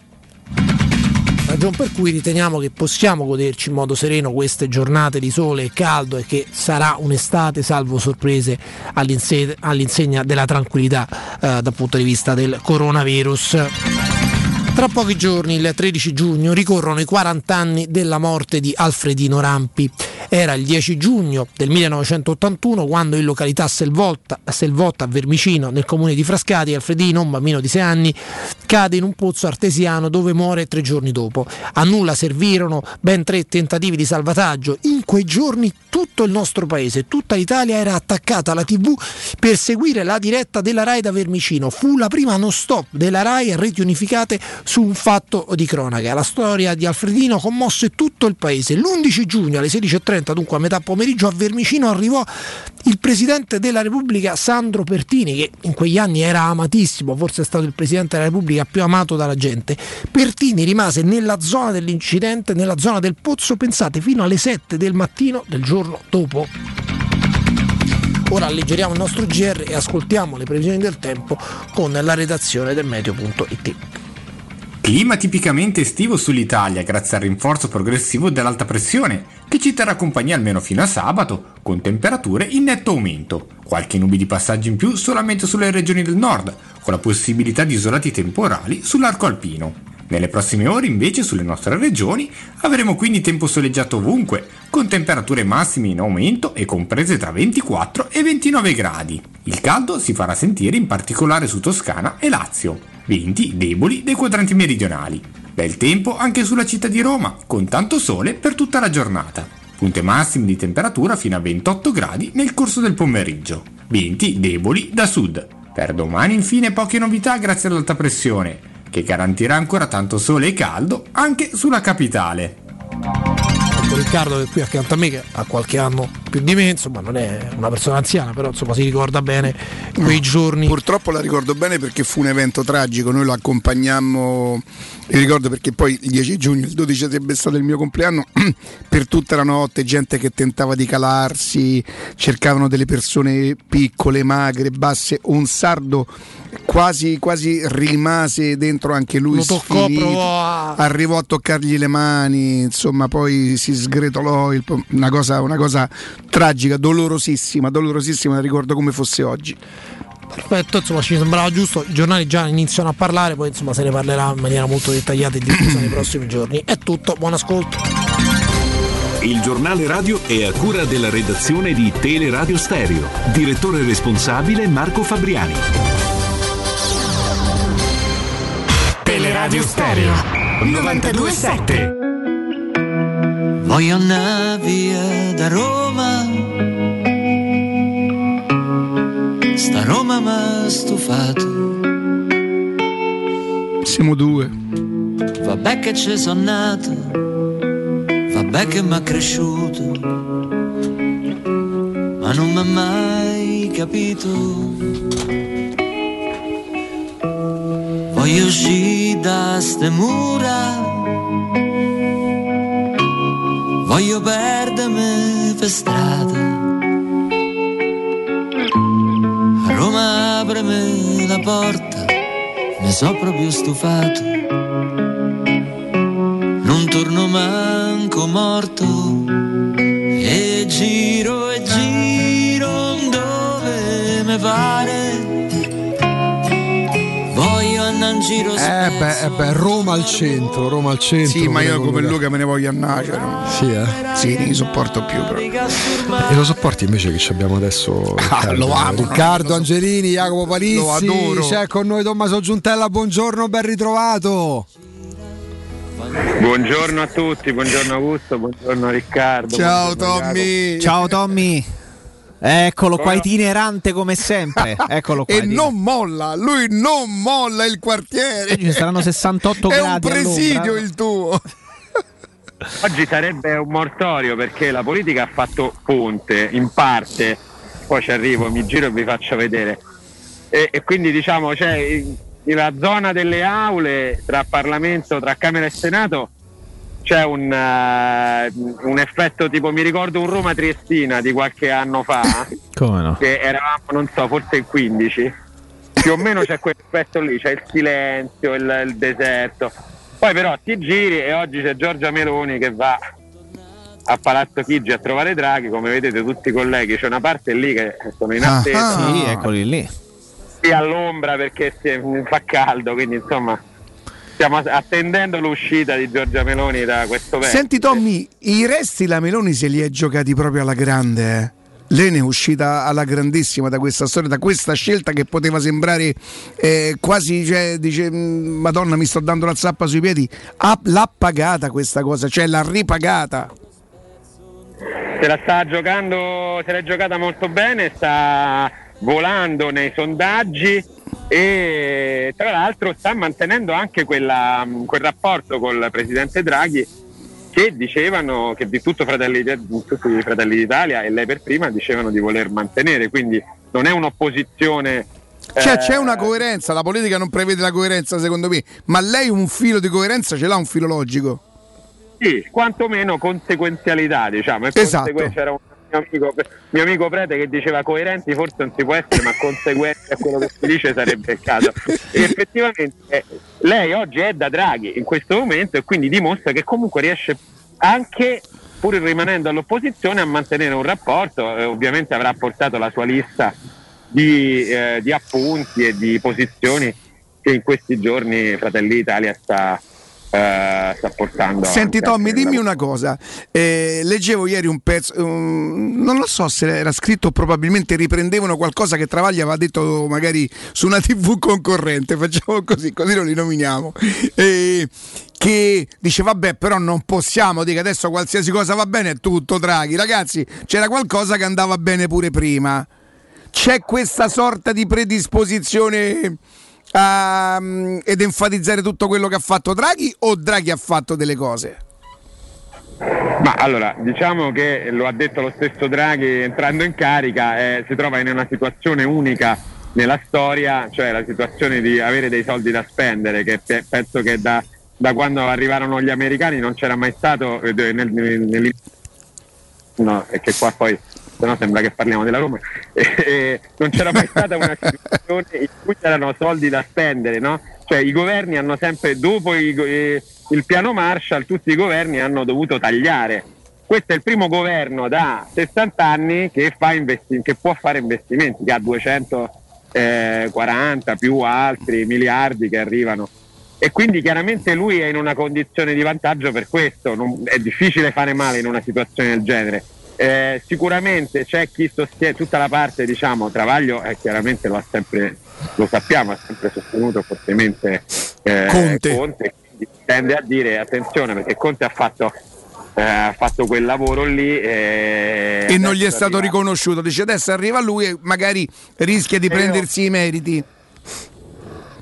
Ragion per cui riteniamo che possiamo goderci in modo sereno queste giornate di sole e caldo e che sarà un'estate salvo sorprese all'inse- all'insegna della tranquillità eh, dal punto di vista del coronavirus. Tra pochi giorni, il tredici giugno, ricorrono i quaranta anni della morte di Alfredino Rampi. Era il dieci giugno del millenovecentottantuno quando in località Selvotta, Selvotta a Vermicino, nel comune di Frascati, Alfredino, un bambino di sei anni, cade in un pozzo artesiano dove muore tre giorni dopo. A nulla servirono ben tre tentativi di salvataggio. In quei giorni tutto il nostro paese, tutta l'Italia era attaccata alla tivù per seguire la diretta della RAI da Vermicino. Fu la prima non stop della RAI a reti unificate su un fatto di cronaca. La storia di Alfredino commosse tutto il paese. L'undici giugno alle sedici e trenta, dunque a metà pomeriggio, a Vermicino arrivò il presidente della Repubblica Sandro Pertini, che in quegli anni era amatissimo, forse è stato il presidente della Repubblica più amato dalla gente. Pertini rimase nella zona dell'incidente, nella zona del pozzo, pensate, fino alle sette del mattino del giorno dopo. Ora alleggeriamo il nostro G R e ascoltiamo le previsioni del tempo con la redazione del meteo punto it. Clima tipicamente estivo sull'Italia grazie al rinforzo progressivo dell'alta pressione che ci terrà compagnia almeno fino a sabato, con temperature in netto aumento. Qualche nube di passaggio in più solamente sulle regioni del nord, con la possibilità di isolati temporali sull'arco alpino. Nelle prossime ore invece sulle nostre regioni avremo quindi tempo soleggiato ovunque, con temperature massime in aumento e comprese tra ventiquattro e ventinove gradi. Il caldo si farà sentire in particolare su Toscana e Lazio. Venti deboli dei quadranti meridionali. Bel tempo anche sulla città di Roma, con tanto sole per tutta la giornata. Punte massime di temperatura fino a ventotto gradi nel corso del pomeriggio. Venti deboli da sud. Per domani infine poche novità grazie all'alta pressione, che garantirà ancora tanto sole e caldo anche sulla capitale. Riccardo, che è qui accanto a me, che ha qualche anno più di me, insomma non è una persona anziana, però insomma si ricorda bene quei giorni. Purtroppo la ricordo bene perché fu un evento tragico, noi lo accompagnammo, mi ricordo, perché poi il dieci giugno, il dodici sarebbe stato il mio compleanno, per tutta la notte gente che tentava di calarsi, cercavano delle persone piccole, magre, basse, un sardo quasi quasi rimase dentro anche lui, toccò, a... arrivò a toccargli le mani, insomma poi si sgretolò, il, una, cosa, una cosa tragica, dolorosissima, dolorosissima, ricordo come fosse oggi. Perfetto, insomma ci sembrava giusto, i giornali già iniziano a parlare, poi insomma se ne parlerà in maniera molto dettagliata e diffusa nei prossimi giorni. È tutto, buon ascolto. Il giornale radio è a cura della redazione di Teleradio Stereo, direttore responsabile Marco Fabriani. Teleradio Stereo novantadue sette. Voglio andare via da Roma, sta Roma m'ha stufato. Siamo due. Vabbè che ci sono nato, vabbè che m'ha cresciuto, ma non m'ha mai capito. Voglio uscire da ste mura, voglio perdermi per strada. Roma aprimi la porta, ne so proprio stufato, non torno manco morto, e giro e giro dove me pare, voglio andare in giro spesso. Eh beh, eh beh, Roma al centro, Roma al centro. Sì, ma io come Luca me ne voglio andare, cioè, no? Sì, eh? Sì, non li sopporto più proprio. E lo sopporti invece che ci abbiamo adesso? Ah, lo amo. Riccardo Angelini, Jacopo Palizzi, lo adoro. C'è con noi Tommaso Giuntella, buongiorno, ben ritrovato. Buongiorno a tutti, buongiorno Augusto, buongiorno Riccardo. Ciao buongiorno Tommy. Jacopo. Ciao Tommy. Eccolo qua, itinerante come sempre. Eccolo qua. E dico. Non molla, lui non molla il quartiere. Oggi ci saranno sessantotto è gradi. È un presidio il tuo. Oggi sarebbe un mortorio perché la politica ha fatto ponte in parte, poi ci arrivo, mi giro e vi faccio vedere, e, e quindi diciamo c'è cioè, la zona delle aule tra Parlamento, tra Camera e Senato, c'è un, uh, un effetto tipo, mi ricordo un Roma Triestina di qualche anno fa. Come no? Che eravamo non so forse in quindici, più o meno c'è quell'effetto lì, c'è il silenzio, il, il deserto. Poi però ti giri e oggi c'è Giorgia Meloni che va a Palazzo Chigi a trovare Draghi, come vedete tutti i colleghi, c'è una parte lì che sono in attesa. Ah, sì, eccoli lì. Sì, all'ombra perché si fa caldo, quindi insomma stiamo attendendo l'uscita di Giorgia Meloni da questo vento. Senti Tommy, i resti la Meloni se li è giocati proprio alla grande, eh? Lei ne è uscita alla grandissima da questa storia, da questa scelta che poteva sembrare eh, quasi, cioè, dice Madonna, mi sto dando la zappa sui piedi. Ah, l'ha pagata questa cosa, cioè l'ha ripagata. Se la sta giocando, se l'è giocata molto bene, sta volando nei sondaggi e tra l'altro sta mantenendo anche quella, quel rapporto col presidente Draghi, che dicevano che di tutto Fratelli, tutti i Fratelli d'Italia e lei per prima dicevano di voler mantenere, quindi non è un'opposizione. Cioè eh... c'è una coerenza, la politica non prevede la coerenza secondo me, ma lei un filo di coerenza ce l'ha, un filo logico. Sì, quantomeno conseguenzialità, diciamo. E esatto. Consegue- c'era un mio amico, mio amico Prete che diceva coerenti forse non si può essere, ma conseguenti a quello che si dice sarebbe il caso. E effettivamente eh, lei oggi è da Draghi in questo momento e quindi dimostra che comunque riesce anche, pur rimanendo all'opposizione, a mantenere un rapporto. Eh, ovviamente avrà portato la sua lista di, eh, di appunti e di posizioni che in questi giorni Fratelli Italia sta... Uh, sta portando. Senti Tommy, dimmi una cosa, eh, leggevo ieri un pezzo, um, non lo so se era scritto, probabilmente riprendevano qualcosa che Travaglia aveva detto magari su una tivù concorrente, facciamo così, così non li nominiamo, eh, che dice vabbè però non possiamo dire che adesso qualsiasi cosa va bene è tutto Draghi, ragazzi c'era qualcosa che andava bene pure prima, c'è questa sorta di predisposizione Uh, ed enfatizzare tutto quello che ha fatto Draghi, o Draghi ha fatto delle cose? Ma allora, diciamo che lo ha detto lo stesso Draghi entrando in carica, eh, si trova in una situazione unica nella storia, cioè la situazione di avere dei soldi da spendere, che pe- penso che da, da quando arrivarono gli americani non c'era mai stato eh, nel, nel, nel... no, è che qua poi se no sembra che parliamo della Roma, eh, eh, non c'era mai stata una situazione in cui c'erano soldi da spendere, no? Cioè i governi hanno sempre, dopo i, eh, il piano Marshall, tutti i governi hanno dovuto tagliare. Questo è il primo governo da sessanta anni che, fa investi- che può fare investimenti, che ha duecentoquaranta più altri miliardi che arrivano, e quindi chiaramente lui è in una condizione di vantaggio per questo, non, è difficile fare male in una situazione del genere. Eh, sicuramente c'è chi sostiene tutta la parte, diciamo, Travaglio eh, chiaramente lo ha sempre, lo sappiamo, ha sempre sostenuto fortemente eh, Conte. Conte, quindi tende a dire attenzione perché Conte ha fatto, eh, ha fatto quel lavoro lì e, e non gli è stato arriva... riconosciuto, dice adesso arriva lui e magari rischia di e prendersi io... i meriti.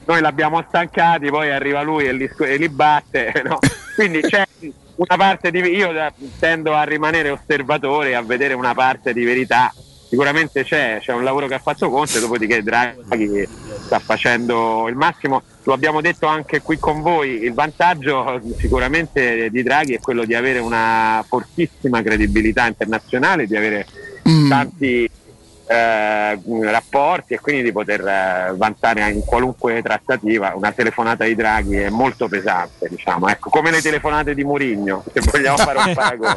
Noi l'abbiamo stancati, poi arriva lui e li, e li batte, no? Quindi c'è una parte di, io tendo a rimanere osservatore, a vedere una parte di verità. Sicuramente c'è, c'è un lavoro che ha fatto Conte, dopodiché Draghi sta facendo il massimo, lo abbiamo detto anche qui con voi, il vantaggio sicuramente di Draghi è quello di avere una fortissima credibilità internazionale, di avere mm. tanti eh, rapporti e quindi di poter eh, vantare in qualunque trattativa. Una telefonata di Draghi è molto pesante, diciamo, ecco, come le telefonate di Mourinho, se vogliamo fare un paragone.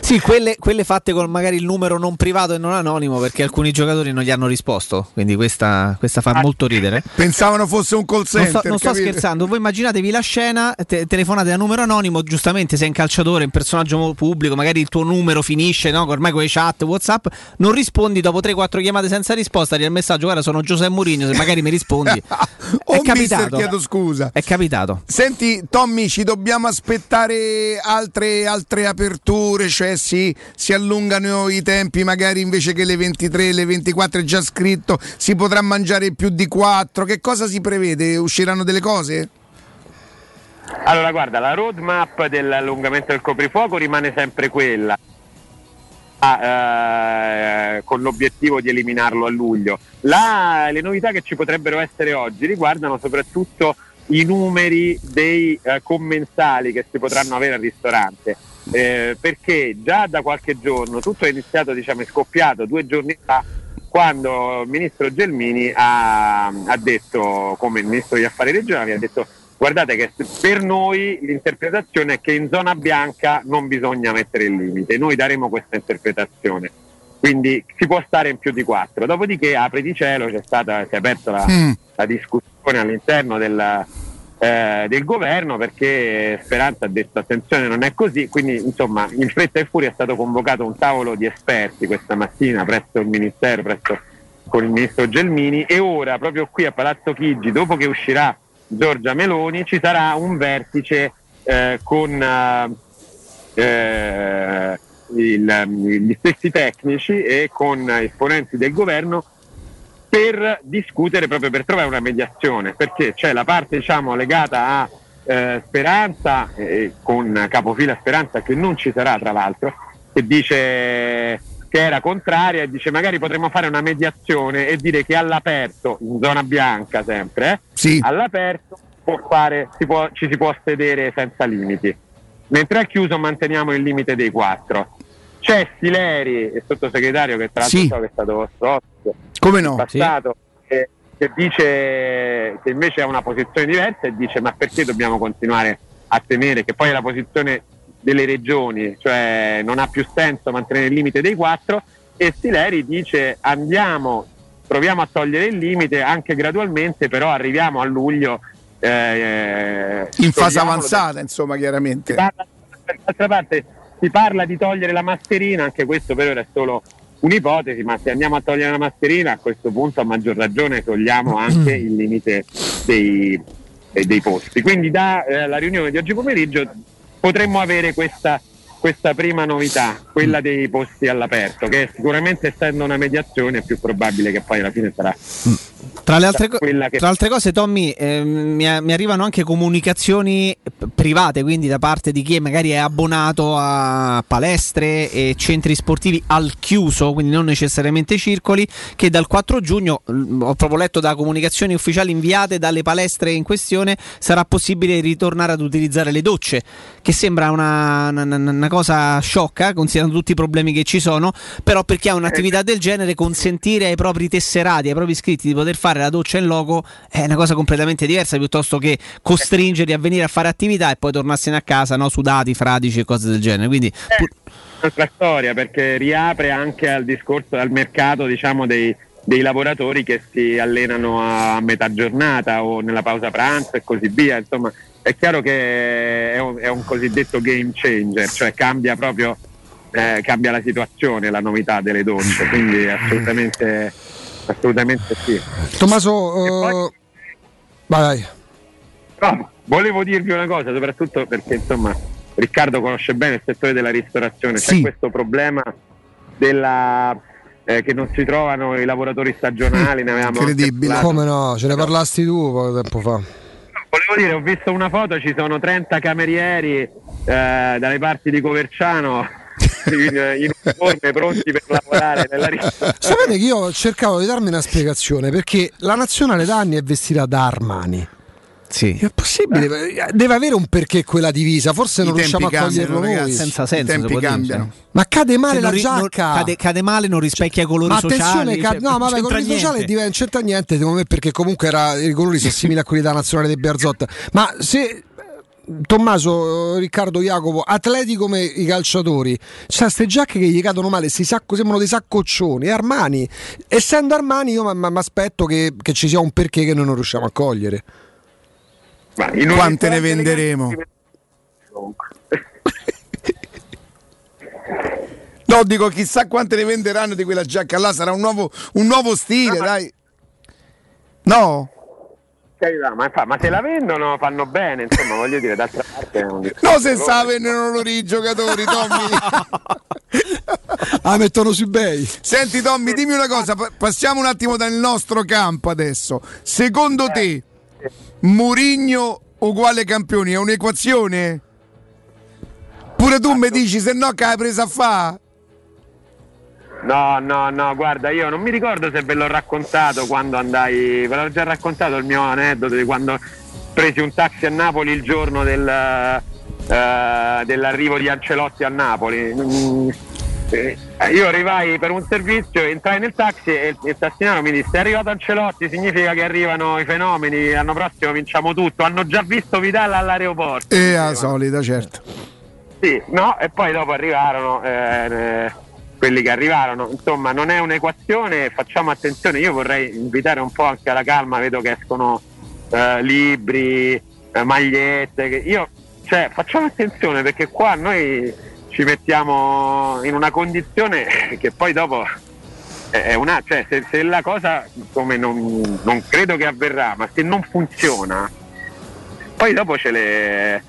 Sì, quelle, quelle fatte con magari il numero non privato e non anonimo, perché alcuni giocatori non gli hanno risposto, quindi questa, questa fa ah, molto ridere. Pensavano fosse un call center. Non sto, non sto scherzando, voi immaginatevi la scena, te, telefonate da numero anonimo, giustamente sei un calciatore, un personaggio pubblico, magari il tuo numero finisce, no? Ormai con le chat, WhatsApp, non rispondi. Dopo tre quattro chiamate senza risposta arriva il messaggio: guarda, sono Giuseppe Mourinho, se magari mi rispondi. È oh, capitato, mister, chiedo scusa. È capitato. Senti Tommy, ci dobbiamo aspettare altre, altre aperture, cioè si, si allungano i tempi, magari invece che le ventitré, le ventiquattro è già scritto, si potrà mangiare più di quattro. Che cosa si prevede? Usciranno delle cose? Allora guarda, la roadmap dell'allungamento del coprifuoco rimane sempre quella. Ah, eh, con l'obiettivo di eliminarlo a luglio. La, le novità che ci potrebbero essere oggi riguardano soprattutto i numeri dei eh, commensali che si potranno avere al ristorante, eh, perché già da qualche giorno tutto è iniziato, diciamo, è scoppiato due giorni fa quando il ministro Gelmini ha, ha detto, come il ministro degli affari regionali, ha detto guardate che per noi l'interpretazione è che in zona bianca non bisogna mettere il limite, noi daremo questa interpretazione, quindi si può stare in più di quattro. Dopodiché apre di cielo, c'è stata, si è aperta la, la discussione all'interno della, eh, del governo, perché Speranza ha detto attenzione, non è così, quindi insomma in fretta e furia è stato convocato un tavolo di esperti questa mattina presso il Ministero, presso con il Ministro Gelmini, e ora proprio qui a Palazzo Chigi, dopo che uscirà Giorgia Meloni, ci sarà un vertice eh, con eh, il, gli stessi tecnici e con esponenti del governo, per discutere, proprio per trovare una mediazione, perché c'è la parte diciamo legata a eh, Speranza, eh, con capofila Speranza, che non ci sarà tra l'altro, che dice che era contraria e dice magari potremmo fare una mediazione e dire che all'aperto, in zona bianca sempre, eh, sì. all'aperto può fare, si può, ci si può sedere senza limiti, mentre al chiuso manteniamo il limite dei quattro. C'è Sileri, il sottosegretario, che tra l'altro sì. so che è stato vostro ospite, come no, passato, sì. che, che dice che invece ha una posizione diversa e dice ma perché dobbiamo continuare a tenere, che poi è la posizione delle regioni, cioè non ha più senso mantenere il limite dei quattro, e Sileri dice andiamo, proviamo a togliere il limite anche gradualmente, però arriviamo a luglio eh, in fase avanzata, da... insomma chiaramente. D'altra parte si parla di togliere la mascherina, anche questo per ora è solo un'ipotesi, ma se andiamo a togliere la mascherina a questo punto a maggior ragione togliamo anche il limite dei, dei posti. Quindi dalla eh, riunione di oggi pomeriggio potremmo avere questa, questa prima novità, quella dei posti all'aperto, che sicuramente essendo una mediazione è più probabile che poi alla fine sarà... Tra le altre, co- tra altre cose, Tommy, eh, mi, a- mi arrivano anche comunicazioni p- private, quindi da parte di chi magari è abbonato a palestre e centri sportivi al chiuso, quindi non necessariamente circoli, che dal quattro giugno, l- ho proprio letto da comunicazioni ufficiali inviate dalle palestre in questione, sarà possibile ritornare ad utilizzare le docce, che sembra una, una, una cosa sciocca, considerando tutti i problemi che ci sono, però per chi ha un'attività del genere consentire ai propri tesserati, ai propri iscritti di poter fare la doccia in loco è una cosa completamente diversa, piuttosto che costringerli a venire a fare attività e poi tornarsene a casa, no? Sudati, fradici e cose del genere. Quindi è un'altra storia, perché riapre anche al discorso, al mercato diciamo dei, dei lavoratori che si allenano a metà giornata o nella pausa pranzo e così via. Insomma è chiaro che è un, è un cosiddetto game changer, cioè cambia proprio eh, cambia la situazione, la novità delle docce, quindi assolutamente assolutamente sì. Tommaso, poi... uh... vai, vai. No, volevo dirvi una cosa, soprattutto perché insomma Riccardo conosce bene il settore della ristorazione, sì. c'è questo problema della eh, che non si trovano i lavoratori stagionali, ne avevamo incredibile, come no, ce ne parlasti tu poco tempo fa. No, volevo dire, ho visto una foto, ci sono trenta camerieri eh, dalle parti di Coverciano in uniforme pronti per lavorare nella ristorazione. Sapete che io cercavo di darmi una spiegazione, perché la nazionale da anni è vestita da Armani. Sì. È possibile, deve avere un perché quella divisa, forse I non riusciamo a coglierlo noi. Senza senso, I tempi cambiano. Ma cade male la ri- giacca, cade, cade male, non rispecchia i colori ma sociali. Cade, cioè, no, ma i colori sociali non c'entra niente, secondo me, perché comunque era, i colori sono simili a quelli della nazionale dei Bearzot. Ma se Tommaso, Riccardo, Jacopo, atleti come i calciatori, c'ha ste giacche che gli cadono male, si sacco, sembrano dei saccoccioni. Armani, essendo Armani, io mi aspetto che, che ci sia un perché che noi non riusciamo a cogliere. Ma in quante ne venderemo? No, dico, chissà quante ne venderanno di quella giacca là, sarà un nuovo, un nuovo stile, no, dai. No? Ma, fa, ma se la vendono fanno bene, insomma, voglio dire, d'altra parte non no se sa vendono loro i giocatori, Tommy. Ah, mettono su eBay. Senti Tommy, dimmi una cosa, passiamo un attimo dal nostro campo adesso. Secondo te Mourinho uguale campioni è un'equazione? Pure tu mi dici se no che hai presa a fa'? No, no, no, guarda, io non mi ricordo se ve l'ho raccontato quando andai, ve l'ho già raccontato il mio aneddoto di quando presi un taxi a Napoli il giorno del, uh, dell'arrivo di Ancelotti a Napoli. Mm, eh, io arrivai per un servizio, entrai nel taxi e il, il tassinaro mi disse è arrivato Ancelotti, significa che arrivano i fenomeni, l'anno prossimo vinciamo tutto, hanno già visto Vidal all'aeroporto. E a solida, certo. Sì, no, e poi dopo arrivarono... Eh, quelli che arrivarono, insomma non è un'equazione, facciamo attenzione. Io vorrei invitare un po' anche alla calma, vedo che escono eh, libri, eh, magliette, che io, cioè, facciamo attenzione, perché qua noi ci mettiamo in una condizione che poi dopo è una, cioè, se, se la cosa, come non, non credo che avverrà, ma se non funziona, poi dopo ce le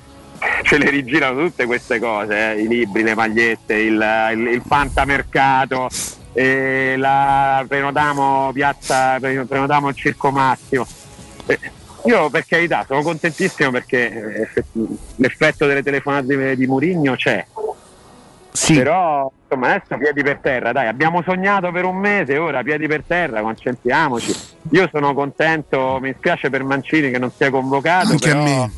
ce le rigirano tutte queste cose, eh? I libri, le magliette, il, il, il fantamercato, eh, la prenotiamo piazza, prenotiamo il Circo Massimo. Eh, io per carità sono contentissimo, perché l'effetto delle telefonate di Mourinho c'è. Sì. Però insomma, adesso piedi per terra, dai, abbiamo sognato per un mese, ora piedi per terra, concentriamoci. Io sono contento, mi spiace per Mancini che non sia convocato, anche però, a me.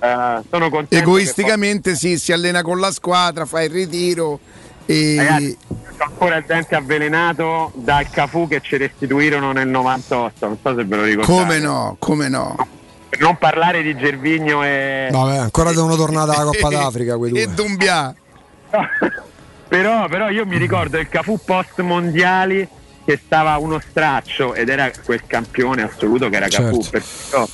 Eh, sono contento. Egoisticamente che... sì, si allena con la squadra, fa il ritiro e... Ragazzi, ho ancora il dente avvelenato dal Cafù che ci restituirono nel novantotto, non so se ve lo ricordate. Come no, come no. Per non parlare di Gervinho e... Vabbè, ancora devono tornare dalla Coppa d'Africa quei due. E Dumbià. Però, però io mi ricordo il Cafù post mondiali che stava uno straccio ed era quel campione assoluto che era Cafù, certo. Perciò,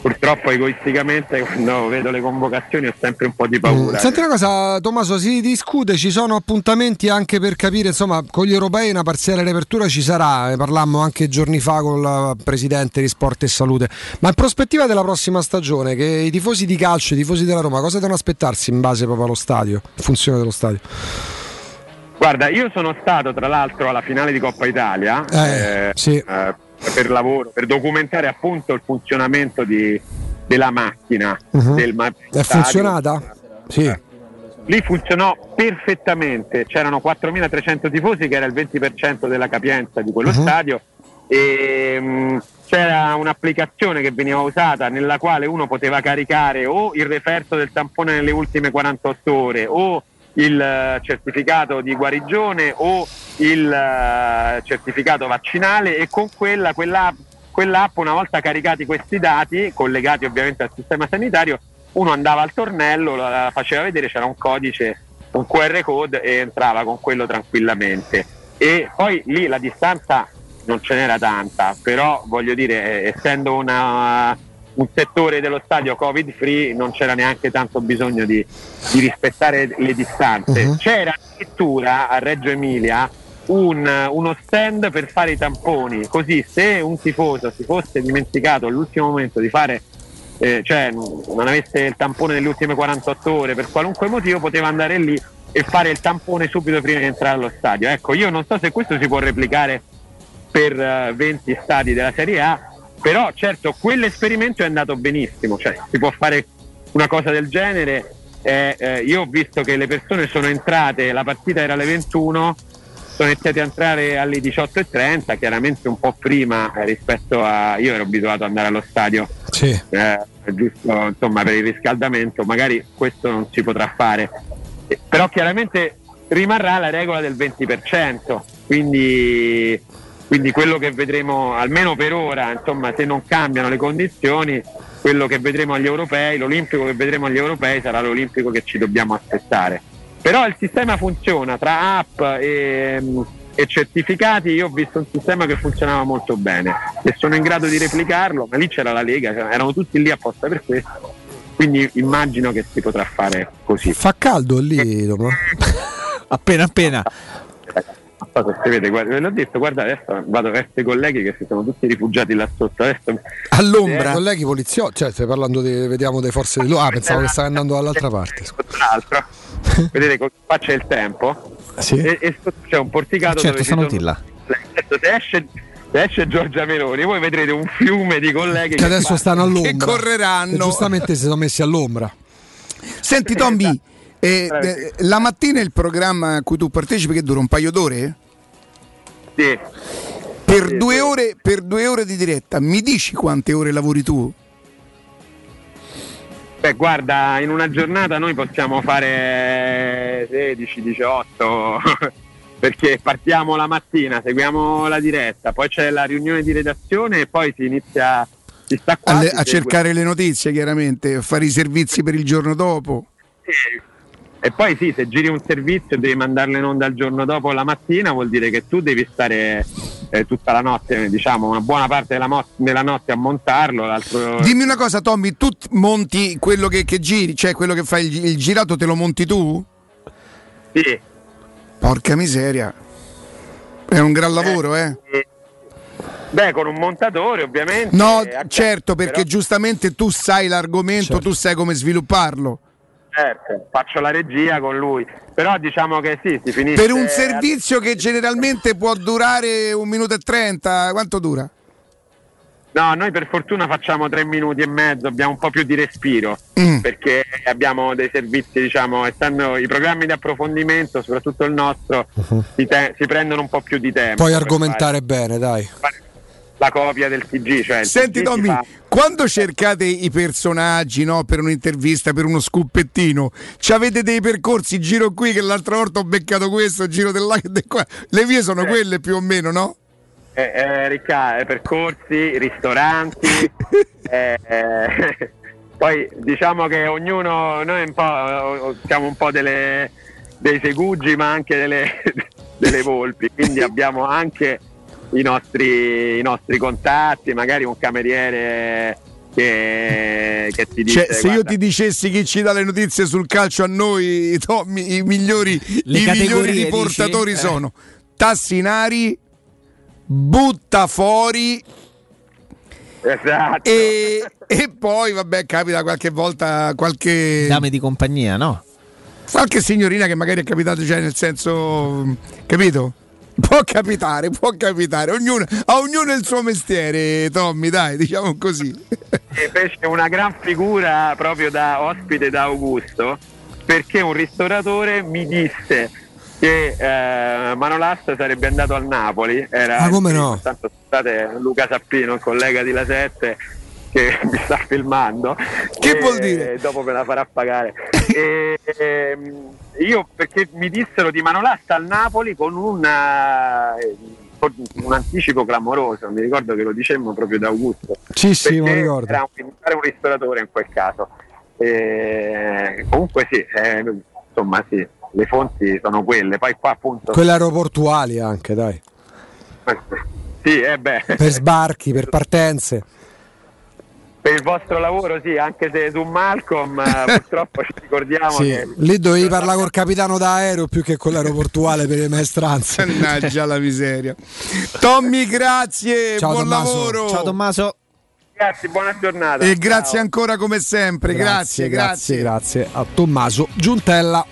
purtroppo egoisticamente quando vedo le convocazioni ho sempre un po' di paura. Mm. Senti una cosa, Tommaso, si discute, ci sono appuntamenti anche per capire, insomma, con gli europei una parziale riapertura ci sarà, ne parlammo anche giorni fa con il presidente di Sport e Salute, ma in prospettiva della prossima stagione, che i tifosi di calcio, i tifosi della Roma, cosa devono aspettarsi in base proprio allo stadio, in funzione dello stadio? Guarda, io sono stato tra l'altro alla finale di Coppa Italia, eh, eh, sì. eh, per lavoro, per documentare appunto il funzionamento di, della macchina, uh-huh. del ma- è funzionata? Sì. Lì funzionò perfettamente, c'erano quattromila trecento tifosi che era il venti per cento della capienza di quello uh-huh. stadio, e mh, c'era un'applicazione che veniva usata nella quale uno poteva caricare o il referto del tampone nelle ultime quarantotto ore o il certificato di guarigione o il certificato vaccinale, e con quella, quella quell'app, una volta caricati questi dati, collegati ovviamente al sistema sanitario, uno andava al tornello, la faceva vedere, c'era un codice, un Q R code, e entrava con quello tranquillamente. E poi lì la distanza non ce n'era tanta, però voglio dire, essendo una... un settore dello stadio covid free non c'era neanche tanto bisogno di, di rispettare le distanze. Uh-huh. C'era addirittura a Reggio Emilia un, uno stand per fare i tamponi, così se un tifoso si fosse dimenticato all'ultimo momento di fare, eh, cioè non avesse il tampone nelle ultime quarantotto ore per qualunque motivo, poteva andare lì e fare il tampone subito prima di entrare allo stadio. Ecco, io non so se questo si può replicare per uh, venti stadi della Serie A, però certo quell'esperimento è andato benissimo, cioè si può fare una cosa del genere. eh, eh, io ho visto che le persone sono entrate, la partita era alle ventuno, sono iniziate a entrare alle diciotto e trenta, chiaramente un po' prima eh, rispetto a, io ero abituato ad andare allo stadio, sì. eh, giusto insomma per il riscaldamento, magari questo non si potrà fare, eh, però chiaramente rimarrà la regola del venti per cento, quindi Quindi quello che vedremo, almeno per ora, insomma, se non cambiano le condizioni, quello che vedremo agli europei, l'Olimpico che vedremo agli europei sarà l'Olimpico che ci dobbiamo aspettare. Però il sistema funziona, tra app e, e certificati io ho visto un sistema che funzionava molto bene e sono in grado di replicarlo, ma lì c'era la Lega, erano tutti lì apposta per questo, quindi immagino che si potrà fare così. Fa caldo lì dopo? appena appena. Vede, guarda, l'ho detto, guarda, adesso vado verso i colleghi che si sono tutti rifugiati là sotto adesso... all'ombra, eh, colleghi poliziotti, cioè stai parlando di, vediamo delle forze di... ah, pensavo che stavi andando dall'altra parte, l'altro. Vedete qua c'è il tempo, sì. e, e sotto c'è un porticato, certo, dove sono sono... là. Se esce, se esce Giorgia Meloni voi vedrete un fiume di colleghi che, che adesso stanno all'ombra, che correranno, e giustamente si sono messi all'ombra. Senti Tommy, E, eh, la mattina il programma a cui tu partecipi che dura un paio d'ore? Sì. Per, sì, due, sì. Ore, per due ore di diretta, mi dici quante ore lavori tu? Beh, guarda, in una giornata noi possiamo fare sedici diciotto perché partiamo la mattina, seguiamo la diretta, poi c'è la riunione di redazione e poi si inizia si sta qua, Alle, si a segue. cercare le notizie, chiaramente, a fare i servizi per il giorno dopo. Sì. E poi sì, se giri un servizio devi mandarlo in onda il giorno dopo la mattina, vuol dire che tu devi stare eh, tutta la notte, diciamo una buona parte della, mo- della notte a montarlo. L'altro... Dimmi una cosa, Tommy, tu monti quello che, che giri, cioè quello che fai il, il girato te lo monti tu? Sì. Porca miseria, è un gran lavoro, eh? eh. Beh, con un montatore ovviamente. No, eh, certo, perché però... giustamente tu sai l'argomento, certo. Tu sai come svilupparlo. Certo, faccio la regia con lui, però diciamo che sì, si finisce per un servizio a... che generalmente può durare un minuto e trenta. Quanto dura? No, noi per fortuna facciamo tre minuti e mezzo, abbiamo un po' più di respiro, mm. perché abbiamo dei servizi, diciamo, essendo i programmi di approfondimento, soprattutto il nostro, uh-huh. si, te- si prendono un po' più di tempo. Puoi argomentare fare, bene, dai. La copia del T G, cioè. Senti, T G Tommy, fa... quando cercate i personaggi, no, per un'intervista, per uno scuppettino, ci avete dei percorsi, giro qui che l'altra volta ho beccato questo, giro di là, di qua. Le vie sono eh. quelle più o meno, no? Eh, eh, Ricca, eh, percorsi, ristoranti, eh, eh, poi diciamo che ognuno, noi un po' siamo un po' delle, dei segugi ma anche delle, delle volpi, quindi abbiamo anche i nostri, i nostri contatti, magari un cameriere che, che ti dice, cioè, se guarda, io ti dicessi chi ci dà le notizie sul calcio a noi, Tommy, i migliori, i migliori riportatori dice, sono eh. Tassinari, Buttafori, esatto. e, e poi vabbè capita qualche volta qualche dame di compagnia, no? Qualche signorina che magari è capitato, cioè nel senso, capito? Può capitare, può capitare, ognuno, a ognuno il suo mestiere, Tommy, dai, diciamo così. E fece una gran figura proprio da ospite da Augusto, perché un ristoratore mi disse che eh, Manolasta sarebbe andato al Napoli, era ah, come no? Tanto state Luca Sappino, un collega di La Sette che mi sta filmando, che e vuol dire? Dopo me la farà pagare. e, e, io perché mi dissero di Manolasta al Napoli con una, un anticipo clamoroso, mi ricordo che lo dicemmo proprio da Augusto, sì, sì, mi ricordo. Era un, era un ristoratore in quel caso, e, comunque sì, eh, insomma sì, le fonti sono quelle, poi qua appunto quelle aeroportuali anche, dai. Sì, eh beh. Per sbarchi, per partenze. Per il vostro lavoro sì, anche se su Malcolm purtroppo ci ricordiamo sì, che lì dovevi parlare col capitano d'aereo più che con l'aeroportuale per le maestranze. Mannaggia la miseria. Tommy, grazie, ciao, buon Tommaso. Lavoro. Ciao Tommaso. Grazie, buona giornata. E grazie ciao. Ancora come sempre, grazie, grazie, grazie, grazie a Tommaso Giuntella.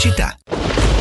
Città.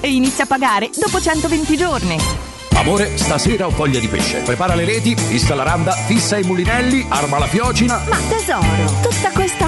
E inizia a pagare dopo centoventi giorni. Amore, stasera ho voglia di pesce. Prepara le reti, fissa la randa, fissa i mulinelli, arma la fiocina. Ma tesoro, tutta questa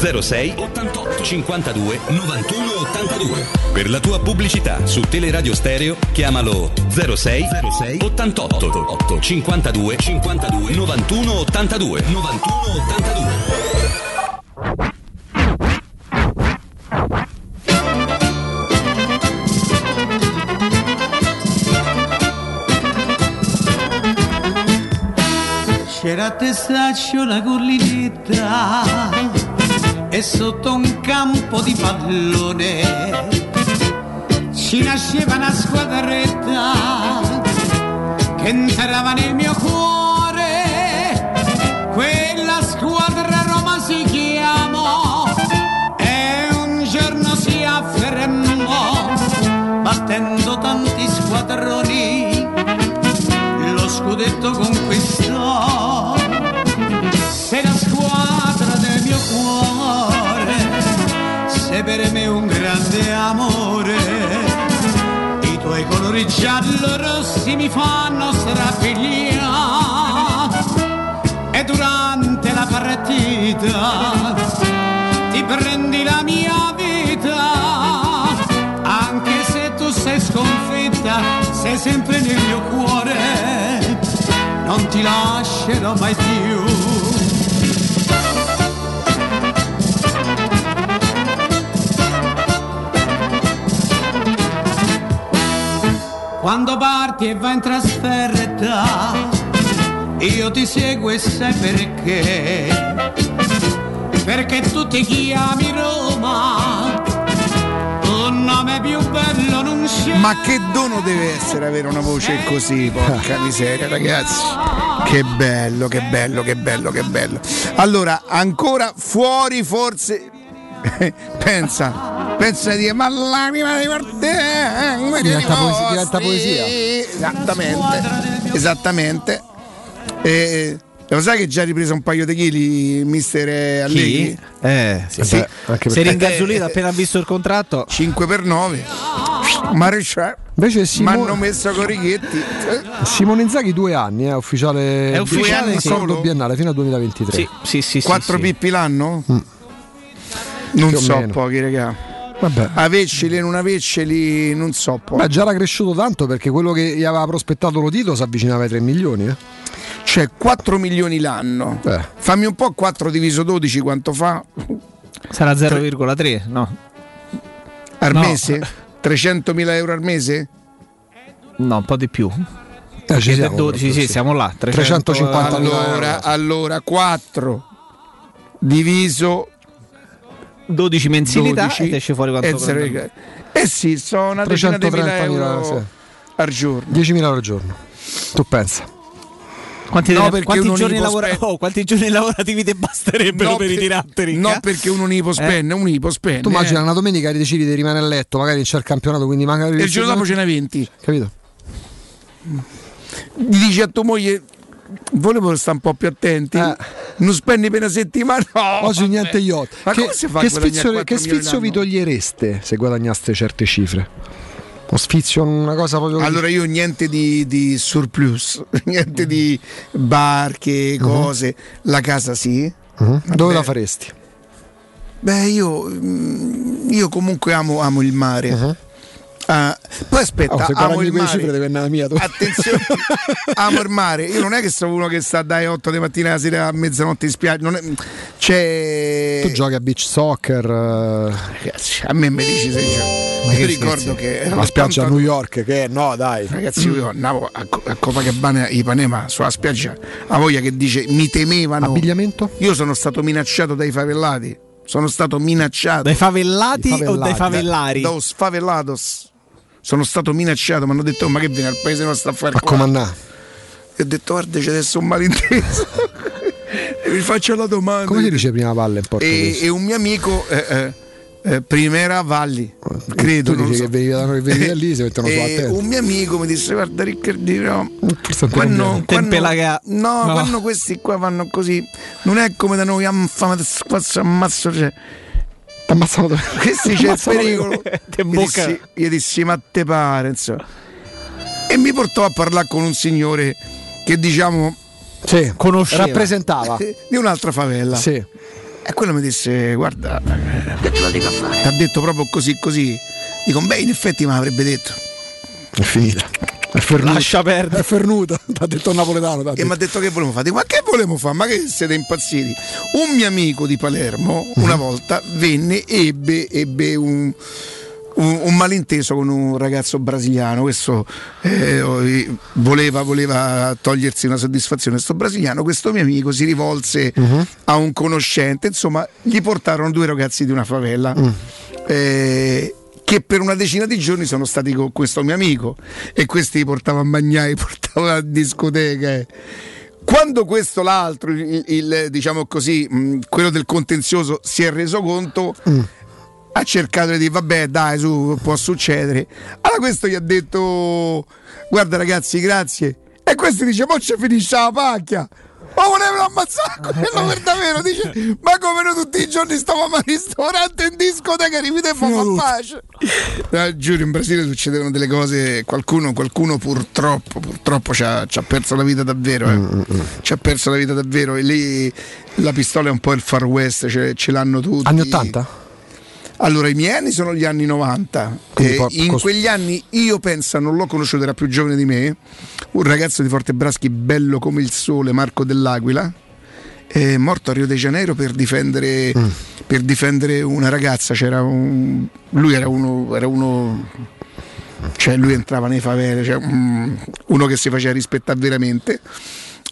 zero sei ottantotto cinquantadue novantuno ottantadue. Per la tua pubblicità su Teleradio Stereo chiamalo zero sei ottantotto cinquantadue cinquantadue novantuno ottantadue novantuno ottantadue. C'era Testaccio la collinetta e sotto un campo di pallone ci nasceva una squadretta che entrava nel mio cuore. Quella squadra Roma si chiamò e un giorno si affermò battendo tanti squadroni, lo scudetto conquistò. Se la squadra del mio cuore, sei per me un grande amore, i tuoi colori giallo-rossi mi fanno strabiliare, e durante la partita ti prendi la mia vita, anche se tu sei sconfitta, sei sempre nel mio cuore, non ti lascerò mai più. Quando parti e vai in trasferta, io ti seguo e sai perché? Perché tu ti chiami Roma, un nome più bello non c'è. Ma che dono deve essere avere una voce così, porca miseria, ragazzi. Che bello, che bello, che bello, che bello. Allora, ancora fuori forse... Pensa... Pensa di ma l'anima di parte diventa poesia, diventa poesia. Esattamente, esattamente. E lo sai che già ha ripreso un paio di chili mister Allegri? Eh, sì, sì. Anche se ringazzolito eh, appena visto il contratto cinque per nove. Maresciallo. Invece Simone... mi hanno messo Corighetti. Simone Inzaghi due anni, eh, ufficiale. È ufficiale il solo biennale fino al duemilaventitré. Sì, sì, sì, quattro sì, pippi sì. L'anno? Mm. Non so, meno. Pochi, regà. Vabbè. Averceli e non averceli, non so. Poi. Ma già era cresciuto tanto, perché quello che gli aveva prospettato Lotito si avvicinava ai tre milioni, eh? Cioè quattro milioni l'anno. Beh. Fammi un po' quattro diviso dodici quanto fa? Sarà zero virgola tre, no? Al no. mese? trecentomila euro al mese? No, un po' di più. Eh, ci siamo, dodici, sì, siamo là. trecentocinquanta allora, allora quattro diviso dodici mensilità, dodici, ed esce fuori quanto prende. Eh sì, sono una decina di mila euro sì. al giorno. diecimila euro al giorno. Tu pensa? Quanti, no, de- quanti, giorni lavora- oh, quanti giorni lavorativi ti basterebbero no per, per i tiranteri? No, perché uno ipo spende, eh? un ipo spende. Tu eh? immagina una domenica che decidi di rimanere a letto, magari c'è il campionato, quindi magari e il giorno dopo ce n'è venti. Capito? Dici a tua moglie: volevo stare un po' più attenti, ah. non spendi per una settimana. No, oggi niente yacht. Ma che, che sfizio, che sfizio vi togliereste se guadagnaste certe cifre? Lo sfizio, una cosa proprio. Allora io niente di, di surplus, niente mm. di barche, cose. Mm. La casa sì. Mm. Dove la faresti? Beh, io, io comunque amo, amo il mare. Mm-hmm. Uh, poi aspetta, oh, amo il mare. Cifre, deve la mia, attenzione, amo il mare. Io non è che sono uno che sta dai otto di mattina alla sera a mezzanotte in spiaggia. Non è... C'è... Tu giochi a beach soccer. Ragazzi, a me mi dici se c'è. Ma io che ricordo che la spiaggia a New York, che no, dai. Ragazzi, io andavo a, a Copacabana, Ipanema, sulla spiaggia. La voglia che dice mi temevano. Abbigliamento? Io sono stato minacciato dai favellati. Sono stato minacciato. Dai favellati, favellati o dai favellari? Da, da os favellados. Sono stato minacciato, mi hanno detto: oh, ma che viene al paese nostro a fare qua? Ma comandà. E ho detto: guarda, c'è adesso un malinteso. E vi faccio la domanda. Come si dice prima valle in portoghese? E, e un mio amico eh, eh, prima era Valli, credo. Tu dici so. Che venivano che veniva lì, si mettono su attenti. Un mio amico mi disse: guarda Riccardino, quando, quando, no, no, quando questi qua fanno così, non è come da noi, ammazzo, cioè. T'ammazzano questi c'è il pericolo. Io, io dissi: ma te pare, insomma. E mi portò a parlare con un signore che diciamo sì, conosceva, rappresentava di un'altra favela. Sì. E quello mi disse: guarda, che te la dico a fare? T'ha detto proprio così così. Dico: beh, in effetti me l'avrebbe detto. È finita. È fernuta. Lascia perdere. È fernuta. T'ha detto il napoletano. T'ha detto. E mi ha detto: che volevo fare? Ma che volevo fare? Ma che siete impazziti? Un mio amico di Palermo una volta venne ebbe, ebbe un, un, un malinteso con un ragazzo brasiliano. Questo eh, voleva, voleva togliersi una soddisfazione. Sto brasiliano, questo mio amico si rivolse uh-huh. a un conoscente. Insomma, gli portarono due ragazzi di una favela. Uh-huh. Eh, che per una decina di giorni sono stati con questo mio amico e questi li portava a mangiare, li portava a discoteche. Quando questo l'altro, il, il diciamo così, mh, quello del contenzioso si è reso conto, mm. ha cercato di dire: vabbè, dai, su, può succedere. Allora questo gli ha detto: guarda ragazzi, grazie. E questo dice: mo ci finisce la pacchia. Ma volevano ammazzare quello per davvero. Dice: ma come noi tutti i giorni stavamo al ristorante, in discoteca, rivede poco a pace. No, giuro, in Brasile succedono delle cose. Qualcuno, qualcuno purtroppo, purtroppo ci ha, ci ha perso la vita davvero. Eh. Ci ha perso la vita davvero. E lì la pistola è un po' il Far West, ce, ce l'hanno tutti. Anni ottanta? Allora, i miei anni sono gli anni novanta. Eh, in cost... quegli anni io penso, non l'ho conosciuto, era più giovane di me, un ragazzo di Fortebraschi bello come il sole, Marco Dell'Aquila, eh, morto a Rio de Janeiro per difendere, mm. per difendere una ragazza. C'era un... lui era uno, era uno, cioè lui entrava nei favele, cioè, mm, uno che si faceva rispettare veramente.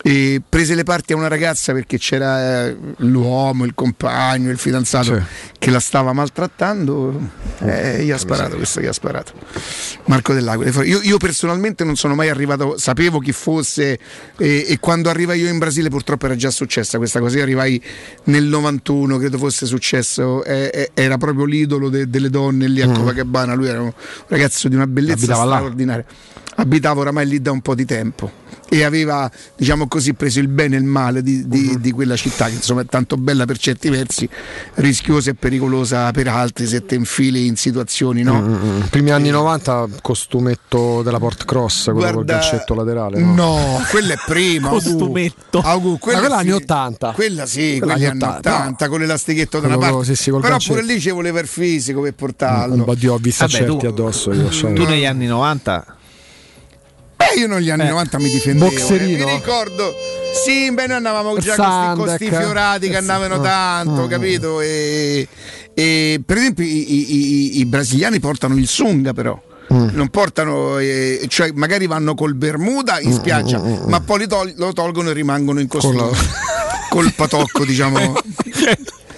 E prese le parti a una ragazza perché c'era l'uomo, il compagno, il fidanzato cioè. che la stava maltrattando, eh, gli ha sparato, questo gli ha sparato Marco Dell'Aquila. Io, io personalmente non sono mai arrivato, sapevo chi fosse e, e quando arrivai io in Brasile purtroppo era già successa questa cosa. Io arrivai nel novantuno, credo fosse successo, eh, eh, era proprio l'idolo de, delle donne lì a mm. Copacabana. Lui era un ragazzo di una bellezza abitava straordinaria là. Abitavo oramai lì da un po' di tempo. e aveva, diciamo così, preso il bene e il male di, di, uh-huh. di quella città, che insomma è tanto bella per certi versi, rischiosa e pericolosa per altri, se te infili in situazioni, no? Uh-huh. Primi anni novanta, costumetto della Port Cross, quello, guarda, col gancetto laterale, no? No, quello è prima. Costumetto augu, quella, quella sì, anni ottanta, quella sì, quella anni ottanta, no, con l'elastichetto da una parte, sì, sì, però gancetto. Pure lì ci voleva il fisico per portarlo. Un, un badio, ho visto, vabbè, certi tu, addosso io, tu no? Negli anni novanta. Beh, io negli anni eh. novanta mi difendevo, Boxerino. Eh, mi ricordo, sì, bene, andavamo già con questi fiorati che andavano tanto, oh, capito? E, e per esempio i, i, i brasiliani portano il sunga, però. Mm. Non portano, eh, cioè magari vanno col Bermuda in spiaggia, mm. ma poi li tol- lo tolgono e rimangono in costume. Col, col patocco, diciamo.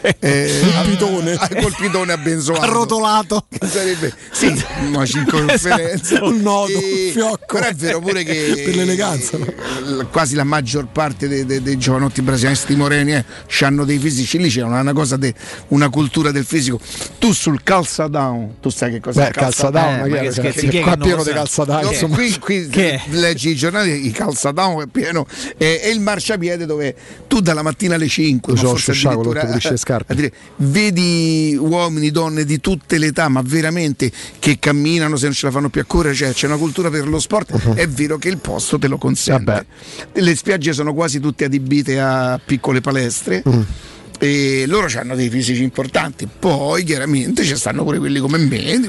Eh, il pitone, al, al, col pitone a benzoato arrotolato, sarebbe, sì, una circonferenza, esatto, un nodo, e, un fiocco, però è vero pure che per l'eleganza, eh, no? Quasi la maggior parte dei, dei, dei giovanotti brasiliani, sti moreni, eh, hanno dei fisici, lì c'è una, una cosa de, una cultura del fisico. Tu sul calza down, tu sai che cosa è calza down, eh, chiaro, scherzi, cioè, qua è pieno di calza down, no, qui, qui leggi i giornali, il calza down è pieno, eh, e il marciapiede dove tu dalla mattina alle cinque, ma forse addirittura, a dire, vedi uomini, donne di tutte le età, ma veramente, che camminano, se non ce la fanno più a correre, cioè, c'è una cultura per lo sport, uh-huh. È vero che il posto te lo consente. Vabbè. Le spiagge sono quasi tutte adibite a piccole palestre, uh-huh. E loro hanno dei fisici importanti, poi chiaramente ci stanno pure quelli come me,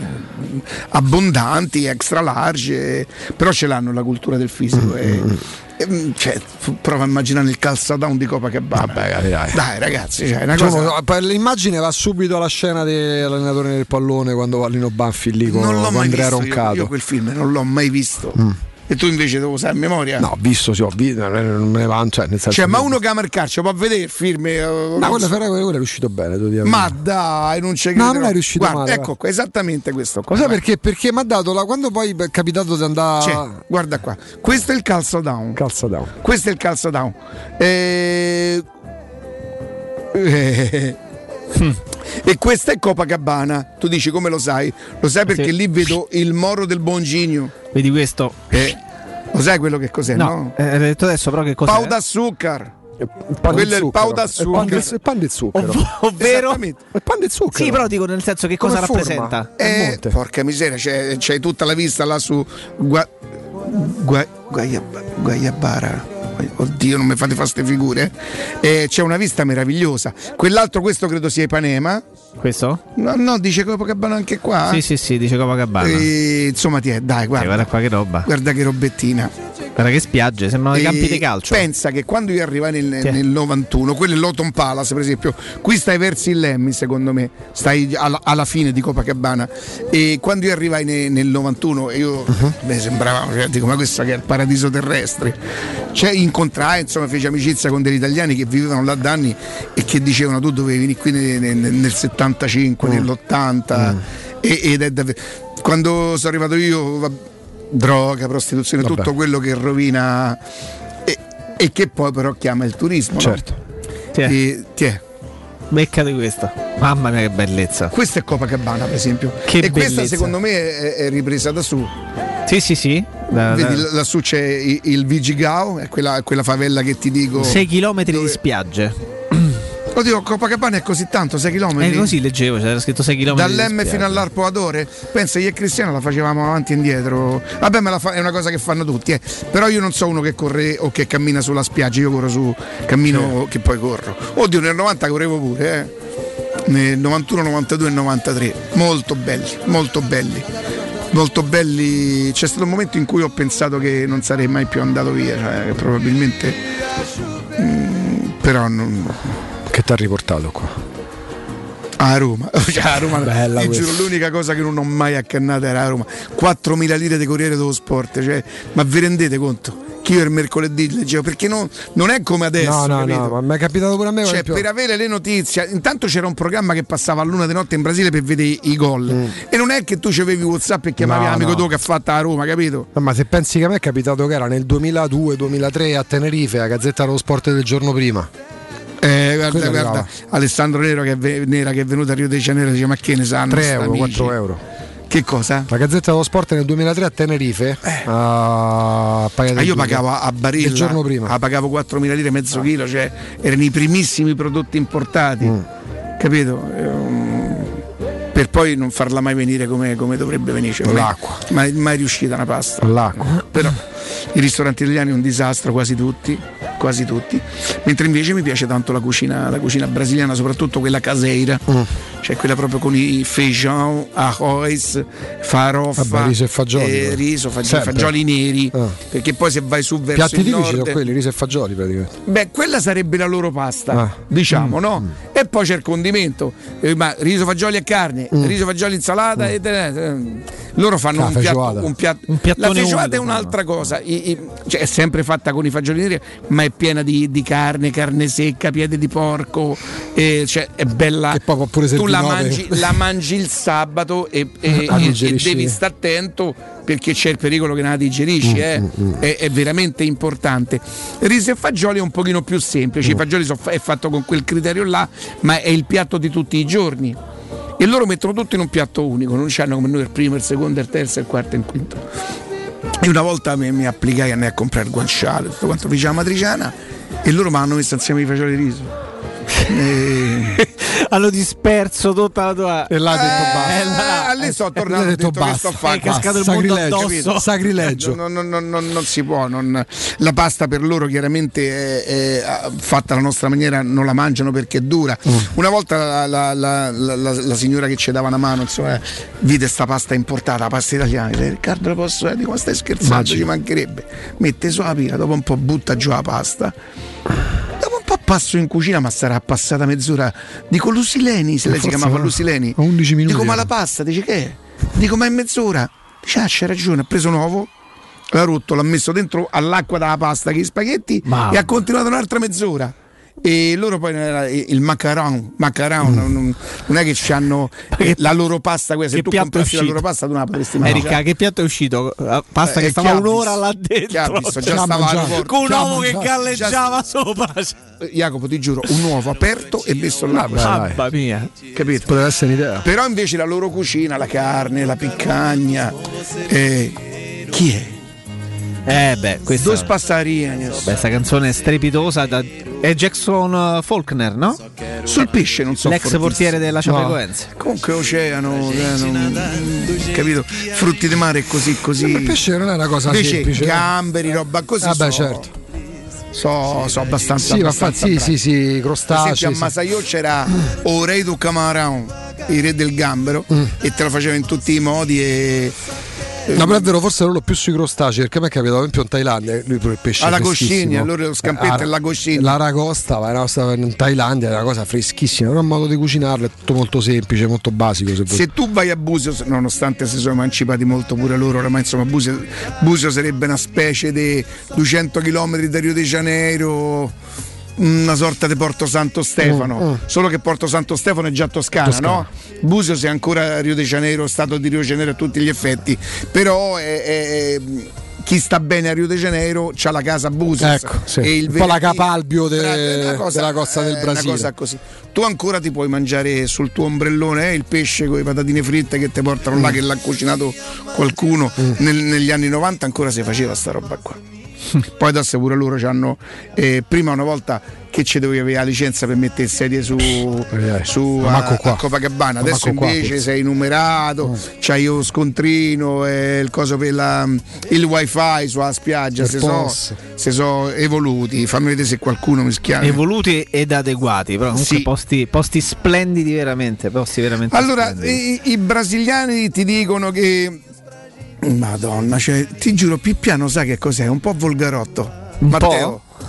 abbondanti, extra large, però ce l'hanno la cultura del fisico, mm-hmm. e, e, cioè, prova a immaginare il calzadown di Copacabana. Vabbè, dai, dai ragazzi, cioè, una cosa... no, no, l'immagine va subito alla scena dell'allenatore del pallone, quando Vallino Banfi lì con, con Andrea Roncato. Io, io quel film non l'ho mai visto, mm. E tu invece devo usare a memoria? No, visto, sì, ho visto, non me ne vanno, cioè, nel senso, cioè, ma uno che ama il calcio può vedere il film. No, no, quello è riuscito bene, devo dire. Ma dai, non c'è, no, credo. Non è riuscito, guarda, male. Ecco, vai. Esattamente questo. Cosa perché? Perché mi ha dato la, quando poi è capitato di andare. Cioè, guarda qua. Questo è il calcio down. Calcio down. Questo è il calcio down. E... E... Mm. E questa è Copacabana. Tu dici, come lo sai? Lo sai perché sì. Lì vedo il Moro del Bongigno. Vedi questo? Eh, lo sai quello che cos'è? No, no? Eh, detto adesso, però che cos'è? Pau d'azzuccar. Quello è il pau d'azzuccar. Il pan di zucchero. Ovvero? Il pan di zucchero. Sì, però dico, nel senso, che cosa come rappresenta? Eh, porca miseria, c'è, c'è tutta la vista là su Gua... Gua... Guaiabara. Oddio, non mi fate fare ste figure. Eh, c'è una vista meravigliosa. Quell'altro, questo credo sia Ipanema. Questo? No, no, dice Copacabana anche qua. Sì, sì, sì, dice Copacabana. E, insomma, ti è, dai, guarda. Eh, guarda qua che roba. Guarda che robettina. Guarda che spiagge, sembrano dei campi di calcio. Pensa che quando io arrivai nel, sì. nel novantuno, quello è l'Autumn Palace, per esempio. Qui stai verso il Lemmy, secondo me. Stai alla, alla fine di Copacabana. E quando io arrivai ne, nel novantuno, io uh-huh. beh, sembrava, cioè, dico, ma questo che è il paradiso terrestre. Cioè, incontrai, insomma, feci amicizia con degli italiani che vivevano là da anni e che dicevano, tu dovevi venire qui nel, nel, nel settantacinque, mm. nell'ottanta, mm. E, ed è davvero, quando sono arrivato io, va, droga, prostituzione, vabbè, tutto quello che rovina e, e che poi però chiama il turismo, certo, no? Ti è. E, ti è. Beccate questa, mamma mia che bellezza. Questa è Copacabana, per esempio, che e bellezza. Questa secondo me è, è ripresa da su. Sì, sì, sì. Da, vedi, da... lassù c'è il, il Vigigao, è quella, quella favela che ti dico. sei chilometri dove... di spiagge. Oddio, Copacabana è così tanto, sei chilometri. È così, leggevo, c'era scritto sei chilometri. Dall'M fino all'Arpoadore. Pensa, io e Cristiano la facevamo avanti e indietro. Vabbè, ma la fa... è una cosa che fanno tutti, eh. Però io non so uno che corre o che cammina sulla spiaggia, io corro su, cammino, sì, che poi corro. Oddio, nel novanta correvo pure, eh. Nel novantuno, novantadue e novantatré. Molto belli, molto belli. Molto belli, c'è stato un momento in cui ho pensato che non sarei mai più andato via, cioè, che probabilmente. Mm, però non. Che ti ha riportato qua? A Roma. Cioè, a Roma. Bella, ti giuro, l'unica cosa che non ho mai accannata era a Roma. quattromila lire di Corriere dello Sport, cioè, ma vi rendete conto? Che io il mercoledì leggevo, perché non, non è come adesso. No, no, capito? No, ma mi è capitato pure a me. Cioè, per avere le notizie, intanto c'era un programma che passava all'una di notte in Brasile per vedere i gol. Mm. E non è che tu ci avevi WhatsApp e chiamavi, no, amico, no, tuo che ha fatta a Roma, capito? No, ma se pensi che a me è capitato che era nel duemiladue duemilatré a Tenerife, la Gazzetta dello Sport del giorno prima. Eh, guarda, Quella guarda, Alessandro Nero che è, ve- Nera che è venuto a Rio de Janeiro, dice, ma che ne sanno? tre euro, quattro euro. Che cosa? La Gazzetta dello Sport nel duemilatré a Tenerife, eh. a pagato. Ah, io pagavo a Barilla il giorno prima, ah, pagavo quattromila lire mezzo ah. chilo, cioè erano i primissimi prodotti importati, mm. capito? Ehm, per poi non farla mai venire come, come dovrebbe venire, cioè, l'acqua, mai, mai riuscita una pasta, l'acqua. Però i ristoranti italiani è un disastro, quasi tutti, quasi tutti, mentre invece mi piace tanto la cucina, la cucina brasiliana, soprattutto quella caseira, mm. cioè quella proprio con i feijão, arroz, faroffa, vabbè, riso e fagioli, eh, riso, fagioli, fagioli neri, ah. perché poi se vai su verso piatti il nord, piatti tipici sono quelli, riso e fagioli praticamente. Beh, quella sarebbe la loro pasta, ah. diciamo, mm. no? Mm. E poi c'è il condimento, eh, ma riso, fagioli e carne, mm. riso, fagioli, insalata, mm. e loro fanno un piatto, un piatto, un la feijoada è un'altra no. cosa, I, i, cioè è sempre fatta con i fagioli neri, ma è piena di, di carne, carne secca, piede di porco, eh, cioè è bella. Che poi può pure tu la mangi, la mangi il sabato e, e, e, e devi stare attento perché c'è il pericolo che non la digerisci, mm, eh. mm, mm. È, è veramente importante. Riso e fagioli è un pochino più semplice, mm. i fagioli so, è fatto con quel criterio là, ma è il piatto di tutti i giorni. E loro mettono tutto in un piatto unico, non c'hanno come noi il primo, il secondo, il terzo, il quarto e il quinto. E una volta mi, mi applicai a me a comprare il guanciale, tutto quanto, feci la matriciana e loro mi hanno messo insieme i fagioli di riso. E... hanno disperso tutta la tua. E là eh, detto basta. Eh, lì sto tornando, ho detto basta. Sto fa, è cascato il sacrilegio. sacrilegio. Non, non, non, non, non si può. Non... La pasta per loro chiaramente è, è fatta alla nostra maniera, non la mangiano perché è dura. Mm. Una volta la, la, la, la, la signora che ci dava una mano, insomma, vide sta pasta importata, la pasta italiana. E Riccardo, la posso dire? Dico, ma stai scherzando? Magico. Ci mancherebbe. Mette su la pila, dopo un po' butta giù la pasta. Dopo un po' passo in cucina, ma sarà passata mezz'ora. Dico Lusileni, se lei si chiamava no. Lusileni. undici minuti. Dico ma la pasta, dice che è? Dico ma è mezz'ora. Dice ah c'ha ragione, ha preso un ovo, l'ha rotto, l'ha messo dentro all'acqua della pasta che gli spaghetti ma... e ha continuato un'altra mezz'ora. E loro poi il macaron, macaron mm. non, non è che hanno la loro pasta questa, se tu comprassi la loro pasta tu non la potresti mangiare. Erika, che piatto è uscito? Pasta eh, che stava un'ora là dentro, visto, già stava con un uovo che galleggiava sopra. Jacopo, ti giuro, un uovo aperto e messo là, mamma mia, capito? Poteva essere un'idea. Però invece la loro cucina, la carne, la piccagna, eh, chi è? Eh beh, questa, questa canzone è strepitosa da, è Jackson Faulkner, no? Sul pesce non so. L'ex portiere della Ciabacoense. No. Comunque oceano, eh, non, capito? Frutti di mare e così così. Ma il pesce non è una cosa invece, semplice. Gamberi, roba così. Vabbè, ah so. certo. So, so abbastanza. Sì, abbastanza sì, sì, sì, crostacei. Sì, a Masaiò c'era O Rei do Camarão, il re del gambero, mm. e te lo faceva in tutti i modi e no, però è vero, forse loro più sui crostacei, perché a me è capitato, ad esempio in Thailandia, lui pure il pesce alla coscigna, allora lo scampetto e la coscigna, l'aragosta, ma era in Thailandia, è una cosa freschissima, era un modo di cucinarlo, è tutto molto semplice, molto basico. Se, se tu vai a Busio, nonostante si sono emancipati molto pure loro, ma insomma Busio, Busio sarebbe una specie di duecento chilometri da Rio de Janeiro, una sorta di Porto Santo Stefano, mm, mm. solo che Porto Santo Stefano è già Toscana, Toscana. no? Busio è ancora Rio de Janeiro, stato di Rio de Janeiro a tutti gli effetti, però è, è, chi sta bene a Rio de Janeiro c'ha la casa a Busio, ecco, sì. e il un po' la Capalbio de, cosa, della costa del Brasile, una cosa così. Tu ancora ti puoi mangiare sul tuo ombrellone eh, il pesce con le patatine fritte che ti portano mm. là, che l'ha cucinato qualcuno mm. Nel, negli anni novanta ancora si faceva sta roba qua. Poi adesso pure loro c'hanno eh, prima una volta che ci dovevi avere la licenza per mettere sedie su, su a, a Copacabana, adesso invece qua, sei numerato, oh. c'hai lo scontrino, eh, il coso per la, il wifi sulla spiaggia, se sono so evoluti, fammi vedere se qualcuno mi schiama. Evoluti ed adeguati, però comunque sì. posti, posti splendidi veramente, posti veramente. Allora i, i brasiliani ti dicono che Madonna, cioè, ti giuro, Pippiano sa che cos'è? Un po' volgarotto. Un Matteo po'?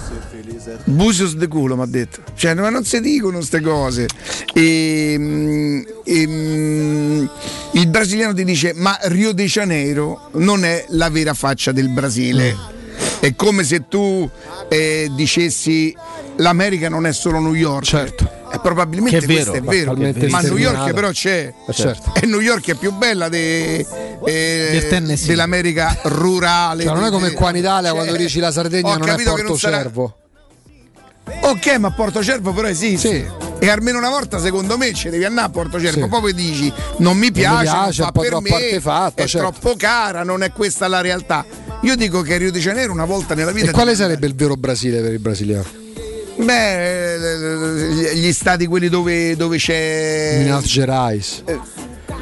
Busius de culo mi ha detto. Cioè, ma non si dicono queste cose. E, e, il brasiliano ti dice: ma Rio de Janeiro non è la vera faccia del Brasile. È come se tu eh, dicessi l'America non è solo New York. Certo. Eh, probabilmente è vero, questo è vero, ma New York però c'è, certo. e New York è più bella de, eh, dell'America rurale. Cioè, non è come qua in Italia, cioè, quando dici la Sardegna non è Porto Cervo. Sarà... Ok, ma Porto Cervo però esiste. Sì. E almeno una volta secondo me ci devi andare a Porto Cervo, sì. poi dici non mi piace, non mi piace, non fa per me, fatta, è certo. troppo cara, non è questa la realtà. Io dico che Rio de Janeiro una volta nella vita. E quale sarebbe il vero Brasile per i brasiliani? Beh, gli stati quelli dove, dove c'è Minas Gerais,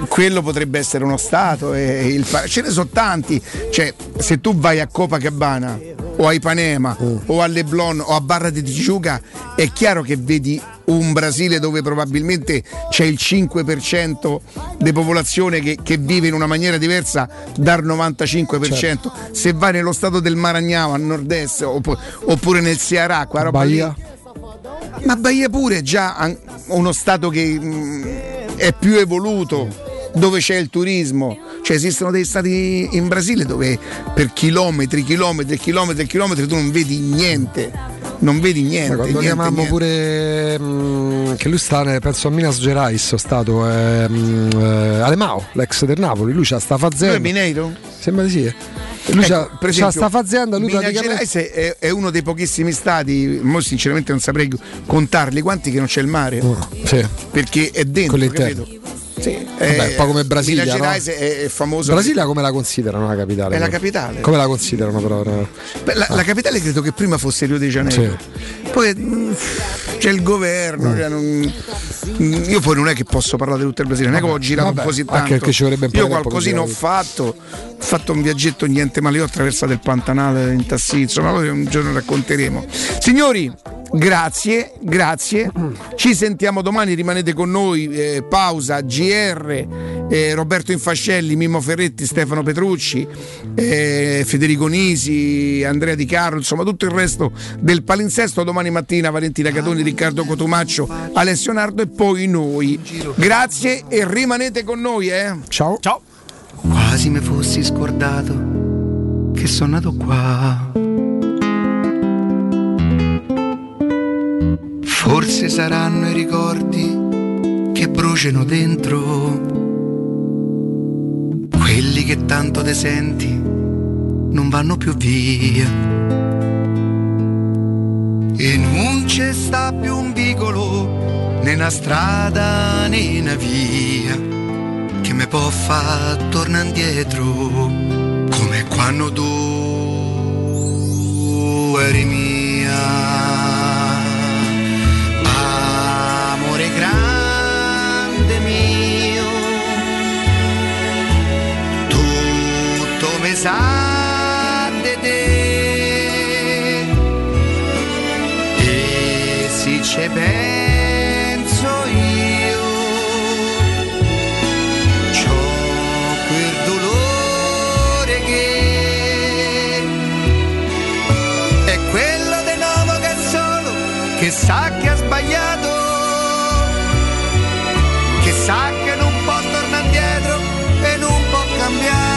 quello potrebbe essere uno stato, e il... ce ne sono tanti, cioè se tu vai a Copacabana o a Ipanema oh. o a Leblon o a Barra di Tijuca è chiaro che vedi un Brasile dove probabilmente c'è il cinque per cento di popolazione che, che vive in una maniera diversa dal novantacinque per cento. Certo. Se vai nello stato del Maranhão a nord-est oppure nel Ceará, qua roba Bahia. Lì, ma Bahia pure è già uno stato che mh, è più evoluto, dove c'è il turismo, cioè esistono dei stati in Brasile dove per chilometri, chilometri, chilometri, chilometri tu non vedi niente. Non vedi niente. Ma quando niente, chiamammo niente. Pure mh, che lui sta, penso a Minas Gerais, sono stato eh, mh, eh, Alemão, l'ex del Napoli, lui c'ha sta fazzenda. Lui è mineiro? Sembra di sì. Lui ecco, c'ha, per esempio, c'ha sta fazzenda, lui Minas Gerais è, è uno dei pochissimi stati, mo sinceramente non saprei contarli quanti che non c'è il mare. Oh, sì. Perché è dentro, capito? Sì, vabbè, un po' come Brasilia, Minas Gerais, no? è, è famoso. Brasilia come la considerano la capitale? È la capitale. Come la considerano però? Beh, la, ah. la capitale credo che prima fosse Rio de Janeiro. Sì. Poi mh, c'è il governo. Mm. Cioè, non, io poi non è che posso parlare di tutto il Brasile, non è che ho girato vabbè, così tanto. Anche ci vorrebbe un po' io qualcosina ho fatto, ho fatto un viaggetto niente male, io ho attraversato il Pantanale in tassi, insomma, poi un giorno racconteremo. Signori, grazie, grazie. Ci sentiamo domani, rimanete con noi. Eh, pausa, G R, eh, Roberto Infascelli, Mimmo Ferretti, Stefano Petrucci, eh, Federico Nisi, Andrea Di Carlo, insomma tutto il resto del palinsesto. Domani mattina Valentina Catoni, Riccardo Cotumaccio, Alessio Nardo e poi noi. Grazie e rimanete con noi, eh. Ciao. Ciao. Quasi mi fossi scordato che sono nato qua. Forse saranno i ricordi che bruciano dentro, quelli che tanto te senti non vanno più via, e non c'è sta più un vicolo né una strada né una via che mi può far tornare indietro come quando tu eri mia. Sa de te e si c'è penso io c'ho quel dolore che è quello di nuovo che è solo, che sa che ha sbagliato, che sa che non può tornare indietro e non può cambiare,